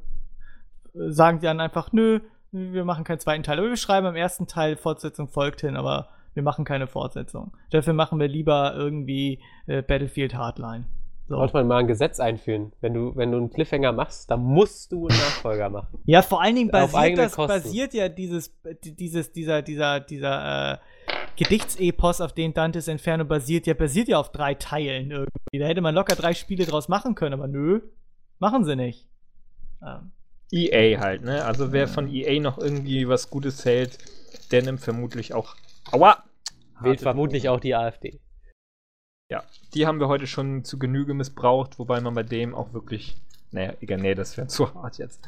sagen sie dann einfach, nö, wir machen keinen zweiten Teil, aber wir schreiben am ersten Teil Fortsetzung folgt hin, aber wir machen keine Fortsetzung. Dafür machen wir lieber irgendwie äh, Battlefield Hardline. So. Sollte man mal ein Gesetz einführen. Wenn du, wenn du einen Cliffhanger machst, dann musst du einen Nachfolger machen. Ja, vor allen Dingen basiert, das, basiert ja dieses, dieses, dieser, dieser, dieser äh, Gedichtsepos, auf den Dantes Inferno basiert, ja, basiert ja auf drei Teilen irgendwie. Da hätte man locker drei Spiele draus machen können, aber nö, machen sie nicht. Ähm. E A halt, ne? Also wer von E A noch irgendwie was Gutes hält, der nimmt vermutlich auch... Aua! Wählt vermutlich auch die AfD. Ja, die haben wir heute schon zu Genüge missbraucht, wobei man bei dem auch wirklich... Naja, egal, nee, das wäre zu hart jetzt.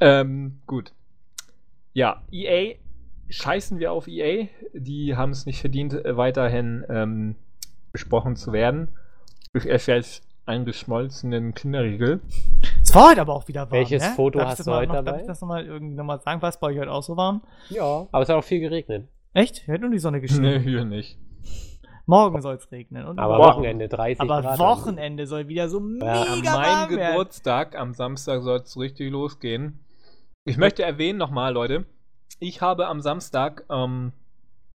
Ähm, gut. Ja, E A, scheißen wir auf E A. Die haben es nicht verdient, weiterhin ähm, besprochen zu werden. Durch F F einen geschmolzenen Kinderriegel. Es war heute aber auch wieder warm. Welches ne? Foto darf hast du heute noch, dabei? Darf ich das nochmal irgendwie nochmal sagen? War es bei euch heute auch so warm? Ja, aber es hat auch viel geregnet. Echt? Hier hat nur die Sonne geschienen. Nee, hier nicht. Morgen soll es regnen. Und aber Wochenende dreißig aber Grad. Aber Wochenende soll wieder so ja, mega warm werden. An meinem Geburtstag, am Samstag soll es richtig losgehen. Ich möchte erwähnen nochmal, Leute, ich habe am Samstag ähm,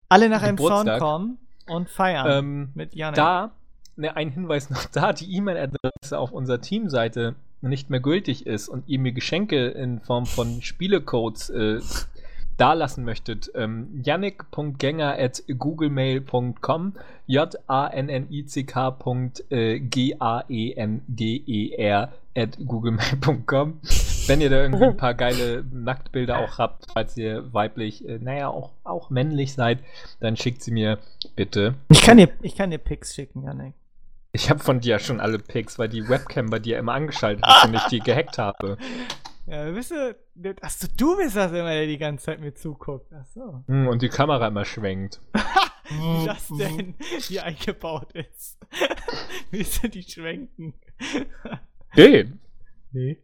alle nach einem Zorn kommen und feiern ähm, mit Yannick. Da Ne, ein Hinweis noch da, die E-Mail-Adresse auf unserer Teamseite nicht mehr gültig ist und ihr mir Geschenke in Form von Spielecodes äh, dalassen möchtet, ähm, yannick punkt gänger at googlemail punkt com j a n n i c k punkt g a e n g e r at googlemail punkt com Wenn ihr da irgendwie ein paar geile Nacktbilder auch habt, falls ihr weiblich, äh, naja, auch, auch männlich seid, dann schickt sie mir bitte. Ich kann dir, ich kann dir Pics schicken, Yannick. Ich habe von dir ja schon alle Pics, weil die Webcam bei dir immer angeschaltet ist und ich die gehackt habe. Ja, bist du, achso, du bist das immer, der die ganze Zeit mir zuguckt. Achso. Und die Kamera immer schwenkt. Wie das denn, wie eingebaut ist. Wie sind die schwenken? Nee. Nee.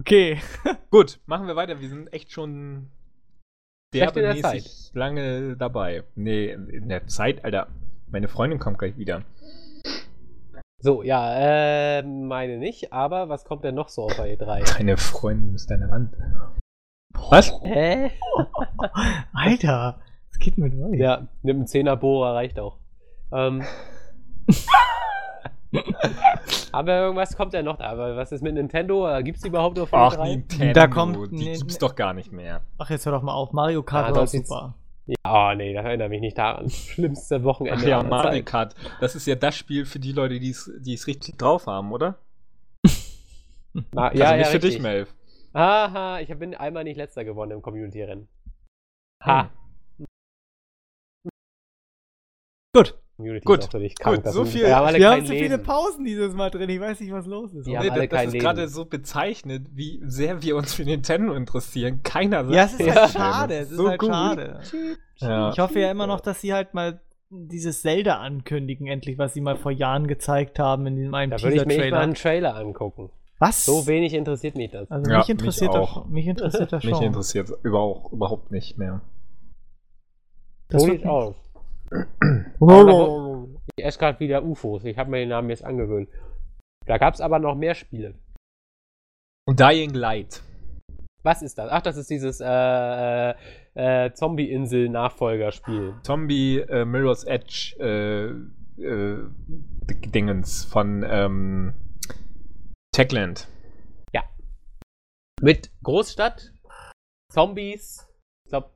Okay. Gut, machen wir weiter. Wir sind echt schon derbemäßig lange dabei. Nee, in der Zeit, Alter. Meine Freundin kommt gleich wieder. So, ja, äh, meine nicht, aber was kommt denn noch so bei E drei? Deine Freundin ist deine Hand. Was? Hä? Alter, was geht mit euch? Ja, nimm einen Zehner-Bohrer, reicht auch. Ähm. Aber irgendwas kommt ja noch da. Aber was ist mit Nintendo? Gibt's die überhaupt noch für Ach, E drei? Nintendo, da kommt, die gibt's n- doch gar nicht mehr. Ach, jetzt hör doch mal auf. Mario Kart ah, war super. Ja, oh, nee, da erinnere mich nicht daran. Schlimmste Wochenende. Ach ja, Mario Zeit. Kart. Das ist ja das Spiel für die Leute, die es richtig drauf haben, oder? Na, also ja, nicht ja, für richtig. Dich, Melf. Aha, ich bin einmal nicht letzter geworden im Community-Rennen. Ha. Hm. Gut. Community gut, ist auch wirklich krank. Gut, so viel. Wir haben, alle wir haben so viele Pausen dieses Mal drin. Ich weiß nicht, was los ist. Nee, das das ist gerade so bezeichnet, wie sehr wir uns für Nintendo interessieren. Keiner sagt. Ja, es ist halt schade. Es ist halt schade. Ja. Ich hoffe ja immer noch, dass sie halt mal dieses Zelda ankündigen, endlich, was sie mal vor Jahren gezeigt haben in diesem einen Teaser-Trailer. Da würde ich mir echt mal einen Trailer angucken. Was? So wenig interessiert mich das. Also ja, mich interessiert mich auch. Mich interessiert das schon. Mich interessiert überhaupt, überhaupt nicht mehr. Das hol ich auch. Ich esse gerade wieder U F Os. Ich habe mir den Namen jetzt angewöhnt. Da gab es aber noch mehr Spiele. Dying Light. Was ist das? Ach, das ist dieses äh, äh, Zombie-Insel-Nachfolgerspiel. Zombie äh, Mirror's Edge äh, äh, Dingens von ähm, Techland. Ja. Mit Großstadt, Zombies, ich glaube,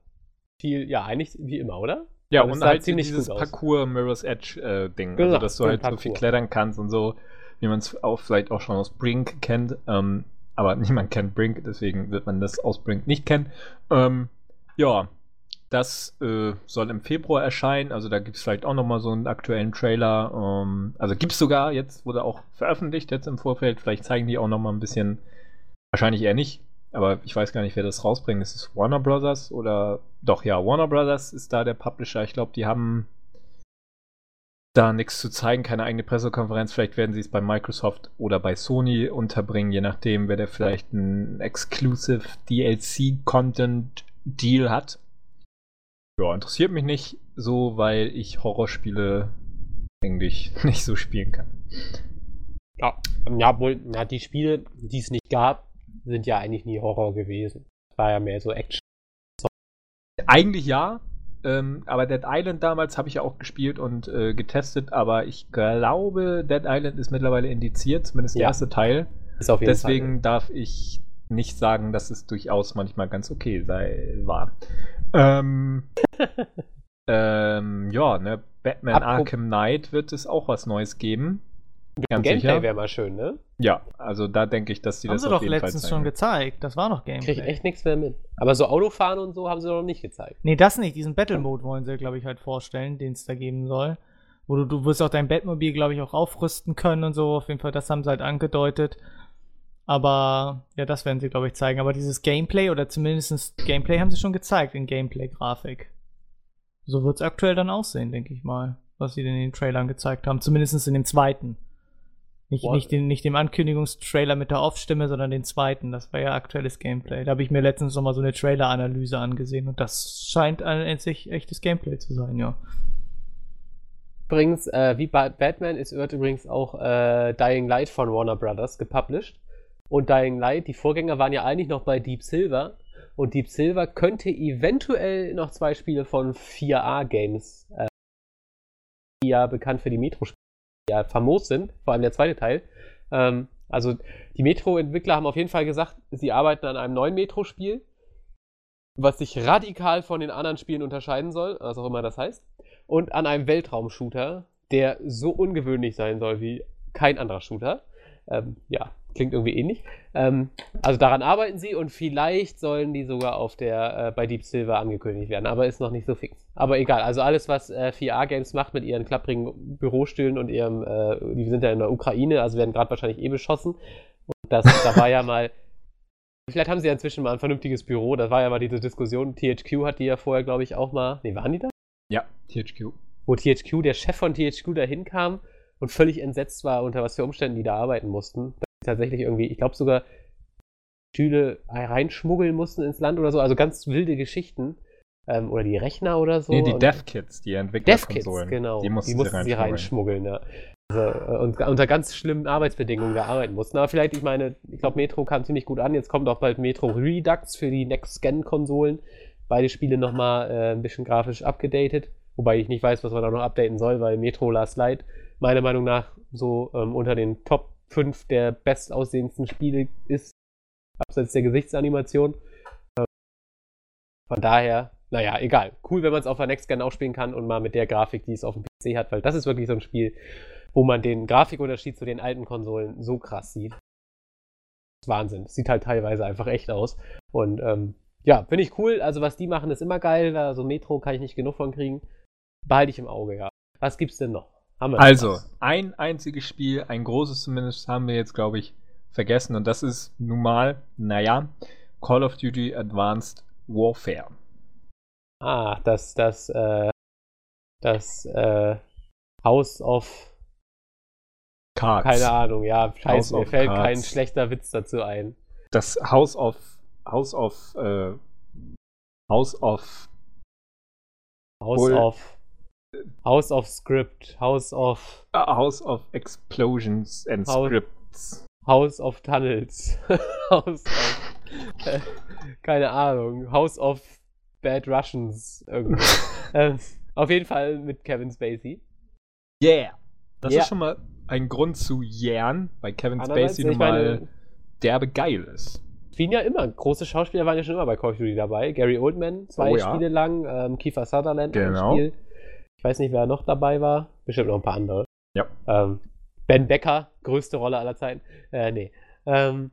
viel, ja, eigentlich wie immer, oder? Ja, und halt dieses Parkour Mirror's Edge äh, Ding, genau, also dass du halt Parkour. so viel klettern kannst und so, wie man es auch vielleicht auch schon aus Brink kennt, ähm, aber niemand kennt Brink, deswegen wird man das aus Brink nicht kennen. Ähm, ja, das äh, soll im Februar erscheinen, also da gibt es vielleicht auch nochmal so einen aktuellen Trailer, ähm, also gibt es sogar, jetzt wurde auch veröffentlicht, jetzt im Vorfeld, vielleicht zeigen die auch nochmal ein bisschen, wahrscheinlich eher nicht. Aber ich weiß gar nicht, wer das rausbringt. Ist es Warner Brothers oder... Doch, ja, Warner Brothers ist da der Publisher. Ich glaube, die haben da nichts zu zeigen, keine eigene Pressekonferenz. Vielleicht werden sie es bei Microsoft oder bei Sony unterbringen. Je nachdem, wer der vielleicht einen Exclusive D L C-Content-Deal hat. Ja, interessiert mich nicht so, weil ich Horrorspiele eigentlich nicht so spielen kann. Ja, ja, wohl, ja, die Spiele, die es nicht gab, sind ja eigentlich nie Horror gewesen. War ja mehr so Action. Eigentlich ja, ähm, aber Dead Island damals habe ich ja auch gespielt und äh, getestet, aber ich glaube, Dead Island ist mittlerweile indiziert, zumindest der ja. erste Teil. Ist auf jeden Deswegen Fall, ne? darf ich nicht sagen, dass es durchaus manchmal ganz okay sei, war. Ähm, ähm, ja, ne, Batman Apro- Arkham Knight wird es auch was Neues geben. Ganz Gameplay wäre mal schön, ne? Ja, also da denke ich, dass die haben das auf jeden Fall haben sie doch letztens schon gezeigt, das war noch Gameplay. Krieg ich echt nichts mehr mit. Aber so Autofahren und so haben sie noch nicht gezeigt. Nee, das nicht, diesen Battle-Mode wollen sie, glaube ich, halt vorstellen, den es da geben soll. Wo du, du wirst auch dein Batmobil, glaube ich, auch aufrüsten können und so, auf jeden Fall, das haben sie halt angedeutet. Aber, ja, das werden sie, glaube ich, zeigen. Aber dieses Gameplay, oder zumindest Gameplay haben sie schon gezeigt, in Gameplay-Grafik. So wird es aktuell dann aussehen, denke ich mal, was sie denn in den Trailern gezeigt haben, zumindest in dem zweiten. Nicht, nicht, den, nicht dem Ankündigungstrailer mit der Off-Stimme, sondern den zweiten. Das war ja aktuelles Gameplay. Da habe ich mir letztens nochmal so eine Trailer-Analyse angesehen und das scheint an sich echtes Gameplay zu sein, ja. Übrigens, äh, wie bei Batman ist übrigens auch äh, Dying Light von Warner Brothers gepublished. Und Dying Light, die Vorgänger waren ja eigentlich noch bei Deep Silver. Und Deep Silver könnte eventuell noch zwei Spiele von vier A Games, äh, die ja bekannt für die Metro-Spiele, ja, famos sind, vor allem der zweite Teil. Ähm, also die Metro-Entwickler haben auf jeden Fall gesagt, sie arbeiten an einem neuen Metro-Spiel, was sich radikal von den anderen Spielen unterscheiden soll, was auch immer das heißt, und an einem Weltraum-Shooter, der so ungewöhnlich sein soll wie kein anderer Shooter. Ähm, ja, klingt irgendwie ähnlich. Ähm, also daran arbeiten sie und vielleicht sollen die sogar auf der äh, bei Deep Silver angekündigt werden, aber ist noch nicht so fix. Aber egal, also alles, was äh, vier A Games macht mit ihren klapprigen Bürostühlen und ihrem, äh, die sind ja in der Ukraine, also werden gerade wahrscheinlich eh beschossen. Und das, da war ja mal, vielleicht haben sie ja inzwischen mal ein vernünftiges Büro, das war ja mal diese Diskussion, T H Q hat die ja vorher, glaube ich, auch mal, nee, waren die da? Ja, T H Q. Wo T H Q, der Chef von T H Q da hinkam und völlig entsetzt war, unter was für Umständen die da arbeiten mussten. Tatsächlich irgendwie, ich glaube sogar Stühle reinschmuggeln mussten ins Land oder so, also ganz wilde Geschichten. Ähm, oder die Rechner oder so. Nee, die Dev-Kits, die Entwicklerkonsolen. Dev-Kits, genau. Die mussten, die mussten sie reinschmuggeln. Ja. Also, und unter ganz schlimmen Arbeitsbedingungen da arbeiten mussten. Aber vielleicht, ich meine, ich glaube, Metro kam ziemlich gut an. Jetzt kommt auch bald Metro Redux für die Next-Gen-Konsolen. Beide Spiele nochmal äh, ein bisschen grafisch upgedatet. Wobei ich nicht weiß, was man da noch updaten soll, weil Metro Last Light meiner Meinung nach so ähm, unter den Top fünf der bestaussehendsten Spiele ist, abseits der Gesichtsanimation. Ähm, von daher, naja, egal. Cool, wenn man es auf der Next Gen auch spielen kann und mal mit der Grafik, die es auf dem P C hat, weil das ist wirklich so ein Spiel, wo man den Grafikunterschied zu den alten Konsolen so krass sieht. Das ist Wahnsinn. Das sieht halt teilweise einfach echt aus. Und ähm, ja, finde ich cool. Also was die machen, ist immer geil. Also Metro kann ich nicht genug von kriegen. Behalte ich im Auge, ja. Was gibt's denn noch? Also, ein einziges Spiel, ein großes zumindest, haben wir jetzt, glaube ich, vergessen. Und das ist nun mal, naja, Call of Duty Advanced Warfare. Ah, das, das, äh, das, äh, House of Cards. Keine Ahnung, ja, scheiße, mir fällt Cards. Kein schlechter Witz dazu ein. Das House of, House of, äh, House of House Bull- of House of Script, House of... House of Explosions and House, Scripts. House of Tunnels. House of... Äh, keine Ahnung. House of Bad Russians. Irgendwie. äh, auf jeden Fall mit Kevin Spacey. Yeah. Das yeah. ist schon mal ein Grund zu jähren, weil Kevin Spacey nun mal derbe geil ist. Fielen ja immer, große Schauspieler waren ja schon immer bei Call of Duty dabei. Gary Oldman, zwei oh, ja. Spiele lang, ähm, Kiefer Sutherland, genau. ein Spiel. Ich weiß nicht, wer noch dabei war. Bestimmt noch ein paar andere. Ja. Ähm, Ben Becker, größte Rolle aller Zeiten. Äh, nee. Ähm,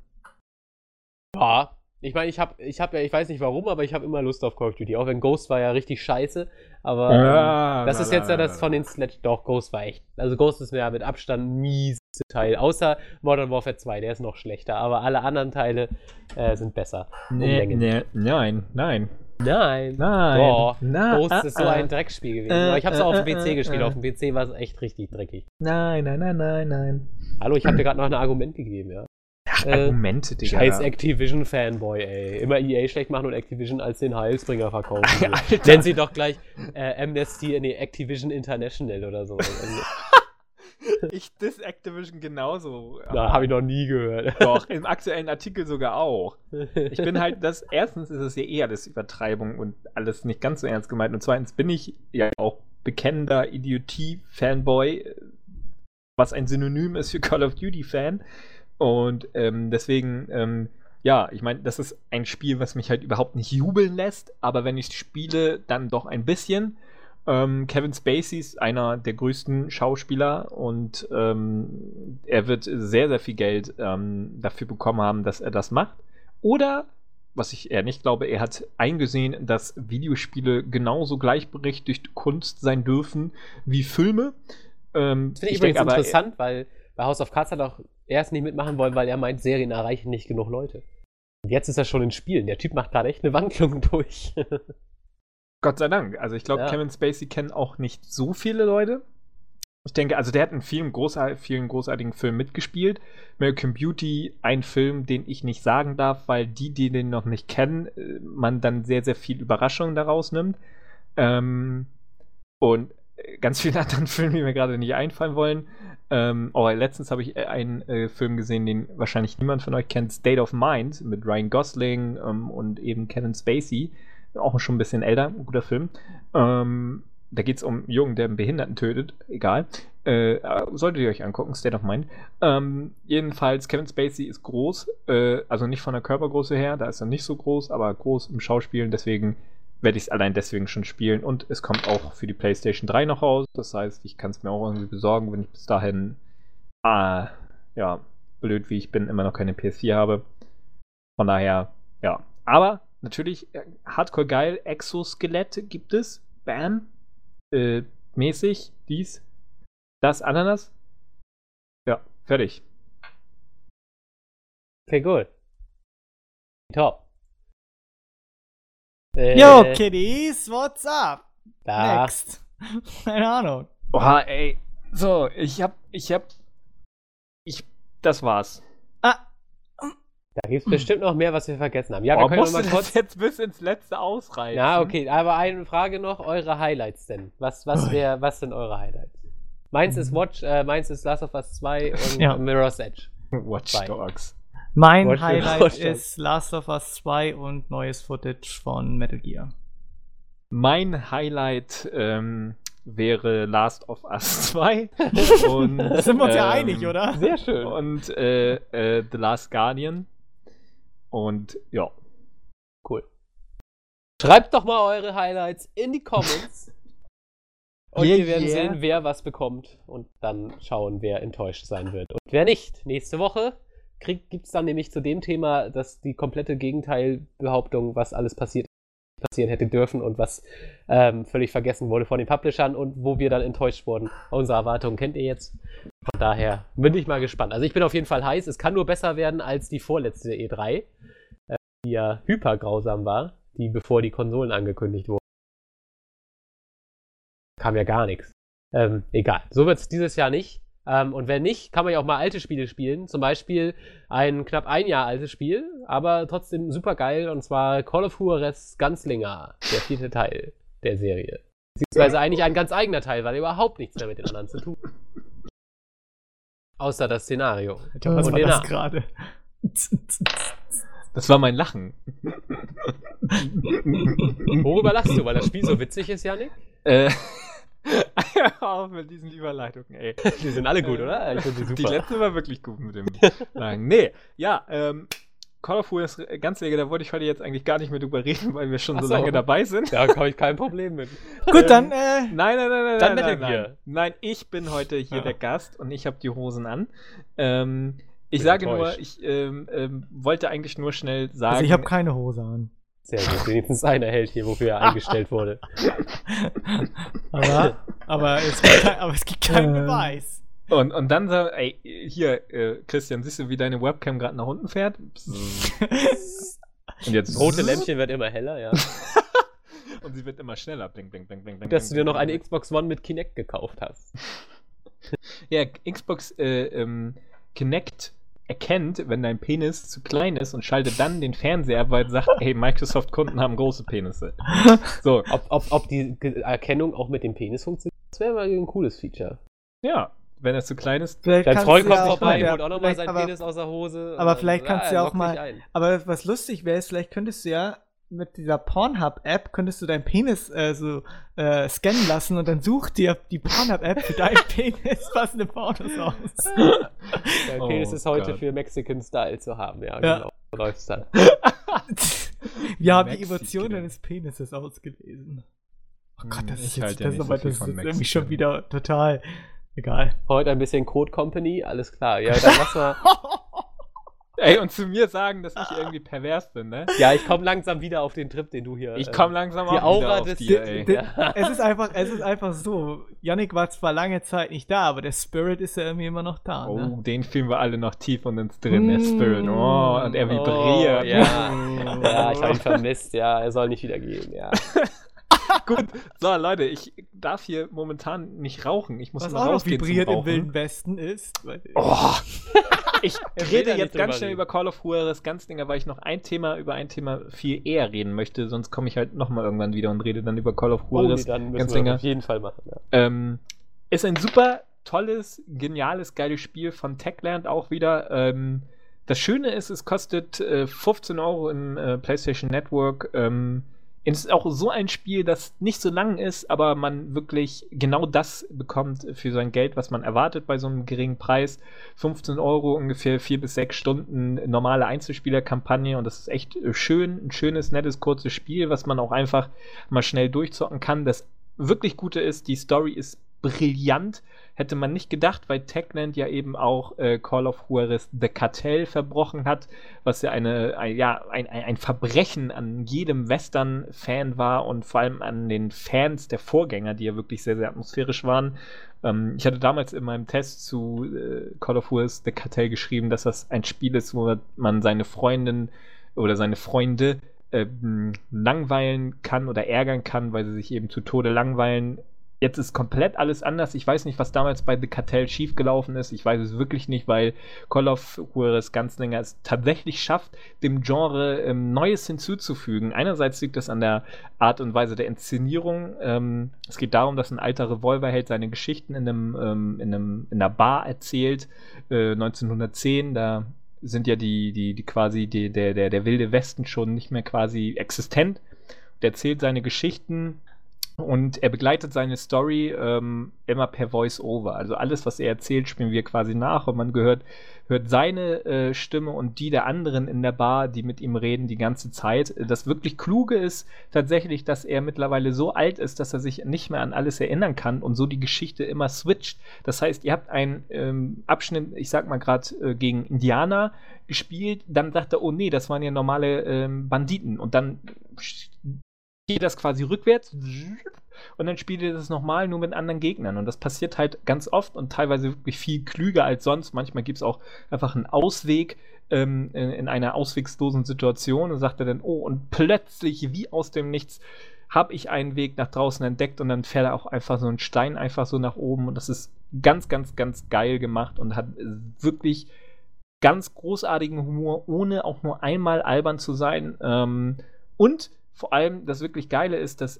ja. Ich meine, ich hab, ich hab ja, ich weiß nicht warum, aber ich habe immer Lust auf Call of Duty. Auch wenn Ghost war ja richtig scheiße, aber ah, ähm, das na, ist jetzt na, ja das na, von den Sledge. Doch, Ghost war echt. Also Ghost ist mir ja mit Abstand mies Teil. Außer Modern Warfare zwei, der ist noch schlechter. Aber alle anderen Teile äh, sind besser. Nee, um nee, nein, nein. Nein. Nein. Boah, na, Ghost ah, ist so ah, ein Dreckspiel gewesen. Äh, aber ich habe es auch auf dem P C äh, gespielt. Äh. Auf dem P C war es echt richtig dreckig. Nein, nein, nein, nein, nein. Hallo, ich habe dir gerade noch ein Argument gegeben, ja. Ach, Argumente, äh, Digga. Scheiß Activision-Fanboy, ey. Immer E A schlecht machen und Activision als den Heilsbringer verkaufen. Nennen sie doch gleich äh, Amnesty, nee, Activision International oder so. Ich diss Activision genauso. Da habe ich noch nie gehört. Doch, im aktuellen Artikel sogar auch. Ich bin halt, das, erstens ist es ja eher das Übertreibung und alles nicht ganz so ernst gemeint. Und zweitens bin ich ja auch bekennender Idiotie-Fanboy, was ein Synonym ist für Call of Duty-Fan. Und ähm, deswegen, ähm, ja, ich meine, das ist ein Spiel, was mich halt überhaupt nicht jubeln lässt, aber wenn ich spiele, dann doch ein bisschen. Ähm, Kevin Spacey ist einer der größten Schauspieler und ähm, er wird sehr, sehr viel Geld ähm, dafür bekommen haben, dass er das macht. Oder, was ich eher nicht glaube, er hat eingesehen, dass Videospiele genauso gleichberechtigt Kunst sein dürfen wie Filme. Ähm, das finde ich, ich übrigens denk, aber, interessant, weil bei House of Cards hat auch erst nicht mitmachen wollen, weil er meint, Serien erreichen nicht genug Leute. Und jetzt ist das schon in Spielen. Der Typ macht gerade echt eine Wandlung durch. Gott sei Dank. Also ich glaube, ja. Kevin Spacey kennen auch nicht so viele Leute. Ich denke, also der hat in vielen, großart- vielen großartigen Filmen mitgespielt. American Beauty, ein Film, den ich nicht sagen darf, weil die, die den noch nicht kennen, man dann sehr, sehr viel Überraschung daraus nimmt. Ähm, und ganz viele anderen Filme, die mir gerade nicht einfallen wollen. Ähm, oh, letztens habe ich einen äh, Film gesehen, den wahrscheinlich niemand von euch kennt, State of Mind mit Ryan Gosling ähm, und eben Kevin Spacey, auch schon ein bisschen älter, ein guter Film. Ähm, da geht es um einen Jungen, der einen Behinderten tötet, egal. Äh, solltet ihr euch angucken, State of Mind. Ähm, jedenfalls, Kevin Spacey ist groß, äh, also nicht von der Körpergröße her, da ist er nicht so groß, aber groß im Schauspielen, deswegen werde ich es allein deswegen schon spielen. Und es kommt auch für die PlayStation drei noch raus. Das heißt, ich kann es mir auch irgendwie besorgen, wenn ich bis dahin, ah, ja, blöd wie ich bin, immer noch keine P S vier habe. Von daher, ja. Aber natürlich, hardcore geil, Exoskelette gibt es. Bam. Äh, mäßig, dies, das, Ananas. Ja, fertig. Okay, gut. Top. Yo, äh, Kiddies, what's up? Da. Next. Keine Ahnung. Boah, ey. So, ich hab, ich hab, ich, das war's. Ah. Da gibt's bestimmt noch mehr, was wir vergessen haben. Ja, Boah, wir können mal kurz jetzt bis ins letzte ausreißen. Na, okay, aber eine Frage noch, eure Highlights denn? Was, was wäre, was sind eure Highlights? Meins ist Watch, äh, meins ist Last of Us zwei und ja. Mirror's Edge. Watch Dogs. Mein Watch Highlight Watch ist Last of Us zwei und neues Footage von Metal Gear. Mein Highlight ähm, wäre Last of Us zwei. Und, da sind wir uns ähm, ja einig, oder? Sehr schön. Und äh, äh, The Last Guardian. Und ja. Cool. Schreibt doch mal eure Highlights in die Comments. Und yeah, wir werden yeah. sehen, wer was bekommt. Und dann schauen, wer enttäuscht sein wird. Und wer nicht. Nächste Woche gibt es dann nämlich zu dem Thema, dass die komplette Gegenteilbehauptung, was alles passiert, passieren hätte dürfen und was ähm, völlig vergessen wurde von den Publishern und wo wir dann enttäuscht wurden. Unsere Erwartungen kennt ihr jetzt. Von daher bin ich mal gespannt. Also ich bin auf jeden Fall heiß. Es kann nur besser werden als die vorletzte E drei, äh, die ja hyper grausam war, die bevor die Konsolen angekündigt wurden. Kam ja gar nichts. Ähm, egal. So wird es dieses Jahr nicht. Um, und wenn nicht, kann man ja auch mal alte Spiele spielen. Zum Beispiel ein knapp ein Jahr altes Spiel, aber trotzdem super geil. Und zwar Call of Juarez Ganzlinger, der vierte Teil der Serie. Beziehungsweise eigentlich ein ganz eigener Teil, weil er überhaupt nichts mehr mit den anderen zu tun hat. Außer das Szenario. Ich glaub, was und war das gerade? Das war mein Lachen. Worüber lachst du? Weil das Spiel so witzig ist, Yannick? Äh... Auf mit diesen Überleitungen, ey. Die sind alle gut, oder? Ich finde die super. Die letzte war wirklich gut mit dem Lagen. Nee, ja, ähm, Call of Juarez Ganzwege, da wollte ich heute jetzt eigentlich gar nicht mehr drüber reden, weil wir schon so, so lange dabei sind. Da habe ich kein Problem mit. Gut, dann, äh, nein, nein, nein, nein, dann nein, nein, nein. Nein, ich bin heute hier ja. der Gast und ich habe die Hosen an. Ähm, ich bin sage enttäuscht. nur, ich ähm, ähm, wollte eigentlich nur schnell sagen... Also ich habe keine Hose an. Sehr gut, wenigstens einer hält hier, wofür er eingestellt wurde. aber, aber, es gibt kein, aber es gibt keinen ähm. Beweis. Und, und dann sagt, ey, hier, äh, Christian, siehst du, wie deine Webcam gerade nach unten fährt? Und jetzt das rote Lämpchen wird immer heller, ja. Und sie wird immer schneller. Bling, bling, bling, bling, Dass bling, du dir noch eine bling. Xbox One mit Kinect gekauft hast. Ja, Xbox äh, ähm, Kinect erkennt, wenn dein Penis zu klein ist und schaltet dann den Fernseher ab, weil es sagt, hey, Microsoft-Kunden haben große Penisse. So, ob, ob, ob die Erkennung auch mit dem Penis funktioniert, das wäre mal ein cooles Feature. Ja. Wenn er zu klein ist, vielleicht dein Freund kommt vorbei, ja, holt auch nochmal seinen aber, Penis aus der Hose. Aber vielleicht also, kannst du ja auch mal, aber was lustig wäre, ist, vielleicht könntest du ja mit dieser Pornhub-App, könntest du deinen Penis äh, so äh, scannen lassen und dann sucht dir die Pornhub-App für deinen Penis passende Pornos aus. Dein oh Penis ist heute Gott. für Mexican-Style zu haben, ja, ja. genau. Läuft's dann. Wir haben Mexican. die Evolution deines Penises ausgelesen. Oh Gott, das ich ist jetzt halt ja das so das ist nämlich schon wieder total... Egal. Heute ein bisschen Code Company, alles klar. Ja, dann lass mal. Ey, und zu mir sagen, dass ich irgendwie pervers bin, ne? Ja, ich komm langsam wieder auf den Trip, den du hier... Ich komm langsam äh, die auch wieder auf des, dir, ey. Ja. Es ist einfach, es ist einfach so, Yannick war zwar lange Zeit nicht da, aber der Spirit ist ja irgendwie immer noch da, Oh, ne? den fühlen wir alle noch tief und uns drin, mm. der Spirit. Oh, und er vibriert. Oh, ja. ja, ich hab ihn vermisst, ja, er soll nicht wieder gehen, ja. Gut, so Leute, ich darf hier momentan nicht rauchen. Ich muss Was mal rausgehen. Was auch noch vibriert im Wilden Westen ist. Oh. Ich rede jetzt ganz schnell reden. über Call of Juarez ganz länger, weil ich noch ein Thema über ein Thema viel eher reden möchte. Sonst komme ich halt nochmal irgendwann wieder und rede dann über Call of Juarez. Oh, nee, ganz länger. Auf jeden Fall machen. Ja. Ähm, ist ein super tolles, geniales, geiles Spiel von Techland auch wieder. Ähm, das Schöne ist, es kostet äh, fünfzehn Euro im äh, PlayStation Network. Ähm, Es ist auch so ein Spiel, das nicht so lang ist, aber man wirklich genau das bekommt für sein Geld, was man erwartet bei so einem geringen Preis. fünfzehn Euro ungefähr, vier bis sechs Stunden normale Einzelspielerkampagne und das ist echt schön, ein schönes, nettes, kurzes Spiel, was man auch einfach mal schnell durchzocken kann. Das wirklich Gute ist, die Story ist brillant. Hätte man nicht gedacht, weil Techland ja eben auch äh, Call of Juarez The Cartel verbrochen hat, was ja, eine, ein, ja ein, ein Verbrechen an jedem Western-Fan war und vor allem an den Fans der Vorgänger, die ja wirklich sehr, sehr atmosphärisch waren. Ähm, ich hatte damals in meinem Test zu äh, Call of Juarez The Cartel geschrieben, dass das ein Spiel ist, wo man seine Freundin oder seine Freunde äh, langweilen kann oder ärgern kann, weil sie sich eben zu Tode langweilen. Jetzt ist komplett alles anders. Ich weiß nicht, was damals bei The Cartel schiefgelaufen ist. Ich weiß es wirklich nicht, weil Call of Juarez ganz länger es tatsächlich schafft, dem Genre ähm, Neues hinzuzufügen. Einerseits liegt das an der Art und Weise der Inszenierung. Ähm, es geht darum, dass ein alter Revolverheld seine Geschichten in, einem, ähm, in, einem, in einer Bar erzählt. Äh, neunzehnhundertzehn, da sind ja die, die, die quasi die, der, der, der wilde Westen schon nicht mehr quasi existent. Der erzählt seine Geschichten. Und er begleitet seine Story ähm, immer per Voice-Over. Also alles, was er erzählt, spielen wir quasi nach. Und man gehört, hört seine äh, Stimme und die der anderen in der Bar, die mit ihm reden, die ganze Zeit. Das wirklich Kluge ist tatsächlich, dass er mittlerweile so alt ist, dass er sich nicht mehr an alles erinnern kann und so die Geschichte immer switcht. Das heißt, ihr habt einen ähm, Abschnitt, ich sag mal gerade äh, gegen Indianer gespielt. Dann sagt er, oh nee, das waren ja normale ähm, Banditen. Und dann... spielt das quasi rückwärts und dann spielt ihr das nochmal nur mit anderen Gegnern. Und das passiert halt ganz oft und teilweise wirklich viel klüger als sonst. Manchmal gibt es auch einfach einen Ausweg ähm, in, in einer auswegslosen Situation und sagt er dann, oh, und plötzlich wie aus dem Nichts habe ich einen Weg nach draußen entdeckt und dann fährt er auch einfach so ein Stein einfach so nach oben und das ist ganz, ganz, ganz geil gemacht und hat wirklich ganz großartigen Humor, ohne auch nur einmal albern zu sein. Ähm, und vor allem, das wirklich Geile ist, dass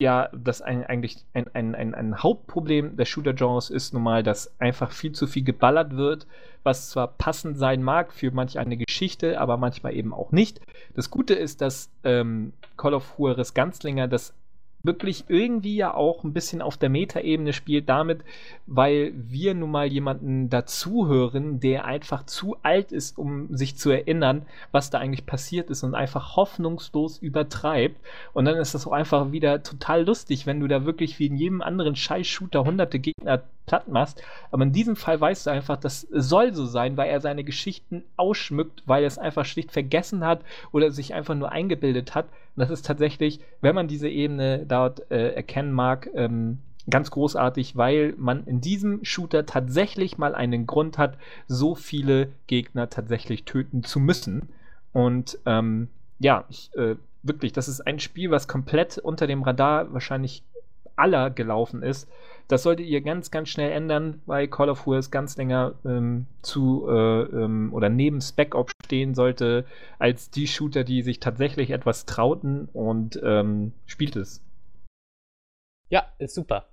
ja, dass ein, eigentlich ein, ein, ein, ein Hauptproblem des Shooter-Genres ist nun mal, dass einfach viel zu viel geballert wird, was zwar passend sein mag für manch eine Geschichte, aber manchmal eben auch nicht. Das Gute ist, dass ähm, Call of Juarez Ganzlinger das wirklich irgendwie ja auch ein bisschen auf der Metaebene spielt damit, weil wir nun mal jemanden dazuhören, der einfach zu alt ist, um sich zu erinnern, was da eigentlich passiert ist und einfach hoffnungslos übertreibt. Und dann ist das auch einfach wieder total lustig, wenn du da wirklich wie in jedem anderen Scheiß-Shooter hunderte Gegner platt machst. Aber in diesem Fall weißt du einfach, das soll so sein, weil er seine Geschichten ausschmückt, weil er es einfach schlicht vergessen hat oder sich einfach nur eingebildet hat. Und das ist tatsächlich, wenn man diese Ebene dort äh, erkennen mag, ähm, ganz großartig, weil man in diesem Shooter tatsächlich mal einen Grund hat, so viele Gegner tatsächlich töten zu müssen. Und ähm, ja, ich, äh, wirklich, das ist ein Spiel, was komplett unter dem Radar wahrscheinlich aller gelaufen ist. Das solltet ihr ganz, ganz schnell ändern, weil Call of Juarez ganz länger ähm, zu äh, ähm, oder neben Spec Ops stehen sollte, als die Shooter, die sich tatsächlich etwas trauten, und ähm, spielt es. Ja, ist super.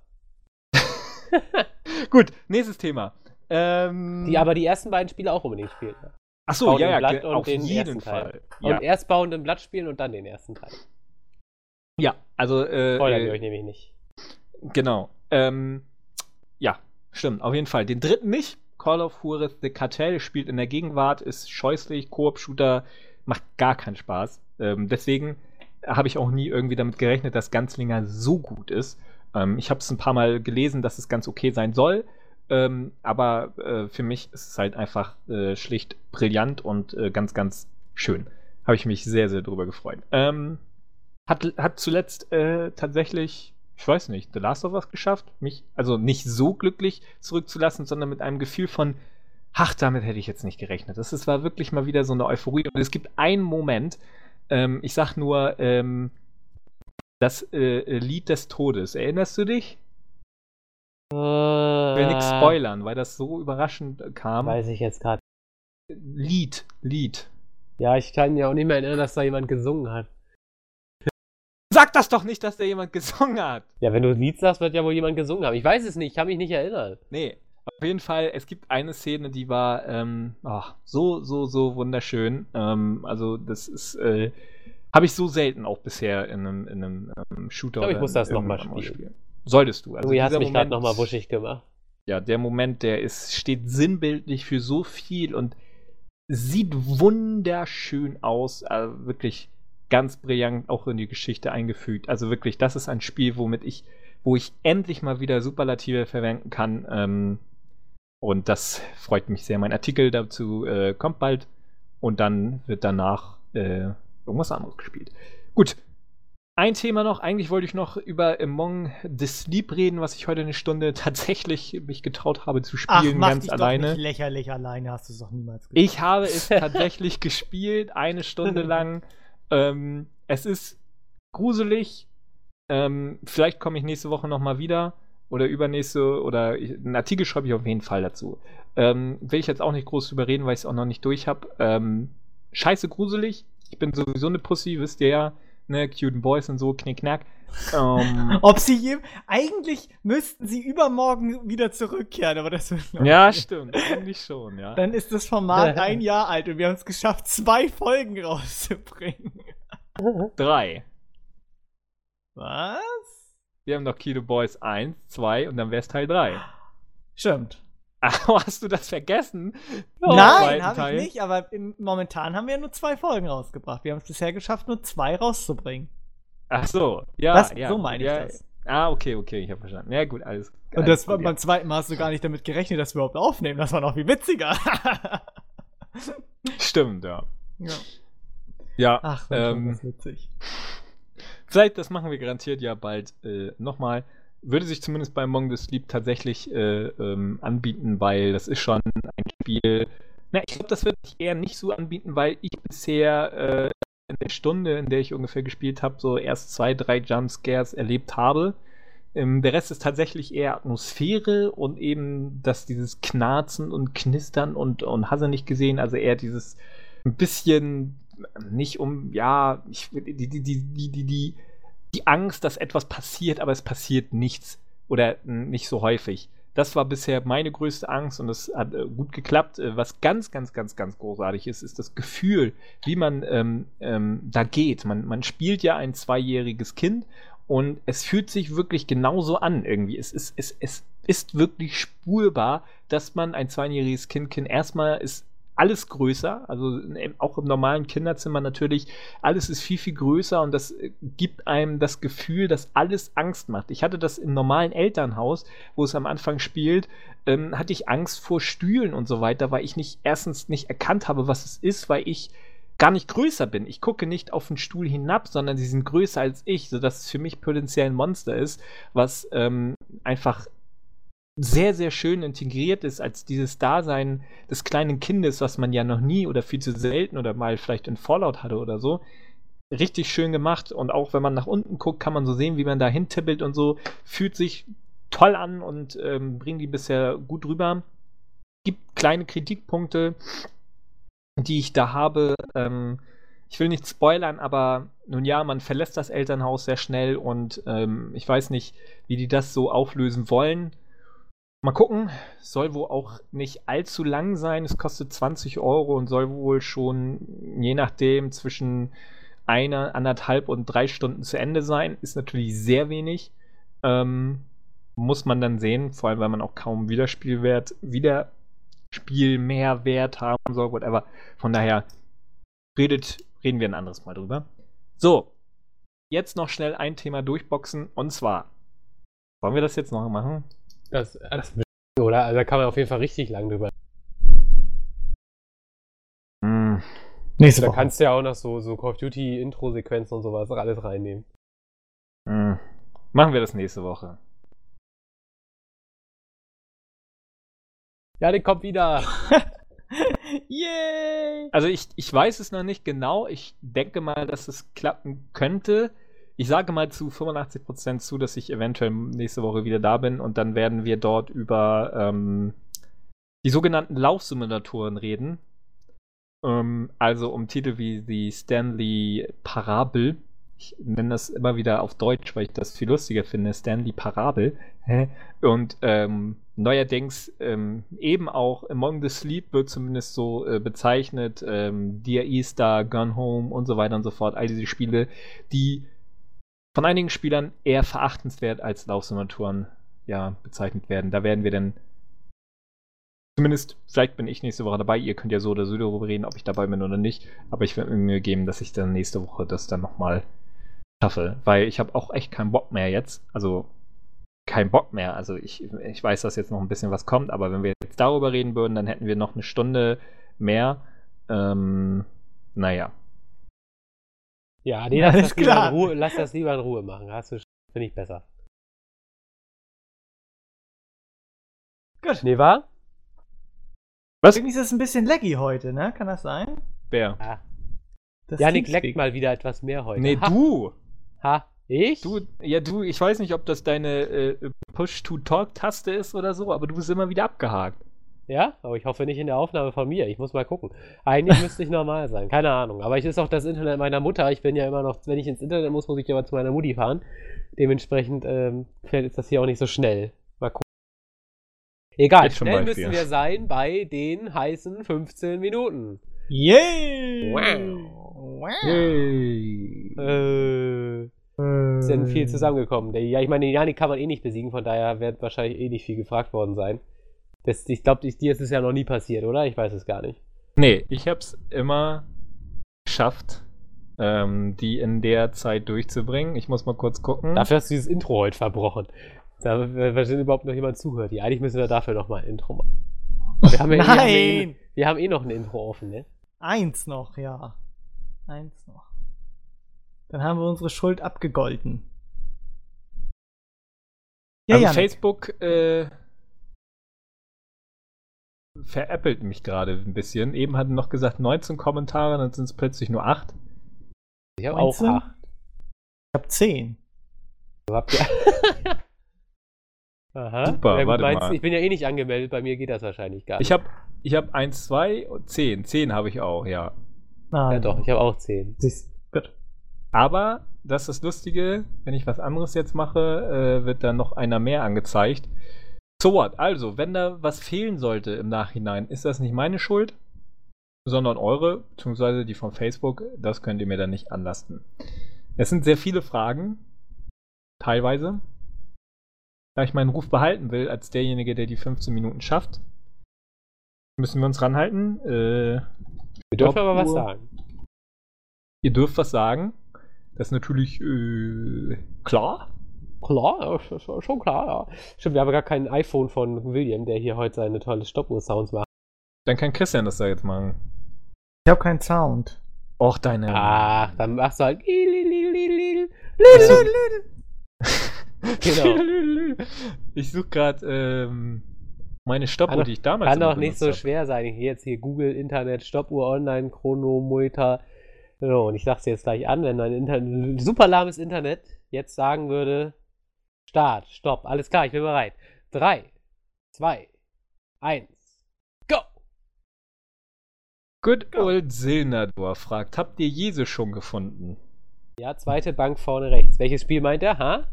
Gut, nächstes Thema. Ähm, die aber die ersten beiden Spiele auch unbedingt spielen. Ach so, Bound ja, ja, ge- auf den jeden Fall. Ja. Und erst Bound im Blatt spielen und dann den ersten Teil. Ja, also... Äh, Spoilern wir euch nämlich nicht. Genau. Ähm, ja, stimmt, auf jeden Fall. Den dritten nicht. Call of Juarez The Cartel spielt in der Gegenwart, ist scheußlich, Koop-Shooter, macht gar keinen Spaß. Ähm, deswegen habe ich auch nie irgendwie damit gerechnet, dass Ganzlinger so gut ist. Ähm, ich habe es ein paar Mal gelesen, dass es ganz okay sein soll, ähm, aber äh, für mich ist es halt einfach äh, schlicht brillant und äh, ganz, ganz schön. Habe ich mich sehr, sehr drüber gefreut. Ähm, hat, hat zuletzt äh, tatsächlich... ich weiß nicht, The Last of Us geschafft, mich also nicht so glücklich zurückzulassen, sondern mit einem Gefühl von, ach, damit hätte ich jetzt nicht gerechnet. Das, das war wirklich mal wieder so eine Euphorie. Und es gibt einen Moment, ähm, ich sag nur, ähm, das äh, Lied des Todes. Erinnerst du dich? Uh, ich will nichts spoilern, weil das so überraschend kam. Weiß ich jetzt gerade. Lied, Lied. Ja, ich kann ja auch nicht mehr erinnern, dass da jemand gesungen hat. Sag das doch nicht, dass da jemand gesungen hat. Ja, wenn du ein Lied sagst, wird ja wohl jemand gesungen haben. Ich weiß es nicht, ich kann mich nicht erinnern. Nee, auf jeden Fall, es gibt eine Szene, die war ähm, oh, so, so, so wunderschön. Ähm, also das ist, äh, habe ich so selten auch bisher in einem, in einem ähm, Shooter. Ich glaube, ich muss das nochmal spielen. spielen. Solltest du. Also du hast mich gerade nochmal wuschig gemacht. Ja, der Moment, der ist, steht sinnbildlich für so viel und sieht wunderschön aus. Also wirklich ganz brillant auch in die Geschichte eingefügt. Also wirklich, das ist ein Spiel, womit ich, wo ich endlich mal wieder Superlative verwenden kann. Ähm, und das freut mich sehr. Mein Artikel dazu äh, kommt bald und dann wird danach äh, irgendwas anderes gespielt. Gut, ein Thema noch. Eigentlich wollte ich noch über Among the Sleep reden, was ich heute eine Stunde tatsächlich mich getraut habe zu spielen, Ach, mach ganz dich alleine. Doch nicht lächerlich alleine, hast du es doch niemals gemacht. Ich habe es tatsächlich gespielt, eine Stunde lang. Ähm, es ist gruselig. Ähm, vielleicht komme ich nächste Woche nochmal wieder oder übernächste oder ich, einen Artikel schreibe ich auf jeden Fall dazu. Ähm, will ich jetzt auch nicht groß drüber reden, weil ich es auch noch nicht durch habe. Ähm, scheiße gruselig. Ich bin sowieso eine Pussy, wisst ihr ja. Ne, cute Boys und so, knickknack. Ähm, Ob sie je... Eigentlich müssten sie übermorgen wieder zurückkehren, aber das wird noch Ja, nicht. Stimmt. Eigentlich schon, ja. Dann ist das Format ein Jahr alt und wir haben es geschafft, zwei Folgen rauszubringen. Drei. Was? Wir haben noch Kilo Boys eins, zwei und dann wär's Teil drei. Stimmt. Hast du das vergessen? No, Nein, habe ich nicht, aber im, momentan haben wir ja nur zwei Folgen rausgebracht. Wir haben es bisher geschafft, nur zwei rauszubringen. Ach so, ja. Das, ja so meine ja, ich das. Ah, okay, okay, ich habe verstanden. Ja, gut, alles. Und alles das war, beim zweiten Mal hast du gar nicht damit gerechnet, dass wir überhaupt aufnehmen. Das war noch viel witziger. Stimmt, ja. Ja. ja Ach, ähm, das ist witzig. Vielleicht, das machen wir garantiert ja bald äh, nochmal. Würde sich zumindest bei Among the Sleep tatsächlich äh, ähm, anbieten, weil das ist schon ein Spiel. Na, ich glaube, das würde ich eher nicht so anbieten, weil ich bisher äh, in der Stunde, in der ich ungefähr gespielt habe, so erst zwei, drei Jumpscares erlebt habe. Ähm, der Rest ist tatsächlich eher Atmosphäre und eben dass dieses Knarzen und Knistern und, und hast du nicht gesehen, also eher dieses ein bisschen nicht um, ja, ich, die, die, die, die, die Die Angst, dass etwas passiert, aber es passiert nichts oder nicht so häufig. Das war bisher meine größte Angst und das hat äh, gut geklappt. Was ganz, ganz, ganz, ganz großartig ist, ist das Gefühl, wie man ähm, ähm, da geht. Man, man spielt ja ein zweijähriges Kind Und es fühlt sich wirklich genauso an irgendwie. Es ist, es, es ist wirklich spürbar, dass man ein zweijähriges Kind kennt. Erstmal ist alles größer, also auch im normalen Kinderzimmer natürlich, alles ist viel, viel größer und das gibt einem das Gefühl, dass alles Angst macht. Ich hatte das im normalen Elternhaus, wo es am Anfang spielt, ähm, hatte ich Angst vor Stühlen und so weiter, weil ich nicht erstens nicht erkannt habe, was es ist, weil ich gar nicht größer bin. Ich gucke nicht auf den Stuhl hinab, sondern sie sind größer als ich, sodass es für mich potenziell ein Monster ist, was ähm, einfach sehr, sehr schön integriert ist als dieses Dasein des kleinen Kindes, was man ja noch nie oder viel zu selten oder mal vielleicht in Fallout hatte oder so. Richtig schön gemacht und auch wenn man nach unten guckt, kann man so sehen, wie man da hintippelt und so. Fühlt sich toll an und ähm, bringt die bisher gut rüber. Gibt kleine Kritikpunkte, die ich da habe. Ähm, ich will nicht spoilern, aber nun ja, man verlässt das Elternhaus sehr schnell und ähm, ich weiß nicht, wie die das so auflösen wollen. Mal gucken, soll wohl auch nicht allzu lang sein, es kostet zwanzig Euro und soll wohl schon, je nachdem, zwischen einer, anderthalb und drei Stunden zu Ende sein. Ist natürlich sehr wenig, ähm, muss man dann sehen, vor allem, weil man auch kaum Wiederspielwert, Wiederspielmehrwert haben soll, whatever. Von daher, redet, reden wir ein anderes Mal drüber. So, jetzt noch schnell ein Thema durchboxen und zwar, wollen wir das jetzt noch machen? Das, das oder? Also da kann man auf jeden Fall richtig lang drüber. Mm. Nächste Woche. Da kannst du ja auch noch so, so Call of Duty Intro-Sequenzen und sowas alles reinnehmen. Mm. Machen wir das nächste Woche. Ja, der kommt wieder. Yay! Also ich, ich weiß es noch nicht genau. Ich denke mal, dass es klappen könnte. Ich sage mal zu fünfundachtzig Prozent zu, dass ich eventuell nächste Woche wieder da bin und dann werden wir dort über ähm, die sogenannten Laufsimulatoren reden. Ähm, also um Titel wie die Stanley Parable. Ich nenne das immer wieder auf Deutsch, weil ich das viel lustiger finde. Stanley Parable. Und ähm, neuerdings ähm, eben auch Among the Sleep wird zumindest so äh, bezeichnet. Ähm, Dear Easter, Gone Home und so weiter und so fort. All diese Spiele, die von einigen Spielern eher verachtenswert als Laufsimulatoren ja, bezeichnet werden. Da werden wir dann zumindest, vielleicht bin ich nächste Woche dabei, ihr könnt ja so oder so darüber reden, ob ich dabei bin oder nicht, aber ich werde mir Mühe geben, dass ich dann nächste Woche das dann nochmal schaffe, weil ich habe auch echt keinen Bock mehr jetzt, also keinen Bock mehr, also ich, ich weiß, dass jetzt noch ein bisschen was kommt, aber wenn wir jetzt darüber reden würden, dann hätten wir noch eine Stunde mehr, ähm, naja. Ja, nee, lass, das lieber in Ruhe, lass das lieber in Ruhe machen. Das finde ich besser. Gut. Nee, war? Was? Irgendwie ist es ein bisschen laggy heute, ne? Kann das sein? Wer? Ja. Yannick laggt mal wieder etwas mehr heute. Nee, ha. du! Ha, ich? Du, ja, du, ich weiß nicht, ob das deine äh, Push-to-Talk-Taste ist oder so, aber du bist immer wieder abgehakt. Ja, aber ich hoffe nicht in der Aufnahme von mir. Ich muss mal gucken. Eigentlich müsste ich normal sein. Keine Ahnung. Aber ich ist auch das Internet meiner Mutter. Ich bin ja immer noch, wenn ich ins Internet muss, muss ich ja mal zu meiner Mutti fahren. Dementsprechend ähm, fällt jetzt das hier auch nicht so schnell. Mal gucken. Egal, schnell müssen wir sein bei den heißen fünfzehn Minuten. Yay! Wow! Wow! Yay. Äh, äh. Ist denn viel zusammengekommen? Ja, ich meine, den Yannick kann man eh nicht besiegen. Von daher wird wahrscheinlich eh nicht viel gefragt worden sein. Das, ich glaube, dir ist es ja noch nie passiert, oder? Ich weiß es gar nicht. Nee, ich habe es immer geschafft, ähm, die in der Zeit durchzubringen. Ich muss mal kurz gucken. Dafür hast du dieses Intro heute verbrochen. Da wenn überhaupt noch jemand zuhört. Die, eigentlich müssen wir dafür nochmal ein Intro machen. Wir haben ja, nein! Wir haben, eh, wir haben eh noch ein Intro offen, ne? Eins noch, ja. Eins noch. Dann haben wir unsere Schuld abgegolten. Ja, also ja. Facebook, äh... veräppelt mich gerade ein bisschen. Eben hatten noch gesagt neunzehn Kommentare, dann sind es plötzlich nur acht. Ich habe auch acht. Ich habe zehn. Aha. Super, ja, warte meinst, mal. Ich bin ja eh nicht angemeldet, bei mir geht das wahrscheinlich gar nicht. Ich habe ich hab eins, zwei und zehn. zehn habe ich auch, ja. Nein. Ja doch, ich habe auch zehn. Siehst du. Gut. Aber, das ist das Lustige, wenn ich was anderes jetzt mache, äh, wird dann noch einer mehr angezeigt. So what? Also, wenn da was fehlen sollte im Nachhinein, ist das nicht meine Schuld, sondern eure, beziehungsweise die von Facebook. Das könnt ihr mir dann nicht anlasten. Es sind sehr viele Fragen. teilweise, da ich meinen Ruf behalten will als derjenige, der die fünfzehn Minuten schafft, müssen wir uns ranhalten. Äh, ihr dürft aber was sagen. Ihr dürft was sagen. Das ist natürlich äh, klar. Klar, schon klar, ja. Stimmt, wir haben gar kein iPhone von William, der hier heute seine tolle Stoppuhr-Sounds macht. Dann kann Christian das da jetzt machen. Ich habe keinen Sound. Och, deine... Ach, dann machst du halt... Genau. Ich suche gerade ähm, meine Stoppuhr, doch, die ich damals benutzt habe. Kann doch nicht so schwer sein. Ich gehe jetzt hier Google, Internet, Stoppuhr, Online, Chronometer. So, und ich sag's dir jetzt gleich an, wenn dein Internet, super lahmes Internet jetzt sagen würde, Start, Stopp, alles klar, ich bin bereit. drei, zwei, eins, go! Good go. Old Silnador fragt, habt ihr Jesus schon gefunden? Ja, zweite Bank vorne rechts. Welches Spiel meint er, ha?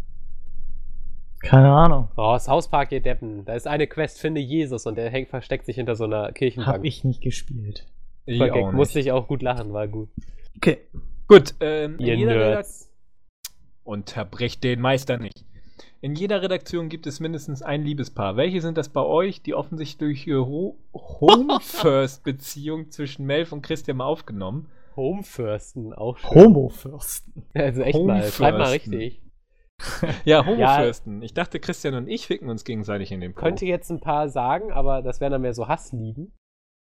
Keine Ahnung. Oh, South Park, ihr Deppen. Da ist eine Quest, finde Jesus, und der hängt, versteckt sich hinter so einer Kirchenbank. Hab ich nicht gespielt. Ich auch nicht. Musste ich auch gut lachen, war gut. Okay. Gut. Ähm, ihr Nerds. Unterbricht den Meister nicht. In jeder Redaktion gibt es mindestens ein Liebespaar. Welche sind das bei euch, die offensichtlich Ho Home-First-Beziehung zwischen Melf und Christian mal aufgenommen? Homefirsten, auch schön. Homofirsten. Also echt mal, schreib mal richtig. Ja, Homofirsten. Ja, ich dachte, Christian und ich ficken uns gegenseitig in dem Kopf. Könnte jetzt ein paar sagen, aber das wären dann mehr so Hasslieben.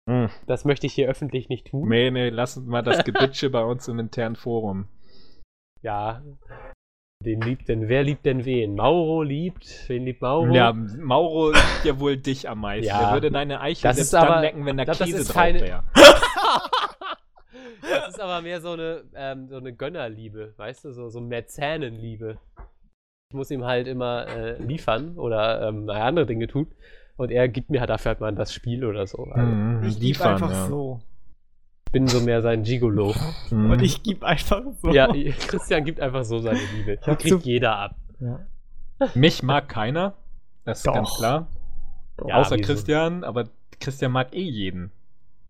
Mm. Das möchte ich hier öffentlich nicht tun. Nee, nee, lass uns mal das Geditsche bei uns im internen Forum. Ja. Den liebt denn, wer liebt denn wen? Mauro liebt, wen liebt Mauro? Ja, Mauro liebt ja wohl dich am meisten. Ja. Er würde deine Eiche das selbst aber, dann lecken, wenn da glaub, Käse drauf keine... wäre. Das ist aber mehr so eine, ähm, so eine Gönnerliebe, weißt du, so, so Mäzenenliebe. Ich muss ihm halt immer äh, liefern oder ähm, andere Dinge tun. Und er gibt mir halt dafür halt mal das Spiel oder so. Also, ich gebe einfach ja. so. Ich bin so mehr sein Gigolo. Und ich gebe einfach so. Ja, Christian gibt einfach so seine Liebe. Die kriegt jeder ab. Ja. Mich mag keiner. Das ist Doch. ganz klar. Ja, außer wieso? Christian, aber Christian mag eh jeden.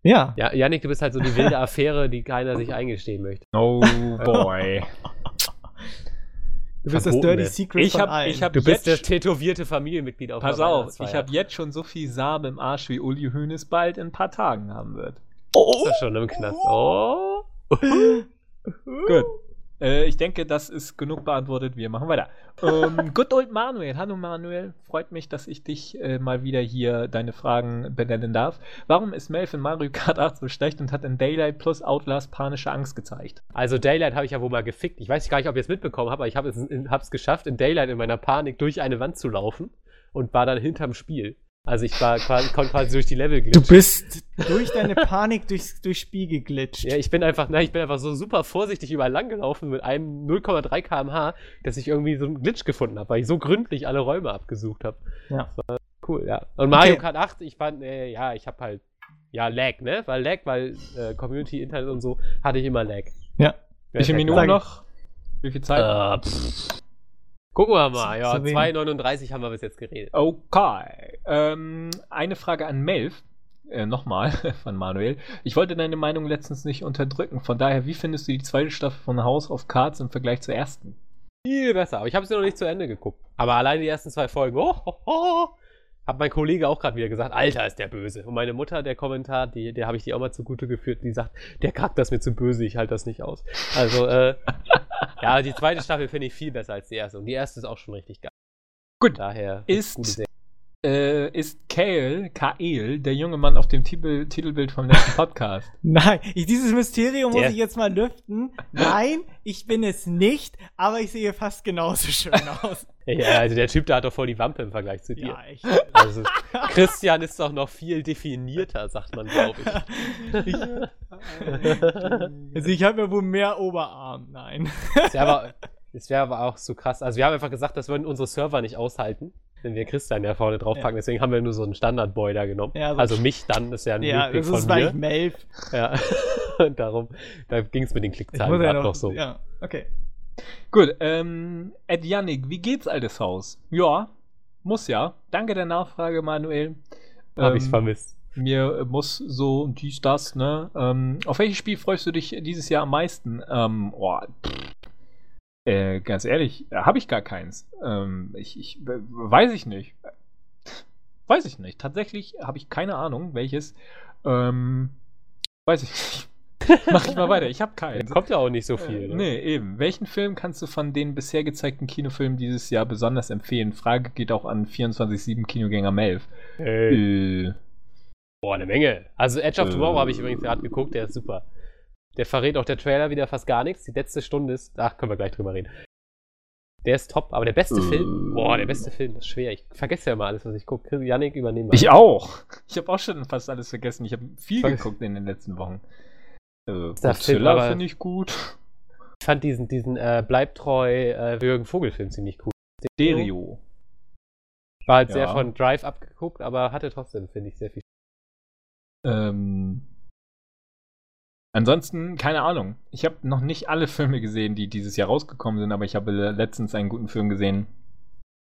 Ja. Ja, Yannick, du bist halt so die wilde Affäre, die keiner sich eingestehen möchte. Oh boy. Du bist das Dirty Secret ich von hab, allen. Ich hab du bist das tätowierte Familienmitglied auf Pass der auf, ich habe jetzt schon so viel Samen im Arsch, wie Uli Hoeneß bald in ein paar Tagen haben wird. Oh, ist das schon im Knast. Oh. Gut. Äh, ich denke, das ist genug beantwortet. Wir machen weiter. Ähm, good old Manuel. Hallo Manuel. Freut mich, dass ich dich äh, mal wieder hier deine Fragen benennen darf. Warum ist Melf in Mario Kart acht so schlecht und hat in Daylight plus Outlast panische Angst gezeigt? Also Daylight habe ich ja wohl mal gefickt. Ich weiß gar nicht, ob ihr es mitbekommen habt, aber ich habe es in, hab's geschafft, in Daylight in meiner Panik durch eine Wand zu laufen und war dann hinterm Spiel. Also ich war quasi, konnte quasi durch die Level glitschen. Du bist durch deine Panik durchs, durchs Spiel geglitscht. Ja, ich bin einfach, nein, ich bin einfach so super vorsichtig überall lang gelaufen mit einem null Komma drei Kilometer pro Stunde, dass ich irgendwie so einen Glitch gefunden habe, weil ich so gründlich alle Räume abgesucht habe. Ja. Das war cool, ja. Und Mario Kart acht, ich fand, äh, ja, ich habe halt, ja, Lag, ne? Weil Lag, weil äh, Community, Internet und so, hatte ich immer Lag. Ja. Wie viele Minuten noch? Wie viel Zeit? Äh, pff. Gucken wir mal, ja, zwei neununddreißig haben wir bis jetzt geredet. Okay. Ähm, eine Frage an Melf, äh, nochmal, von Manuel. Ich wollte deine Meinung letztens nicht unterdrücken, von daher, wie findest du die zweite Staffel von House of Cards im Vergleich zur ersten? Viel besser, aber ich habe sie noch nicht zu Ende geguckt. Aber alleine die ersten zwei Folgen, oh, oh, oh, hat mein Kollege auch gerade wieder gesagt, Alter, ist der böse. Und meine Mutter, der Kommentar, die, der habe ich die auch mal zugute geführt, die sagt, der Charakter ist mir zu böse, ich halte das nicht aus. Also, äh... Ja, die zweite Staffel finde ich viel besser als die erste. Und die erste ist auch schon richtig geil. Gut. Daher ist, äh, ist Kael, Kael, der junge Mann auf dem Titel, Titelbild vom letzten Podcast. Nein, ich, dieses Mysterium der. muss ich jetzt mal lüften. Nein, ich bin es nicht, aber ich sehe fast genauso schön aus. Ja, also der Typ, der hat doch voll die Wampe im Vergleich zu dir. Ja, echt. Also Christian ist doch noch viel definierter, sagt man, glaube ich. ich Also ich habe ja wohl mehr Oberarm, nein. Das wäre aber, wär aber auch so krass. Also wir haben einfach gesagt, das würden unsere Server nicht aushalten, wenn wir Christian ja vorne draufpacken. Ja. Deswegen haben wir nur so einen Standard-Boy da genommen. Ja, so also mich dann, ist ja ein ja, Wegweg von ist mir. Ja, das ist Melf. Ja, und darum, da ging es mit den Klickzahlen gerade ja noch so. Ja, okay. Gut, ähm, Ed Yannick, wie geht's, altes Haus? Ja, muss ja. Danke der Nachfrage, Manuel. Hab ähm, ich's vermisst. Mir muss so dies, das, ne? Ähm, auf welches Spiel freust du dich dieses Jahr am meisten? Ähm, oh, pff. Äh, ganz ehrlich, habe ich gar keins. Ähm, ich, ich weiß ich nicht. Weiß ich nicht. Tatsächlich habe ich keine Ahnung, welches. Ähm, weiß ich nicht. Mach ich mal weiter, ich habe keinen. Kommt ja auch nicht so viel. Äh, ne? Nee, eben. Welchen Film kannst du von den bisher gezeigten Kinofilmen dieses Jahr besonders empfehlen? Frage geht auch an vierundzwanzig sieben Kinogänger Melf. Hey. Äh. Boah, eine Menge. Also Edge of Tomorrow äh. habe ich übrigens gerade geguckt, der ist super. Der verrät auch der Trailer wieder fast gar nichts. Die letzte Stunde ist, ach, können wir gleich drüber reden. Der ist top, aber der beste äh. Film, boah, der beste Film, das ist schwer. Ich vergesse ja mal alles, was ich gucke. Yannick, übernehmen wir. Ich auch. Ich habe auch schon fast alles vergessen. Ich habe viel Ver- geguckt in den letzten Wochen. Äh, der Film finde ich gut. Ich fand diesen, diesen äh, Bleibtreu äh, Jürgen Vogel-Film ziemlich cool. Stereo. War halt ja. sehr von Drive abgeguckt, aber hatte trotzdem, finde ich, sehr viel. Ähm, ansonsten, keine Ahnung. Ich habe noch nicht alle Filme gesehen, die dieses Jahr rausgekommen sind, aber ich habe letztens einen guten Film gesehen,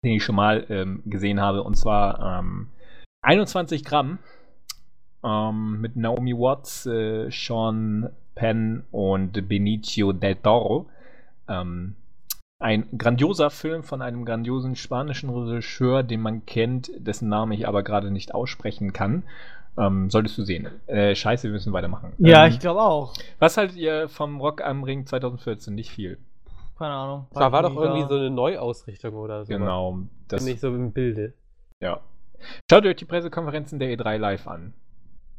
den ich schon mal ähm, gesehen habe, und zwar ähm, einundzwanzig Gramm. Ähm, mit Naomi Watts, äh, Sean Penn und Benicio del Toro. Ähm, ein grandioser Film von einem grandiosen spanischen Regisseur, den man kennt, dessen Namen ich aber gerade nicht aussprechen kann. Ähm, solltest du sehen. Äh, scheiße, wir müssen weitermachen. Ja, ähm, ich glaube auch. Was haltet ihr vom Rock am Ring zwanzig vierzehn? Nicht viel. Keine Ahnung. Da war doch irgendwie da so eine Neuausrichtung oder so. Genau. Das bin ich so im Bilde. Ja. Schaut euch die Pressekonferenzen der E drei live an.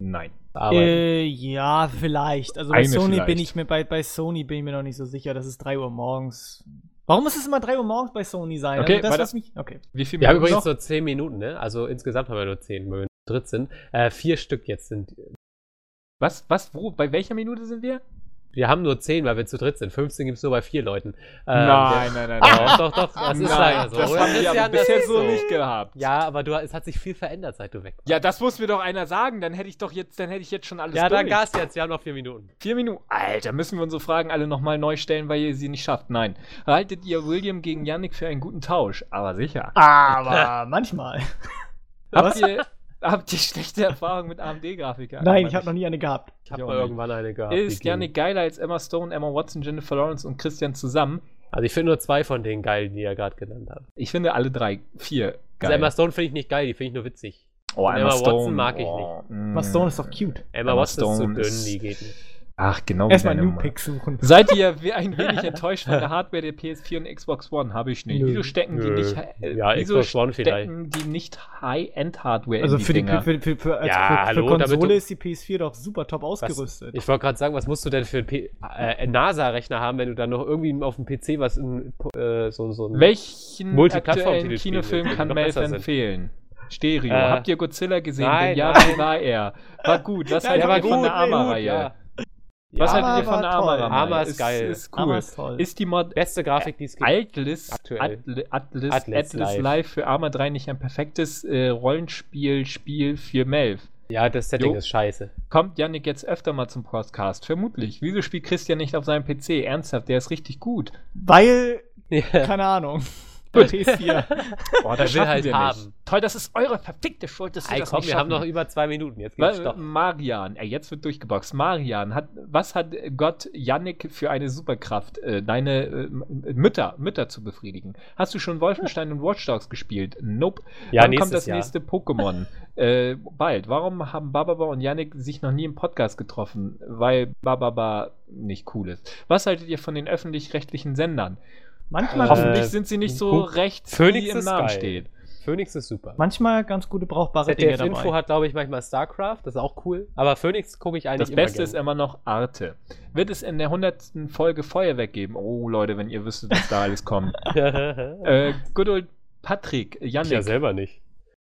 Nein. Äh, ja, vielleicht. Also bei Sony vielleicht. bin ich mir bei, bei Sony bin ich mir noch nicht so sicher, das ist drei Uhr morgens. Warum muss es immer drei Uhr morgens bei Sony sein? Okay, also das, was mich, okay. Wie viel wir haben übrigens noch? So zehn Minuten, ne? Also insgesamt haben wir nur zehn, wenn wir dritt sind. Äh, vier Stück jetzt sind. Was, was, wo? Bei welcher Minute sind wir? Wir haben nur zehn, weil wir zu dritt sind. fünfzehn gibt es nur bei vier Leuten. Ähm, nein, nein, nein, nein. Doch, doch, doch. Das ist leider so. Das haben wir ja bisher so nicht gehabt. Ja, aber du, es hat sich viel verändert, seit du weg warst. Ja, das muss mir doch einer sagen. Dann hätte ich doch jetzt, dann hätte ich jetzt schon alles durch. Ja, dann Gas jetzt. Wir haben noch vier Minuten. Vier Minuten? Alter, müssen wir unsere Fragen alle nochmal neu stellen, weil ihr sie nicht schafft. Nein. Haltet ihr William gegen Yannick für einen guten Tausch? Aber sicher. Aber manchmal. Habt ihr... Habt ihr schlechte Erfahrungen mit A M D-Grafikern? Nein, ich habe noch nie eine gehabt. Ich habe irgendwann eine gehabt. Ist Yannick geiler als Emma Stone, Emma Watson, Jennifer Lawrence und Christian zusammen? Also ich finde nur zwei von denen geil, die ihr gerade genannt habt. Ich finde alle drei, vier geil. Also Emma Stone finde ich nicht geil, die finde ich nur witzig. Oh, Emma, Emma Stone, Watson mag ich oh, nicht. Emma Stone ist doch cute. Emma, Emma Watson Stone ist zu dünn, die geht nicht. Ach, genau. Erstmal New Pick suchen. Seid ihr ein wenig enttäuscht von der Hardware der P S vier und Xbox One? Habe ich nicht. Nö. Wieso stecken die nicht äh, ja, wieso Xbox One stecken die nicht High-End-Hardware also in die für Dinger? Die, für, für, für, also ja, für, für hallo, Konsole ist die P S vier doch super top ausgerüstet. Was, ich wollte gerade sagen, was musst du denn für einen P- äh, NASA-Rechner haben, wenn du dann noch irgendwie auf dem P C was in äh, so, so einen Welchen aktuellen Kinofilm kann Melf empfehlen? Stereo. Äh, Habt ihr Godzilla gesehen? Nein, ja, wie war er? War gut. Was haltet ihr von der Arma-Reihe? Was ja, haltet ihr von Arma? Arma ist geil. Ist cool. Ist toll. Ist die Mod- beste Grafik, die es gibt. Atlas, Atlas, Atlas, Atlas Live. Live für Arma drei nicht ein perfektes äh, Rollenspiel-Spiel für Melf. Ja, das Setting jo. ist scheiße. Kommt Yannick jetzt öfter mal zum Podcast? Vermutlich. Wieso spielt Christian nicht auf seinem P C? Ernsthaft, der ist richtig gut. Weil, ja. keine Ahnung. Gut. Boah, das will halt haben. Nicht. Toll, das ist eure verfickte Schuld, dass wir das komm, nicht schaffen. Wir haben noch über zwei Minuten, jetzt geht's Stopp. Marian, ey, jetzt wird durchgeboxt. Marian, hat, was hat Gott Yannick für eine Superkraft, äh, deine äh, Mütter, Mütter zu befriedigen? Hast du schon Wolfenstein und Watch Dogs gespielt? Nope. Ja, Wann kommt das Jahr. nächste Pokémon? äh, bald. Warum haben Bababa und Yannick sich noch nie im Podcast getroffen? Weil Bababa nicht cool ist. Was haltet ihr von den öffentlich-rechtlichen Sendern? Manchmal äh, hoffentlich sind sie nicht so gut. rechts, Phoenix wie im Namen geil. steht. Phoenix ist super. Manchmal ganz gute, brauchbare Z D F Dinge dabei. Info hat, glaube ich, manchmal StarCraft, das ist auch cool. Aber Phoenix gucke ich eigentlich das immer Das Beste gerne. ist immer noch Arte. Wird es in der hundertsten Folge Feuerwerk geben? Oh, Leute, wenn ihr wüsstet, was da alles kommt. äh, good old Patrick, Yannick. Ich ja selber nicht.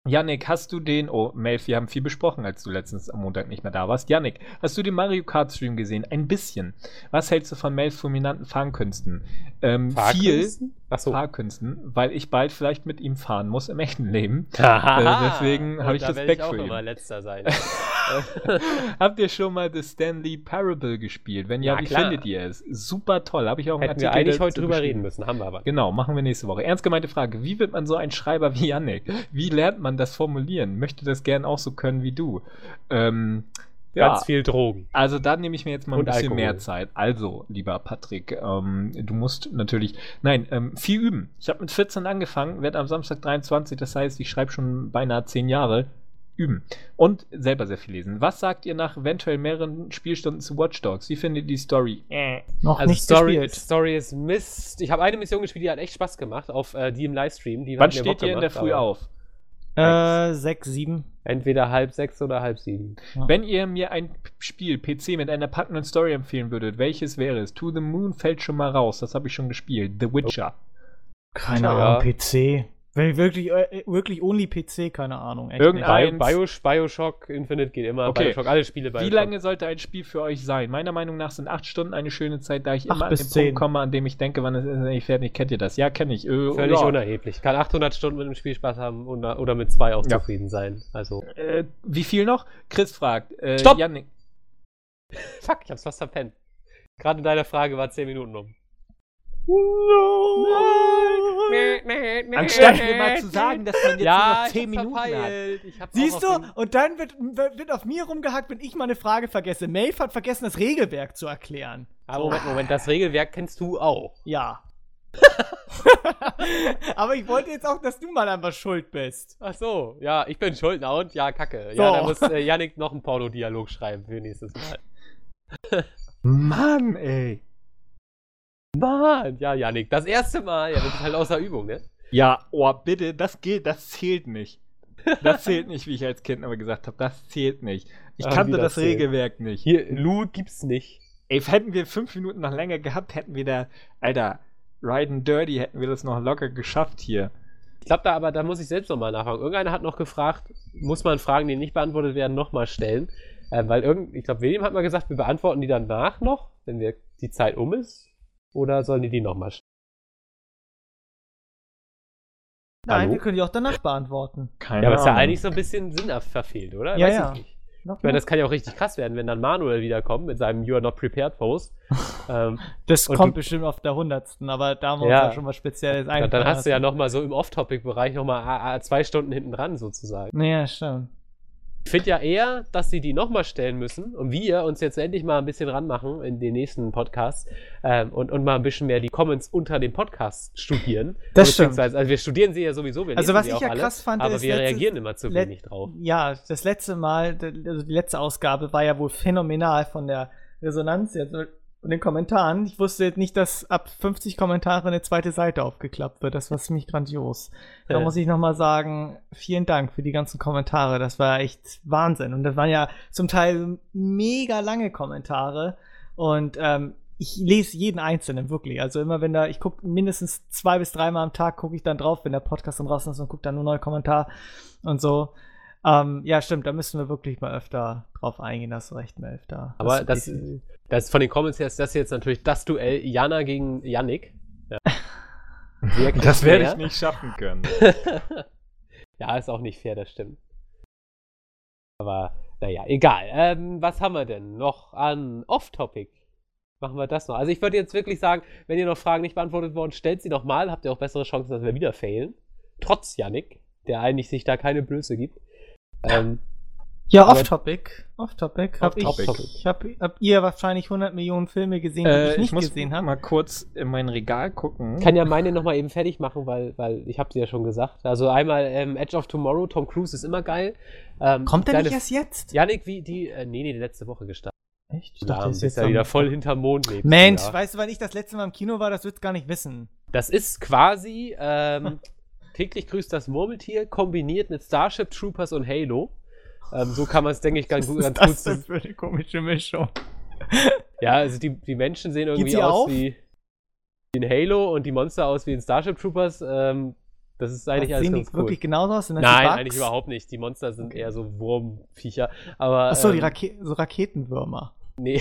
Yannick, hast du den... Oh, Melf, wir haben viel besprochen, als du letztens am Montag nicht mehr da warst. Yannick, hast du den Mario Kart Stream gesehen? Ein bisschen. Was hältst du von Melfs fulminanten Fahrenkünsten? Ähm, Fahrkünsten? Viel Achso. Fahrkünsten, weil ich bald vielleicht mit ihm fahren muss im echten Leben. äh, deswegen habe ich Respekt für ihn. Da werde ich auch immer letzter sein. Habt ihr schon mal The Stanley Parable gespielt? Wenn ja, wie findet ihr es? Super toll. Habe ich auch einen Artikel dazu geschrieben. Hätten wir eigentlich heute drüber reden müssen, haben wir aber. Genau, machen wir nächste Woche. Ernst gemeinte Frage, wie wird man so ein Schreiber wie Yannick? Wie lernt man das formulieren? Möchte das gern auch so können wie du. Ähm, Ja, ganz viel Drogen. Also da nehme ich mir jetzt mal ein und bisschen Alkohol. Mehr Zeit. Also, lieber Patrick, ähm, du musst natürlich, nein, ähm, viel üben. Ich habe mit vierzehn angefangen, werde am Samstag dreiundzwanzig, das heißt, ich schreibe schon beinahe zehn Jahre. Üben. Und selber sehr viel lesen. Was sagt ihr nach eventuell mehreren Spielstunden zu Watch Dogs? Wie findet ihr die Story? Äh. Noch also nicht Story, gespielt. Story ist Mist. Ich habe eine Mission gespielt, die hat echt Spaß gemacht, auf äh, die im Livestream. Die wann steht ihr in der Früh auf? Äh, sechs, sieben. Entweder halb sechs oder halb sieben. Ja. Wenn ihr mir ein Spiel, P C, mit einer packenden Story empfehlen würdet, welches wäre es? To the Moon fällt schon mal raus. Das habe ich schon gespielt. The Witcher. Keine Ahnung, P C. Wirklich, wirklich only P C, keine Ahnung. Echt Irgendein Bio, Bioshock, Infinite geht immer, okay. Bioshock, alle Spiele Bioshock. Wie lange sollte ein Spiel für euch sein? Meiner Meinung nach sind acht Stunden eine schöne Zeit, da ich immer an den zehn. Punkt komme, an dem ich denke, wann es ist, ich fertig, kennt ihr das? Ja, kenne ich. Ö, Völlig ja. unerheblich. Kann achthundert Stunden mit einem Spiel Spaß haben und, oder mit zwei auch ja. zufrieden sein. Also. Äh, wie viel noch? Chris fragt. Äh, Stopp! Yannick. Fuck, ich hab's fast verpennt. Gerade in deiner Frage war zehn Minuten um. No. Nein. Anstatt mir mal zu sagen, dass man jetzt ja, nur noch zehn Minuten verpeilt. Hat. Ich hab's Siehst du? Und dann wird, wird auf mir rumgehackt, wenn ich mal eine Frage vergesse. Maeve hat vergessen, das Regelwerk zu erklären. Aber Moment, Moment, das Regelwerk kennst du auch. Ja. Aber ich wollte jetzt auch, dass du mal einfach schuld bist. Ach so, ja, ich bin schuld, na und? Ja, kacke. So. Ja, da muss äh, Yannick noch einen Porno-Dialog schreiben für nächstes Mal. Mann, ey. Mann, ja, Yannick, das erste Mal, ja, das ist halt außer Übung, ne? Ja, oh, bitte, das gilt, das zählt nicht. Das zählt nicht, wie ich als Kind immer gesagt habe, das zählt nicht. Ich Ach, kannte das, das Regelwerk nicht. Hier, Lu gibt's nicht. Ey, hätten wir fünf Minuten noch länger gehabt, hätten wir da, Alter, Riding Dirty, hätten wir das noch locker geschafft hier. Ich glaube da aber, da muss ich selbst nochmal nachfragen. Irgendeiner hat noch gefragt, muss man Fragen, die nicht beantwortet werden, nochmal stellen? Ähm, weil irgend, ich glaube, William hat mal gesagt, wir beantworten die danach noch, wenn wir die Zeit um ist. Oder sollen die die nochmal stellen? Nein, Hallo? Wir können die auch danach beantworten. Keine ja, aber es ist ja eigentlich so ein bisschen Sinn verfehlt, oder? Ja, Weiß ja. Ich, nicht. ich meine, das kann ja auch richtig krass werden, wenn dann Manuel wiederkommt mit seinem You are not prepared Post. ähm, das kommt du, bestimmt auf der hundertsten, aber da haben wir ja, uns ja schon mal Spezielles eingeladen. Dann hast du ja nochmal so im Off-Topic-Bereich nochmal zwei Stunden hinten dran sozusagen. Ja, stimmt. Ich finde ja eher, dass sie die nochmal stellen müssen und wir uns jetzt endlich mal ein bisschen ranmachen in den nächsten Podcasts ähm, und, und mal ein bisschen mehr die Comments unter dem Podcast studieren. Das stimmt. Also wir studieren sie ja sowieso, wir also was ich ja alle, krass fand, aber ist wir reagieren immer zu wenig drauf. Ja, das letzte Mal, also die letzte Ausgabe war ja wohl phänomenal von der Resonanz jetzt und den Kommentaren. Ich wusste jetzt nicht, dass ab fünfzig Kommentare eine zweite Seite aufgeklappt wird. Das war für mich grandios. Da muss ich nochmal sagen, vielen Dank für die ganzen Kommentare. Das war echt Wahnsinn. Und das waren ja zum Teil mega lange Kommentare. Und ähm, ich lese jeden einzelnen, wirklich. Also immer, wenn da, ich gucke mindestens zwei bis dreimal am Tag, gucke ich dann drauf, wenn der Podcast dann draußen ist und gucke dann nur neue Kommentare und so. Ähm, ja, stimmt, da müssen wir wirklich mal öfter drauf eingehen, das recht mal öfter. Aber das, das von den Comments her ist das jetzt natürlich das Duell Jana gegen Yannick. Ja. Das werde ich nicht schaffen können. Ja, ist auch nicht fair, das stimmt. Aber, naja, egal. Ähm, was haben wir denn noch an Off-Topic? Machen wir das noch. Also ich würde jetzt wirklich sagen, wenn ihr noch Fragen nicht beantwortet wurden, stellt sie nochmal, habt ihr auch bessere Chancen, dass wir wieder failen. Trotz Yannick, der eigentlich sich da keine Blöße gibt. Ähm, ja, off-topic. Off-topic. Hab off-topic. Ich, ich hab, hab ihr wahrscheinlich hundert Millionen Filme gesehen, die äh, ich nicht ich muss gesehen habe. Mal kurz in mein Regal gucken. Ich kann ja meine nochmal eben fertig machen, weil, weil ich habe sie ja schon gesagt. Also einmal ähm, Edge of Tomorrow, Tom Cruise ist immer geil. Ähm, Kommt der nicht erst jetzt? Yannick, wie die. Äh, nee, nee, die letzte Woche gestartet. Echt? Ich dachte, ja, ist jetzt ja wieder voll hinterm Mond. Mensch, ja. Weißt du, wann ich das letzte Mal im Kino war? Das würdest du gar nicht wissen. Das ist quasi. Ähm, Täglich grüßt das Murmeltier, kombiniert mit Starship Troopers und Halo. Ähm, so kann man es, denke ich, ganz gut. Was ist das denn für eine komische Mischung? Ja, also die, die Menschen sehen irgendwie aus auf? wie in Halo und die Monster aus wie in Starship Troopers. Ähm, das ist eigentlich das alles ganz cool. Sehen die wirklich genauso aus? Nein, eigentlich überhaupt nicht. Die Monster sind okay. Eher so Wurmviecher. Aber, Achso, ähm, die Rake- so Raketenwürmer. Nee.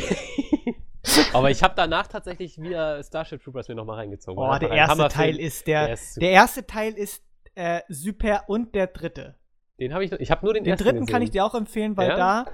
Aber ich habe danach tatsächlich wieder Starship Troopers mir nochmal reingezogen. Oh, der erste Teil ist der, der, ist der erste Teil ist äh, super und der dritte. Den habe ich, ich habe nur den, den ersten. Den dritten gesehen. Kann ich dir auch empfehlen, weil ja?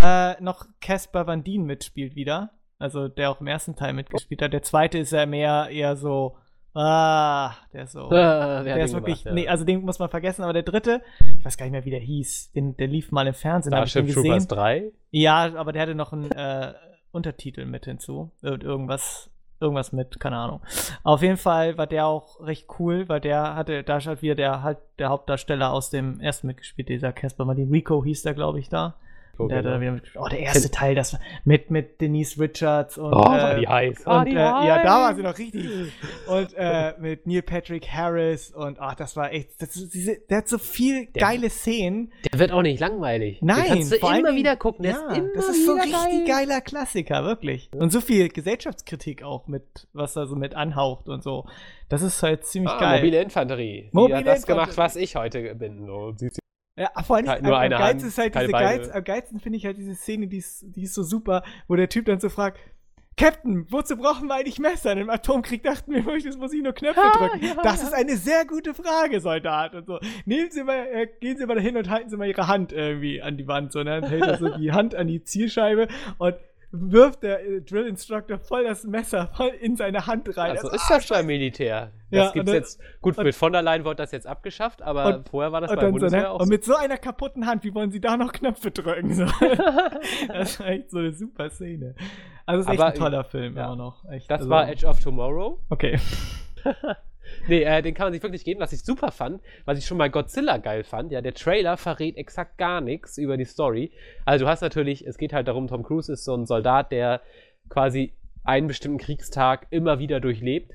da äh, noch Caspar Van Dien mitspielt wieder, also der auch im ersten Teil mitgespielt hat. Der zweite ist ja mehr eher so Ah, der ist so. Ah, der ist wirklich. Gemacht, ja. Nee, also den muss man vergessen, aber der dritte, ich weiß gar nicht mehr, wie der hieß. Den, der lief mal im Fernsehen. Da habe ich den gesehen. Troopers drei? Ja, aber der hatte noch einen äh, Untertitel mit hinzu. Irgendwas, irgendwas mit, keine Ahnung. Auf jeden Fall war der auch recht cool, weil der hatte, da ist halt wieder der, halt, der Hauptdarsteller aus dem ersten mitgespielt, dieser Casper Martin. Rico hieß der, glaube ich, da. Der, der, der, oh, der erste Teil, das mit, mit Denise Richards und, oh, war die heiß. Und, oh, die äh, heiß. Ja, da war sie noch richtig. Und äh, mit Neil Patrick Harris und ach, das war echt, das, diese, der hat so viel der, geile Szenen. Der wird auch nicht langweilig. Nein, den kannst du vor immer allem, wieder gucken. Der ja, ist immer das ist so ein richtig geil. geiler Klassiker, wirklich. Und so viel Gesellschaftskritik auch mit, was da so mit anhaucht und so. Das ist halt ziemlich ah, geil. Mobile Infanterie. Mobile die hat das Infanterie. gemacht, was ich heute bin. So. Ja, vor allem am, am geilsten ist halt diese Geiz, am geilsten finde ich halt diese Szene, die ist, die ist so super, wo der Typ dann so fragt, Captain, wozu brauchen wir eigentlich Messer? Im Atomkrieg dachten wir, das muss ich nur Knöpfe ah, drücken. Ja, das ja. ist eine sehr gute Frage, Soldat. Und so. Nehmen Sie mal, äh, gehen Sie mal dahin und halten Sie mal Ihre Hand irgendwie an die Wand, sondern hält er so die Hand an die Zielscheibe und wirft der äh, Drill Instructor voll das Messer voll in seine Hand rein. Also, also ist das schon Militär. Das ja, gibt's dann, jetzt, gut, mit von der Leyen wurde das jetzt abgeschafft, aber und, vorher war das bei Bundeswehr so, auch so. Und mit so einer kaputten Hand, wie wollen sie da noch Knöpfe drücken? So. Das war echt so eine super Szene. Also, ist aber, echt ein toller Film ja, immer noch. Echt, das also, war Edge of Tomorrow. Okay. Nee, äh, den kann man sich wirklich geben, was ich super fand, was ich schon mal Godzilla geil fand. Ja, der Trailer verrät exakt gar nichts über die Story. Also du hast natürlich, es geht halt darum, Tom Cruise ist so ein Soldat, der quasi einen bestimmten Kriegstag immer wieder durchlebt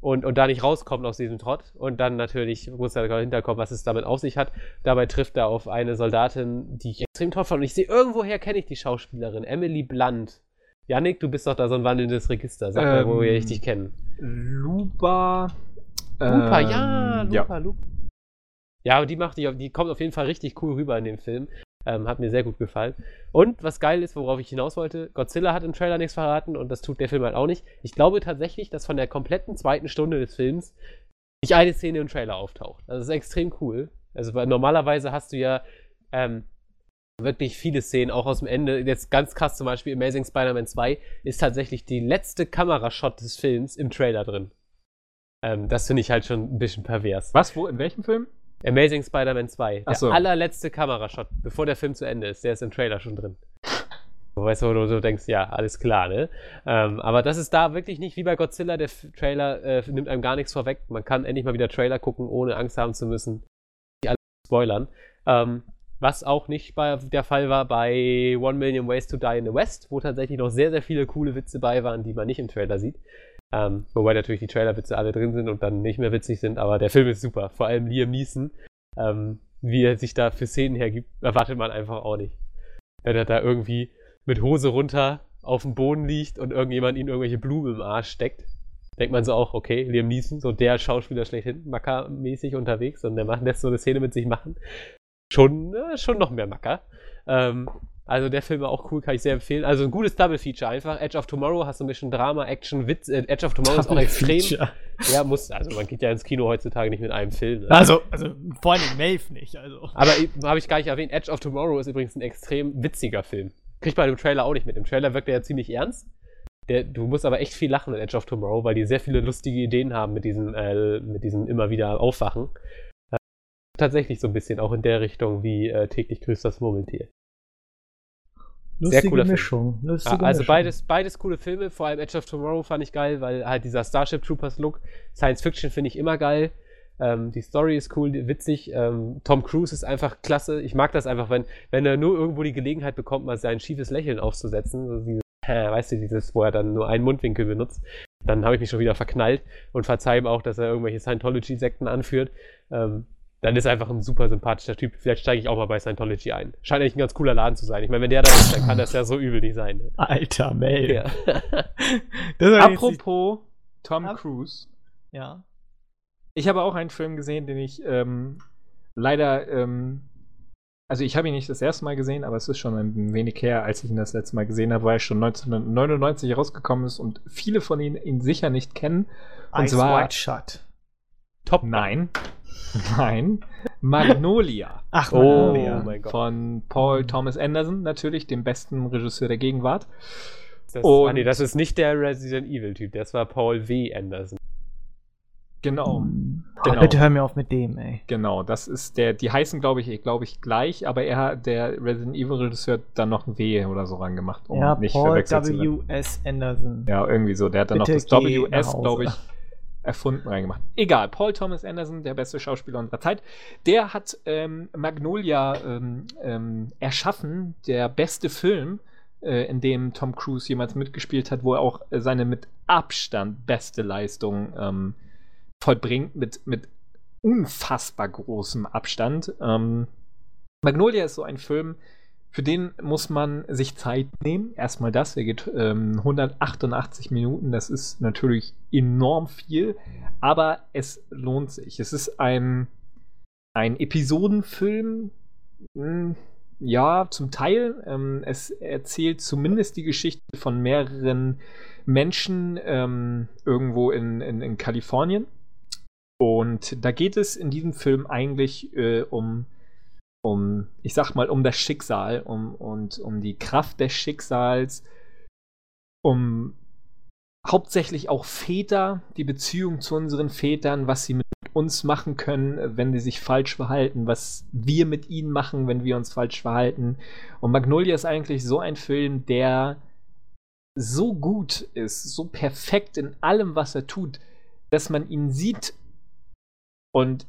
und, und da nicht rauskommt aus diesem Trott. Und dann natürlich muss er dahinter kommen, was es damit auf sich hat. Dabei trifft er auf eine Soldatin, die ich extrem toll fand. Und ich sehe, irgendwoher kenne ich die Schauspielerin, Emily Blunt. Yannick, du bist doch da so ein wandelndes Register. Sag mal, ähm, wo wir dich kennen. Luba... Lupa, ähm, ja, Lupa, ja. Lupa. Ja, und die macht die, die kommt auf jeden Fall richtig cool rüber in dem Film. Ähm, hat mir sehr gut gefallen. Und was geil ist, worauf ich hinaus wollte, Godzilla hat im Trailer nichts verraten und das tut der Film halt auch nicht. Ich glaube tatsächlich, dass von der kompletten zweiten Stunde des Films nicht eine Szene im Trailer auftaucht. Das ist extrem cool. Also weil normalerweise hast du ja ähm, wirklich viele Szenen, auch aus dem Ende. Jetzt ganz krass zum Beispiel Amazing Spider-Man zwei ist tatsächlich die letzte Kamerashot des Films im Trailer drin. Ähm, das finde ich halt schon ein bisschen pervers. Was, wo, in welchem Film? Amazing Spider-Man zwei. Der so. allerletzte Kamerashot, bevor der Film zu Ende ist. Der ist im Trailer schon drin. Weißt du, wo du so denkst, ja, alles klar, ne? Ähm, aber das ist da wirklich nicht wie bei Godzilla. Der F- Trailer äh, nimmt einem gar nichts vorweg. Man kann endlich mal wieder Trailer gucken, ohne Angst haben zu müssen. Nicht alles spoilern. Ähm, was auch nicht bei, der Fall war bei One Million Ways to Die in the West, wo tatsächlich noch sehr, sehr viele coole Witze bei waren, die man nicht im Trailer sieht. Ähm, wobei natürlich die Trailerwitze alle drin sind und dann nicht mehr witzig sind, aber der Film ist super. Vor allem Liam Neeson, ähm, wie er sich da für Szenen hergibt, erwartet man einfach auch nicht. Wenn er da irgendwie mit Hose runter auf dem Boden liegt und irgendjemand ihm irgendwelche Blumen im Arsch steckt, denkt man so auch, okay, Liam Neeson, so der Schauspieler schlechthin, Macker-mäßig unterwegs und der macht, lässt so eine Szene mit sich machen. Schon, äh, schon noch mehr Macker. Ähm, Also der Film war auch cool, kann ich sehr empfehlen. Also ein gutes Double-Feature einfach. Edge of Tomorrow, hast du ein bisschen Drama, Action, Witz. Äh, Edge of Tomorrow Double ist auch extrem. Ja, muss, also man geht ja ins Kino heutzutage nicht mit einem Film. Ne? Also, also vor allem Melf nicht. Also. Aber habe ich gar nicht erwähnt, Edge of Tomorrow ist übrigens ein extrem witziger Film. Kriegt man im Trailer auch nicht mit. Im Trailer wirkt er ja ziemlich ernst. Der, du musst aber echt viel lachen in Edge of Tomorrow, weil die sehr viele lustige Ideen haben mit diesem, äh, mit diesem immer wieder Aufwachen. Äh, tatsächlich so ein bisschen auch in der Richtung wie äh, täglich grüßt das Murmeltier. Lustige sehr cooler Mischung. Film. Lustige ja, also Mischung. Beides, beides coole Filme, vor allem Edge of Tomorrow fand ich geil, weil halt dieser Starship Troopers Look, Science Fiction finde ich immer geil, ähm, die Story ist cool, witzig, ähm, Tom Cruise ist einfach klasse, ich mag das einfach, wenn, wenn er nur irgendwo die Gelegenheit bekommt, mal sein schiefes Lächeln aufzusetzen, so dieses, äh, weißt du, dieses, wo er dann nur einen Mundwinkel benutzt, dann habe ich mich schon wieder verknallt und verzeih ihm auch, dass er irgendwelche Scientology-Sekten anführt, ähm, dann ist er einfach ein super sympathischer Typ. Vielleicht steige ich auch mal bei Scientology ein. Scheint eigentlich ein ganz cooler Laden zu sein. Ich meine, wenn der da ist, dann kann das ja so übel nicht sein. Ne? Alter, Mail. Ja. Apropos Tom Ab- Cruise. Ja. Ich habe auch einen Film gesehen, den ich ähm, leider, ähm, also ich habe ihn nicht das erste Mal gesehen, aber es ist schon ein wenig her, als ich ihn das letzte Mal gesehen habe, weil er schon neunzehnhundertneunundneunzig rausgekommen ist und viele von Ihnen ihn sicher nicht kennen. Und zwar Eyes Wide Shut. Top Nein. Nein, Magnolia. Ach, Magnolia. Oh mein Gott. Von Paul Thomas Anderson, natürlich, dem besten Regisseur der Gegenwart. Das, und, ah, nee, das ist nicht der Resident Evil-Typ, das war Paul W. Anderson. Genau. Genau. Oh, bitte hör mir auf mit dem, ey. Genau, das ist der, die heißen, glaube ich, glaube ich, gleich, aber er, der Resident Evil-Regisseur, hat dann noch ein W oder so ran gemacht, um ja, nicht verwechselt zu werden. Paul W S. Anderson. Ja, irgendwie so. Der hat dann bitte noch das W S, glaube ich, erfunden reingemacht. Egal, Paul Thomas Anderson, der beste Schauspieler unserer Zeit, der hat ähm, Magnolia ähm, ähm, erschaffen, der beste Film, äh, in dem Tom Cruise jemals mitgespielt hat, wo er auch seine mit Abstand beste Leistung ähm, vollbringt, mit, mit unfassbar großem Abstand. Ähm, Magnolia ist so ein Film, für den muss man sich Zeit nehmen. Erstmal das, der geht ähm, hundertachtundachtzig Minuten, das ist natürlich enorm viel, aber es lohnt sich. Es ist ein, ein Episodenfilm, mh, ja, zum Teil. Ähm, es erzählt zumindest die Geschichte von mehreren Menschen ähm, irgendwo in, in, in Kalifornien. Und da geht es in diesem Film eigentlich äh, um, um, ich sag mal, um das Schicksal, um, und um die Kraft des Schicksals, um hauptsächlich auch Väter, die Beziehung zu unseren Vätern, was sie mit uns machen können, wenn sie sich falsch verhalten, was wir mit ihnen machen, wenn wir uns falsch verhalten. Und Magnolia ist eigentlich so ein Film, der so gut ist, so perfekt in allem, was er tut, dass man ihn sieht, und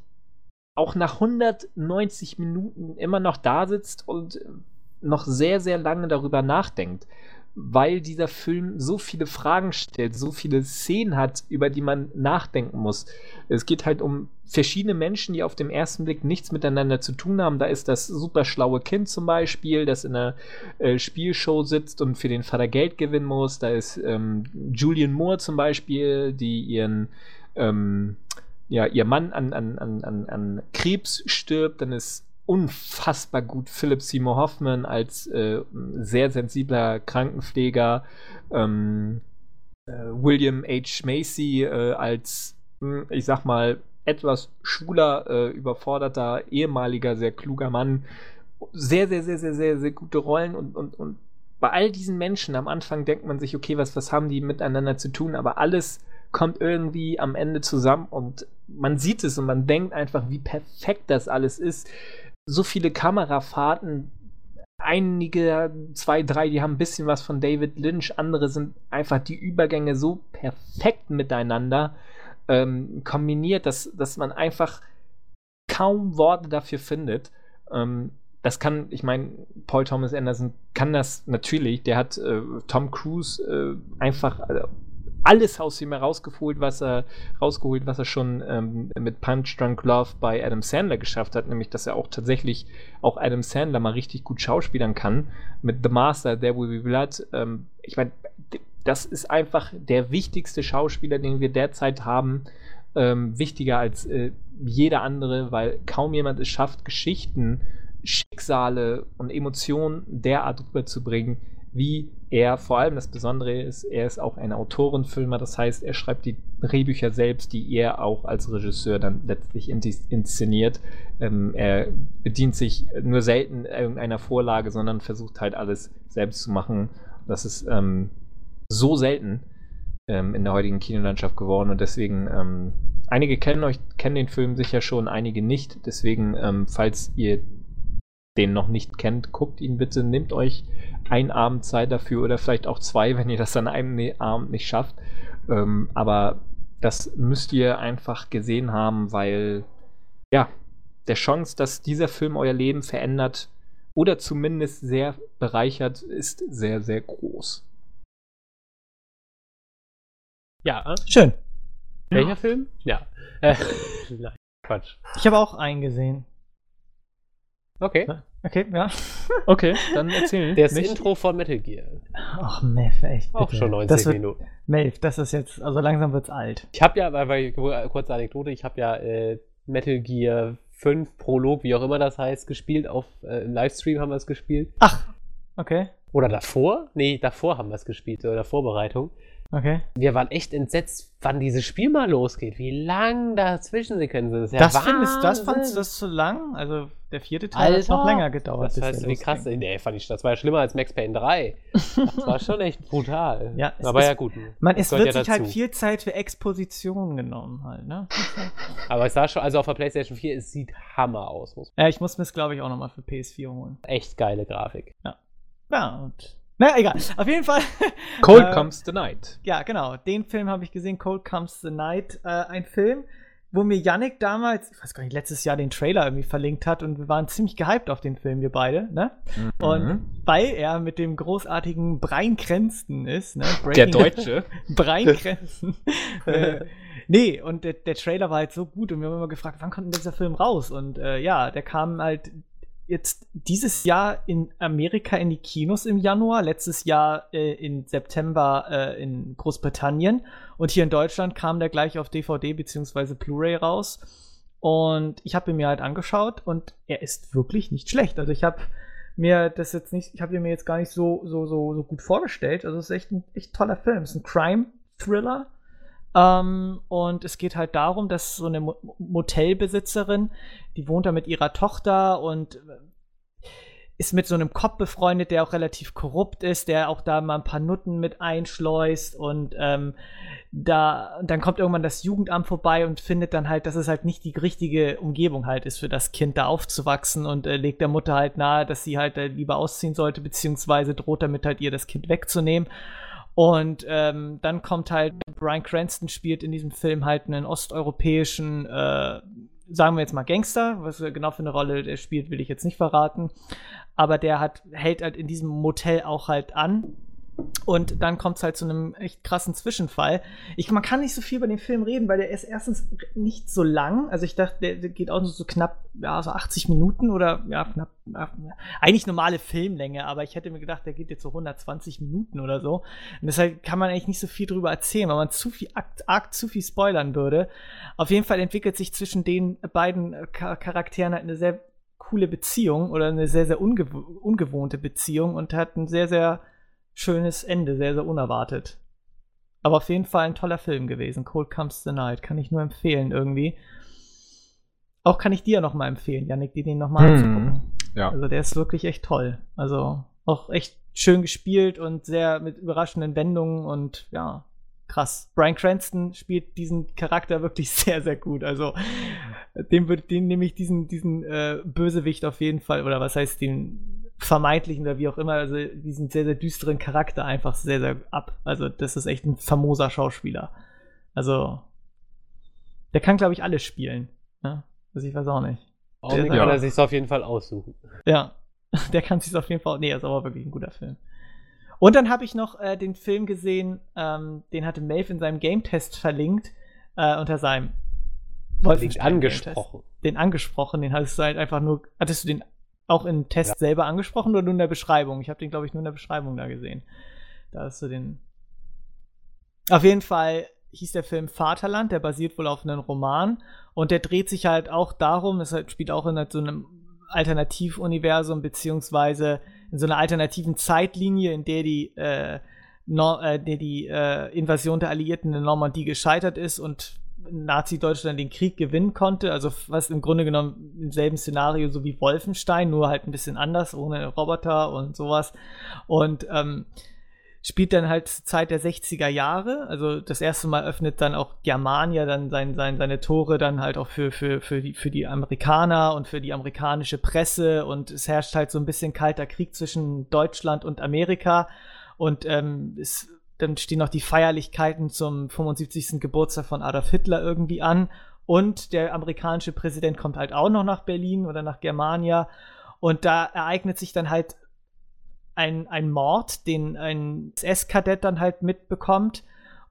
auch nach hundertneunzig Minuten immer noch da sitzt und noch sehr, sehr lange darüber nachdenkt, weil dieser Film so viele Fragen stellt, so viele Szenen hat, über die man nachdenken muss. Es geht halt um verschiedene Menschen, die auf dem ersten Blick nichts miteinander zu tun haben. Da ist das super schlaue Kind zum Beispiel, das in einer äh, Spielshow sitzt und für den Vater Geld gewinnen muss. Da ist ähm, Julian Moore zum Beispiel, die ihren ähm, ja, ihr Mann an, an, an, an, an Krebs stirbt. Dann ist unfassbar gut Philip Seymour Hoffman als äh, sehr sensibler Krankenpfleger, ähm, äh, William H. Macy äh, als, ich sag mal, etwas schwuler, äh, überforderter, ehemaliger, sehr kluger Mann. Sehr, sehr, sehr, sehr, sehr, sehr gute Rollen, und, und, und bei all diesen Menschen am Anfang denkt man sich, okay, was, was haben die miteinander zu tun, aber alles kommt irgendwie am Ende zusammen und man sieht es und man denkt einfach, wie perfekt das alles ist. So viele Kamerafahrten, einige, zwei, drei, die haben ein bisschen was von David Lynch, andere sind einfach die Übergänge so perfekt miteinander ähm, kombiniert, dass, dass man einfach kaum Worte dafür findet. Ähm, das kann, ich meine, Paul Thomas Anderson kann das natürlich, der hat äh, Tom Cruise äh, einfach äh, alles aus ihm herausgeholt, was er rausgeholt, was er schon ähm, mit Punch Drunk Love bei Adam Sandler geschafft hat, nämlich, dass er auch tatsächlich auch Adam Sandler mal richtig gut schauspielern kann. Mit The Master, There Will Be Blood. Ähm, ich meine, das ist einfach der wichtigste Schauspieler, den wir derzeit haben. Ähm, wichtiger als äh, jeder andere, weil kaum jemand es schafft, Geschichten, Schicksale und Emotionen derart rüberzubringen, wie er. Vor allem das Besondere ist, er ist auch ein Autorenfilmer, das heißt, er schreibt die Drehbücher selbst, die er auch als Regisseur dann letztlich inszeniert. Ähm, er bedient sich nur selten irgendeiner Vorlage, sondern versucht halt alles selbst zu machen. Das ist ähm, so selten ähm, in der heutigen Kinolandschaft geworden, und deswegen ähm, einige kennen euch, kennen den Film sicher schon, einige nicht. Deswegen, ähm, falls ihr den noch nicht kennt, guckt ihn bitte, nehmt euch einen Abend Zeit dafür oder vielleicht auch zwei, wenn ihr das an einem Abend nicht schafft. Ähm, aber das müsst ihr einfach gesehen haben, weil ja, der Chance, dass dieser Film euer Leben verändert oder zumindest sehr bereichert, ist sehr, sehr groß. Ja. Schön. Welcher ja. Film? Ja. Äh, nein, Quatsch. Ich habe auch einen gesehen. Okay. Okay, ja. Okay, dann erzähl. Das Intro von Metal Gear. Ach, Melf, echt. Bitte. Auch schon neunzehn Minuten. Melf, das ist jetzt, also langsam wird's alt. Ich habe ja, weil, kurze Anekdote, ich habe ja äh, Metal Gear fünf Prolog, wie auch immer das heißt, gespielt. Auf, äh, im Livestream haben wir es gespielt. Ach, okay. Oder davor? Nee, davor haben wir es gespielt, so in der Vorbereitung. Okay. Wir waren echt entsetzt, wann dieses Spiel mal losgeht, wie lang da Zwischensequenzen sind. Das, ja, das fandst du das zu lang? Also Der vierte Teil Alter, hat noch länger gedauert. Das heißt, wie krass. Nee, fand ich, das war ja schlimmer als Max Payne drei. Das war schon echt brutal. Ja, aber ist, ja gut. Man, es wird ja sich dazu. Halt viel Zeit für Expositionen genommen halt, ne? Aber es sah schon, also auf der PlayStation vier, es sieht Hammer aus. Ja, ich muss mir es, glaube ich, auch nochmal für P S vier holen. Echt geile Grafik. Ja. Ja, und na, egal. Auf jeden Fall. Cold äh, Comes the Night. Ja, genau. Den Film habe ich gesehen, Cold Comes the Night. Äh, ein Film, wo mir Yannick damals, ich weiß gar nicht, letztes Jahr den Trailer irgendwie verlinkt hat und wir waren ziemlich gehypt auf den Film, wir beide, ne? Mhm. Und weil er mit dem großartigen Brian Cranston ist, ne? Breaking der Deutsche. Brian Cranston. äh, nee, und der, der Trailer war halt so gut und wir haben immer gefragt, wann kommt denn dieser Film raus? Und äh, ja, der kam halt jetzt dieses Jahr in Amerika in die Kinos im Januar, letztes Jahr äh, im September äh, in Großbritannien und hier in Deutschland kam der gleich auf D V D bzw. Blu-ray raus und ich habe ihn mir halt angeschaut und er ist wirklich nicht schlecht. Also ich habe mir das jetzt nicht, ich habe ihn mir jetzt gar nicht so, so, so, so gut vorgestellt. Also es ist echt ein echt toller Film. Es ist ein Crime-Thriller. Um, und es geht halt darum, dass so eine Mo- Motelbesitzerin, die wohnt da mit ihrer Tochter und ist mit so einem Cop befreundet, der auch relativ korrupt ist, der auch da mal ein paar Nutten mit einschleust und ähm, da, dann kommt irgendwann das Jugendamt vorbei und findet dann halt, dass es halt nicht die richtige Umgebung halt ist für das Kind, da aufzuwachsen und äh, legt der Mutter halt nahe, dass sie halt äh, lieber ausziehen sollte, beziehungsweise droht damit halt ihr das Kind wegzunehmen. Und ähm, dann kommt halt, Bryan Cranston spielt in diesem Film halt einen osteuropäischen, äh, sagen wir jetzt mal Gangster, was er genau für eine Rolle der spielt, will ich jetzt nicht verraten, aber der hat, hält halt in diesem Motel auch halt an und dann kommt es halt zu einem echt krassen Zwischenfall. Ich, man kann nicht so viel über den Film reden, weil der ist erstens nicht so lang, also ich dachte, der, der geht auch nur so knapp, ja, so achtzig Minuten oder, ja, knapp, eigentlich normale Filmlänge, aber ich hätte mir gedacht, der geht jetzt so hundertzwanzig Minuten oder so. Und deshalb kann man eigentlich nicht so viel drüber erzählen, weil man zu viel arg, arg zu viel spoilern würde. Auf jeden Fall entwickelt sich zwischen den beiden Charakteren halt eine sehr coole Beziehung oder eine sehr, sehr ungew- ungewohnte Beziehung und hat ein sehr, sehr schönes Ende, sehr, sehr unerwartet. Aber auf jeden Fall ein toller Film gewesen. Cold Comes the Night, kann ich nur empfehlen irgendwie. Auch kann ich dir nochmal empfehlen, Yannick, dir den nochmal anzugucken. Ja. Also der ist wirklich echt toll. Also auch echt schön gespielt und sehr mit überraschenden Wendungen und ja, krass. Bryan Cranston spielt diesen Charakter wirklich sehr, sehr gut. Also dem würde, den nehme ich diesen, diesen äh, Bösewicht auf jeden Fall, oder was heißt den vermeintlichen oder wie auch immer, also diesen sehr, sehr düsteren Charakter einfach sehr, sehr ab. Also das ist echt ein famoser Schauspieler. Also der kann, glaube ich, alles spielen. Ne? Also ich weiß auch nicht. Auch kann ja. er sich auf jeden Fall aussuchen. Ja, der kann sich auf jeden Fall. Nee, ist aber wirklich ein guter Film. Und dann habe ich noch äh, den Film gesehen, ähm, den hatte Melf in seinem Game-Test verlinkt, äh, unter seinem Wolfenstein angesprochen. Den angesprochen, den hattest du halt einfach nur. Hattest du den auch im Test ja. selber angesprochen oder nur in der Beschreibung? Ich habe den, glaube ich, nur in der Beschreibung da gesehen. Da hast du den. Auf jeden Fall hieß der Film Vaterland, der basiert wohl auf einem Roman und der dreht sich halt auch darum, es halt spielt auch in halt so einem Alternativuniversum beziehungsweise in so einer alternativen Zeitlinie, in der die, äh, no- äh, der die äh, Invasion der Alliierten in Normandie gescheitert ist und Nazi-Deutschland den Krieg gewinnen konnte, also was im Grunde genommen im selben Szenario so wie Wolfenstein, nur halt ein bisschen anders, ohne Roboter und sowas und ähm, spielt dann halt zur Zeit der sechziger Jahre, also das erste Mal öffnet dann auch Germania dann sein, sein, seine Tore dann halt auch für, für, für, die, für die Amerikaner und für die amerikanische Presse und es herrscht halt so ein bisschen kalter Krieg zwischen Deutschland und Amerika und ähm, es, dann stehen noch die Feierlichkeiten zum fünfundsiebzigsten Geburtstag von Adolf Hitler irgendwie an und der amerikanische Präsident kommt halt auch noch nach Berlin oder nach Germania und da ereignet sich dann halt Ein, ein Mord, den ein S S-Kadett dann halt mitbekommt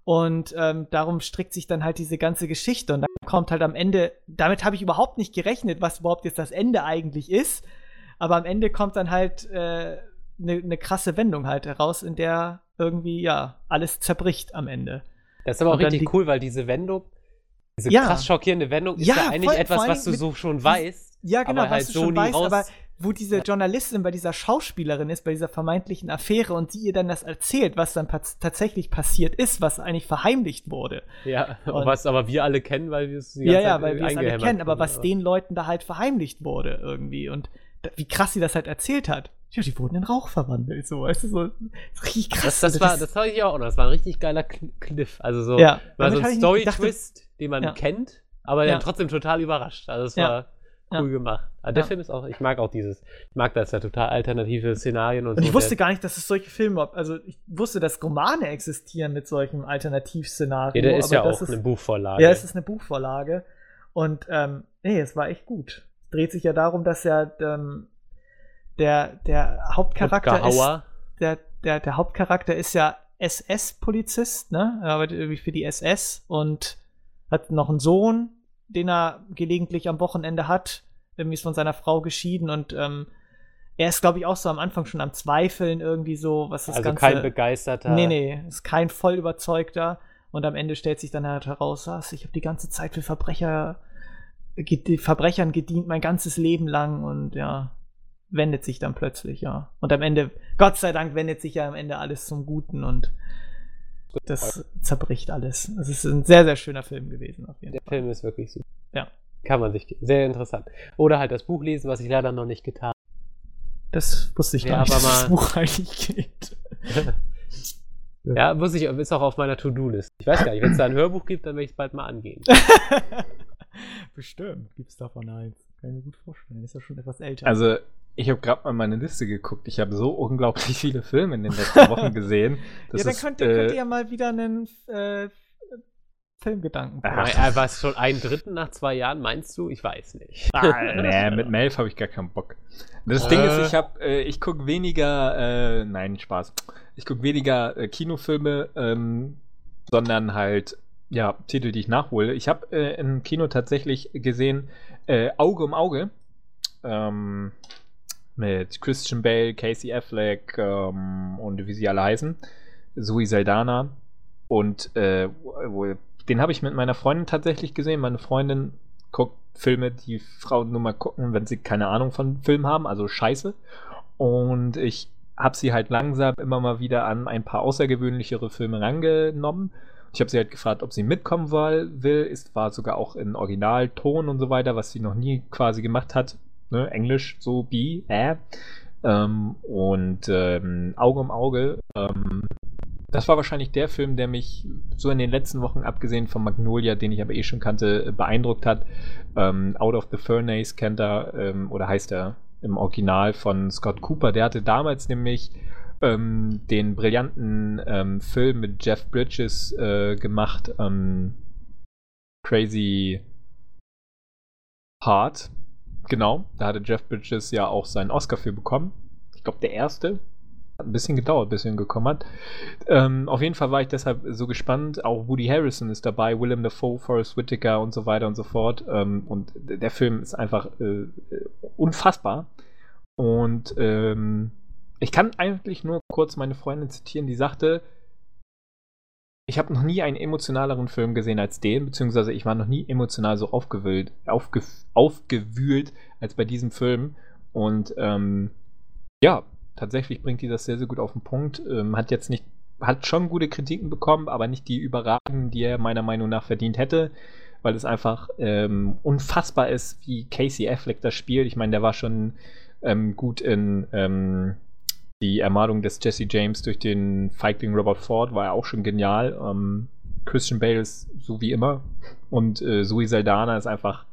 und ähm, darum strickt sich dann halt diese ganze Geschichte und dann kommt halt am Ende, damit habe ich überhaupt nicht gerechnet, was überhaupt jetzt das Ende eigentlich ist, aber am Ende kommt dann halt eine äh, ne krasse Wendung halt heraus, in der irgendwie, ja, alles zerbricht am Ende. Das ist aber auch richtig die- cool, weil diese Wendung, diese ja. krass schockierende Wendung ist ja, ja eigentlich voll, etwas, was du so schon weißt, ja, genau, aber halt so nie weißt, raus... Aber wo diese Journalistin bei dieser Schauspielerin ist, bei dieser vermeintlichen Affäre, und die ihr dann das erzählt, was dann pat- tatsächlich passiert ist, was eigentlich verheimlicht wurde. Ja, und was aber wir alle kennen, weil wir es die ganze ja, Zeit ja, weil wir es alle kennen, aber was aber. Den Leuten da halt verheimlicht wurde irgendwie und da, wie krass sie das halt erzählt hat. Ja, die wurden in Rauch verwandelt, so, weißt du, so richtig krass. Das, das, das, war, das habe ich auch noch, das war ein richtig geiler Kniff, also so, ja, war so ein Story-Twist, den man ja. kennt, aber ja. dann trotzdem total überrascht, also es ja. war cool ja. gemacht. Also der ja. Film ist auch, ich mag auch dieses, ich mag das ja total alternative Szenarien und so. Und ich wusste gar nicht, dass es solche Filme gibt. Also ich wusste, dass Romane existieren mit solchen Alternativszenarien. Ja, der ist aber ja auch ist, eine Buchvorlage. Ja, es ist eine Buchvorlage. Und ähm, nee, es war echt gut. Es dreht sich ja darum, dass ja ähm, der, der Hauptcharakter ist, der, der, der Hauptcharakter ist ja S S-Polizist, ne? Er arbeitet irgendwie für die S S und hat noch einen Sohn, den er gelegentlich am Wochenende hat. Irgendwie ist von seiner Frau geschieden und ähm, er ist, glaube ich, auch so am Anfang schon am Zweifeln irgendwie so, was das also Ganze... Also kein begeisterter... Nee, nee, ist kein voll überzeugter und am Ende stellt sich dann halt heraus, ich habe die ganze Zeit für Verbrecher, ge- Verbrechern gedient, mein ganzes Leben lang und ja, wendet sich dann plötzlich, ja. Und am Ende, Gott sei Dank, wendet sich ja am Ende alles zum Guten und das zerbricht alles. Es ist ein sehr, sehr schöner Film gewesen, auf jeden Fall. Der Film ist wirklich super. Ja. Kann man sich, sehr interessant. Oder halt das Buch lesen, was ich leider noch nicht getan habe. Das wusste ich ja, gar nicht, dass das Buch eigentlich geht. Ja, muss ich, ist auch auf meiner To-Do-List. Ich weiß gar nicht, wenn es da ein Hörbuch gibt, dann werde ich es bald mal angehen. Bestimmt gibt es davon eins. Kann ich mir gut vorstellen. Ist ja schon etwas älter. Also, ich habe gerade mal meine Liste geguckt. Ich habe so unglaublich viele Filme in den letzten Wochen gesehen. Das ja, dann ist, könnt, ihr, äh, könnt ihr ja mal wieder einen... Äh, Filmgedanken. Ah, war es schon einen dritten nach zwei Jahren, meinst du? Ich weiß nicht. Ah, nee, mit Melf habe ich gar keinen Bock. Das äh. Ding ist, ich habe, äh, ich gucke weniger, äh, nein, Spaß. Ich gucke weniger äh, Kinofilme, ähm, sondern halt, ja, Titel, die ich nachhole. Ich habe äh, im Kino tatsächlich gesehen, äh, Auge um Auge, ähm, mit Christian Bale, Casey Affleck, ähm, und wie sie alle heißen, Zoe Saldana und, äh, wo den habe ich mit meiner Freundin tatsächlich gesehen. Meine Freundin guckt Filme, die Frauen nur mal gucken, wenn sie keine Ahnung von Filmen haben, also Scheiße. Und ich habe sie halt langsam immer mal wieder an ein paar außergewöhnlichere Filme rangenommen. Ich habe sie halt gefragt, ob sie mitkommen will. Es war sogar auch in Originalton und so weiter, was sie noch nie quasi gemacht hat. Ne? Englisch, so, bi, äh. Ähm, und ähm, Auge um Auge, ähm, das war wahrscheinlich der Film, der mich so in den letzten Wochen, abgesehen von Magnolia, den ich aber eh schon kannte, beeindruckt hat. Ähm, Out of the Furnace kennt er, ähm, oder heißt er im Original, von Scott Cooper. Der hatte damals nämlich ähm, den brillanten ähm, Film mit Jeff Bridges äh, gemacht, ähm, Crazy Heart. Genau, da hatte Jeff Bridges ja auch seinen Oscar für bekommen. Ich glaube, der erste. Hat ein bisschen gedauert, bis er gekommen hat. Ähm, auf jeden Fall war ich deshalb so gespannt. Auch Woody Harrelson ist dabei, William Dafoe, Forrest Whitaker und so weiter und so fort. Ähm, und der Film ist einfach äh, unfassbar. Und ähm, ich kann eigentlich nur kurz meine Freundin zitieren, die sagte, ich habe noch nie einen emotionaleren Film gesehen als den, beziehungsweise ich war noch nie emotional so aufgewühlt, aufge, aufgewühlt als bei diesem Film. Und ähm, ja, tatsächlich bringt die das sehr, sehr gut auf den Punkt. Ähm, hat jetzt nicht, hat schon gute Kritiken bekommen, aber nicht die überragenden, die er meiner Meinung nach verdient hätte, weil es einfach ähm, unfassbar ist, wie Casey Affleck das spielt. Ich meine, der war schon ähm, gut in ähm, die Ermordung des Jesse James durch den Feigling Robert Ford, war er auch schon genial. Ähm, Christian Bale ist so wie immer und äh, Zoe Saldana ist einfach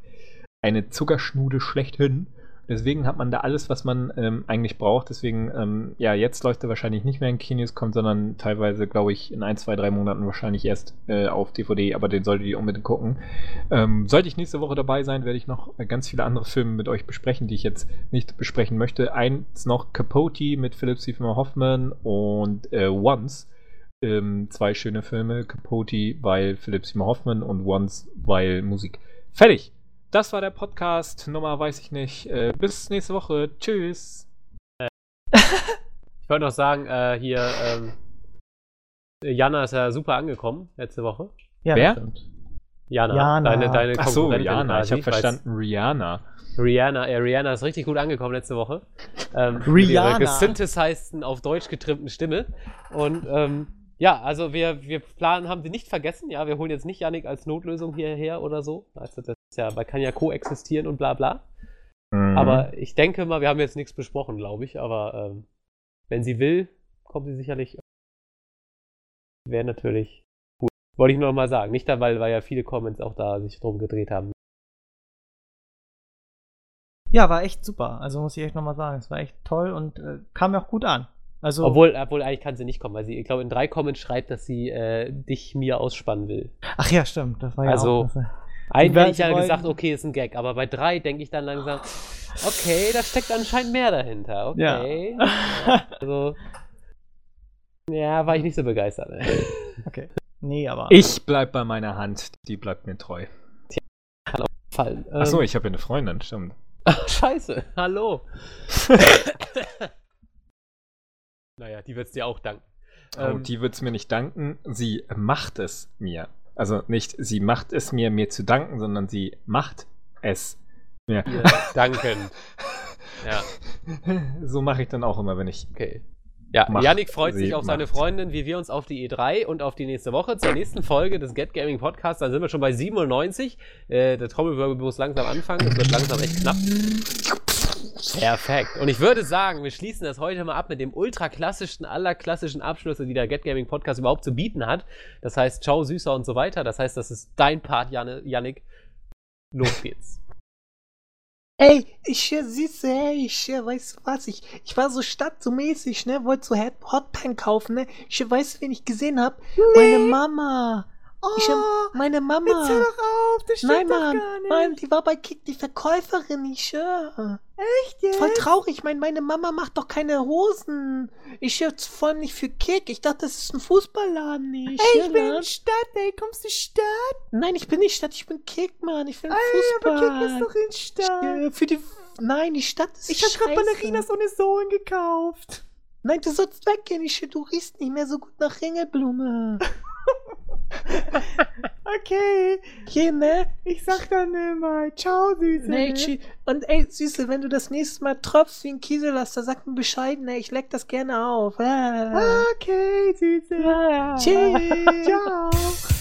eine Zuckerschnude schlechthin. Deswegen hat man da alles, was man ähm, eigentlich braucht. Deswegen, ähm, ja, jetzt läuft er wahrscheinlich nicht mehr in Kinos, kommt, sondern teilweise, glaube ich, in ein, zwei, drei Monaten wahrscheinlich erst äh, auf D V D, aber den solltet ihr unbedingt gucken. Ähm, sollte ich nächste Woche dabei sein, werde ich noch ganz viele andere Filme mit euch besprechen, die ich jetzt nicht besprechen möchte. Eins noch, Capote mit Philip Seymour Hoffman und äh, Once. Ähm, zwei schöne Filme, Capote, weil Philip Seymour Hoffman und Once, weil Musik. Fertig! Das war der Podcast, Nummer weiß ich nicht. Äh, bis nächste Woche. Tschüss. Äh, ich wollte noch sagen, äh, hier, ähm, Jana ist ja super angekommen letzte Woche. Ja, wer? Jana. Jana. Deine, deine Ach so, Jana. Ich habe verstanden, Rihanna. Rihanna, ja, Rihanna ist richtig gut angekommen letzte Woche. Ähm, Rihanna. Mit ihrer gesynthesizten, auf Deutsch getrimmten Stimme. Und ähm, ja, also wir, wir planen, haben sie nicht vergessen. Ja, wir holen jetzt nicht Yannick als Notlösung hierher oder so. Also das ist ja, man kann ja koexistieren und bla bla. Mhm. Aber ich denke mal, wir haben jetzt nichts besprochen, glaube ich. Aber ähm, wenn sie will, kommt sie sicherlich. Wäre natürlich cool. Wollte ich nur noch mal sagen. Nicht da, weil, weil ja viele Comments auch da sich drum gedreht haben. Ja, war echt super. Also muss ich echt nochmal sagen, es war echt toll und äh, kam mir auch gut an. Also, obwohl, obwohl, eigentlich kann sie nicht kommen, weil sie, ich glaube, in drei Comments schreibt, dass sie äh, dich mir ausspannen will. Ach ja, stimmt. Das war ja also, auch... Also, eigentlich hätte ich ja gesagt, okay, ist ein Gag. Aber bei drei denke ich dann langsam, okay, da steckt anscheinend mehr dahinter. Okay. Ja. Ja, also, ja, war ich nicht so begeistert. Ey. Okay. Nee, aber... Ich bleib bei meiner Hand. Die bleibt mir treu. Tja, kann auch fallen. Achso, ich habe ja eine Freundin, stimmt. Ach, scheiße, hallo. Naja, die wird's dir auch danken. Ähm, oh, die wird's mir nicht danken, sie macht es mir. Also nicht, sie macht es mir, mir zu danken, sondern sie macht es mir. Ja, danken. Ja. So mache ich dann auch immer, wenn ich... Okay. Ja, Yannick freut sich auf seine Freundin, wie wir uns auf die E drei und auf die nächste Woche. Zur nächsten Folge des Get Gaming Podcasts, da sind wir schon bei siebenundneunzig. Äh, der Trommelwirbel muss langsam anfangen, es wird langsam echt knapp. Perfekt. Und ich würde sagen, wir schließen das heute mal ab mit dem ultraklassischen, aller klassischen Abschlüsse, die der Get Gaming Podcast überhaupt zu bieten hat. Das heißt, ciao, süßer und so weiter. Das heißt, das ist dein Part, Yannick. Los geht's. Ey, ich äh, siehste, ey, ich äh, weiß was, ich ich war so stadtmäßig, ne, wollte so Hotpan kaufen, ne, ich weiß, wen ich gesehen hab, nee. Meine Mama, oh, ich, äh, meine Mama, jetzt hör doch auf, das stimmt nein, doch Mann, gar nicht. Nein, die war bei Kick, die Verkäuferin, ich, äh, echt jetzt? Voll traurig, ich meine, meine Mama macht doch keine Hosen, ich, äh, vor allem nicht für Kick, ich dachte, das ist ein Fußballladen, ich, ey, ich ja, bin in Stadt, ey, kommst du Stadt? Nein, ich bin nicht Stadt, ich bin Kick, Mann, ich will ey, Fußball. Aber Kick ist doch in Stadt. Ich, für die, nein, die Stadt ist ich scheiße. Ich hab grad Ballerinas ohne Sohn gekauft. Nein, du sollst weggehen, ich, du riechst nicht mehr so gut nach Ringelblume. Okay. Okay, ne? Ich sag dann immer, ciao, Süße. Nee, ne? Und ey, Süße, wenn du das nächste Mal tropfst wie ein Kiesellaster, sag mir Bescheid, ne? Ich leck das gerne auf. Ah. Okay, Süße. Ja. Tschüss. Ciao.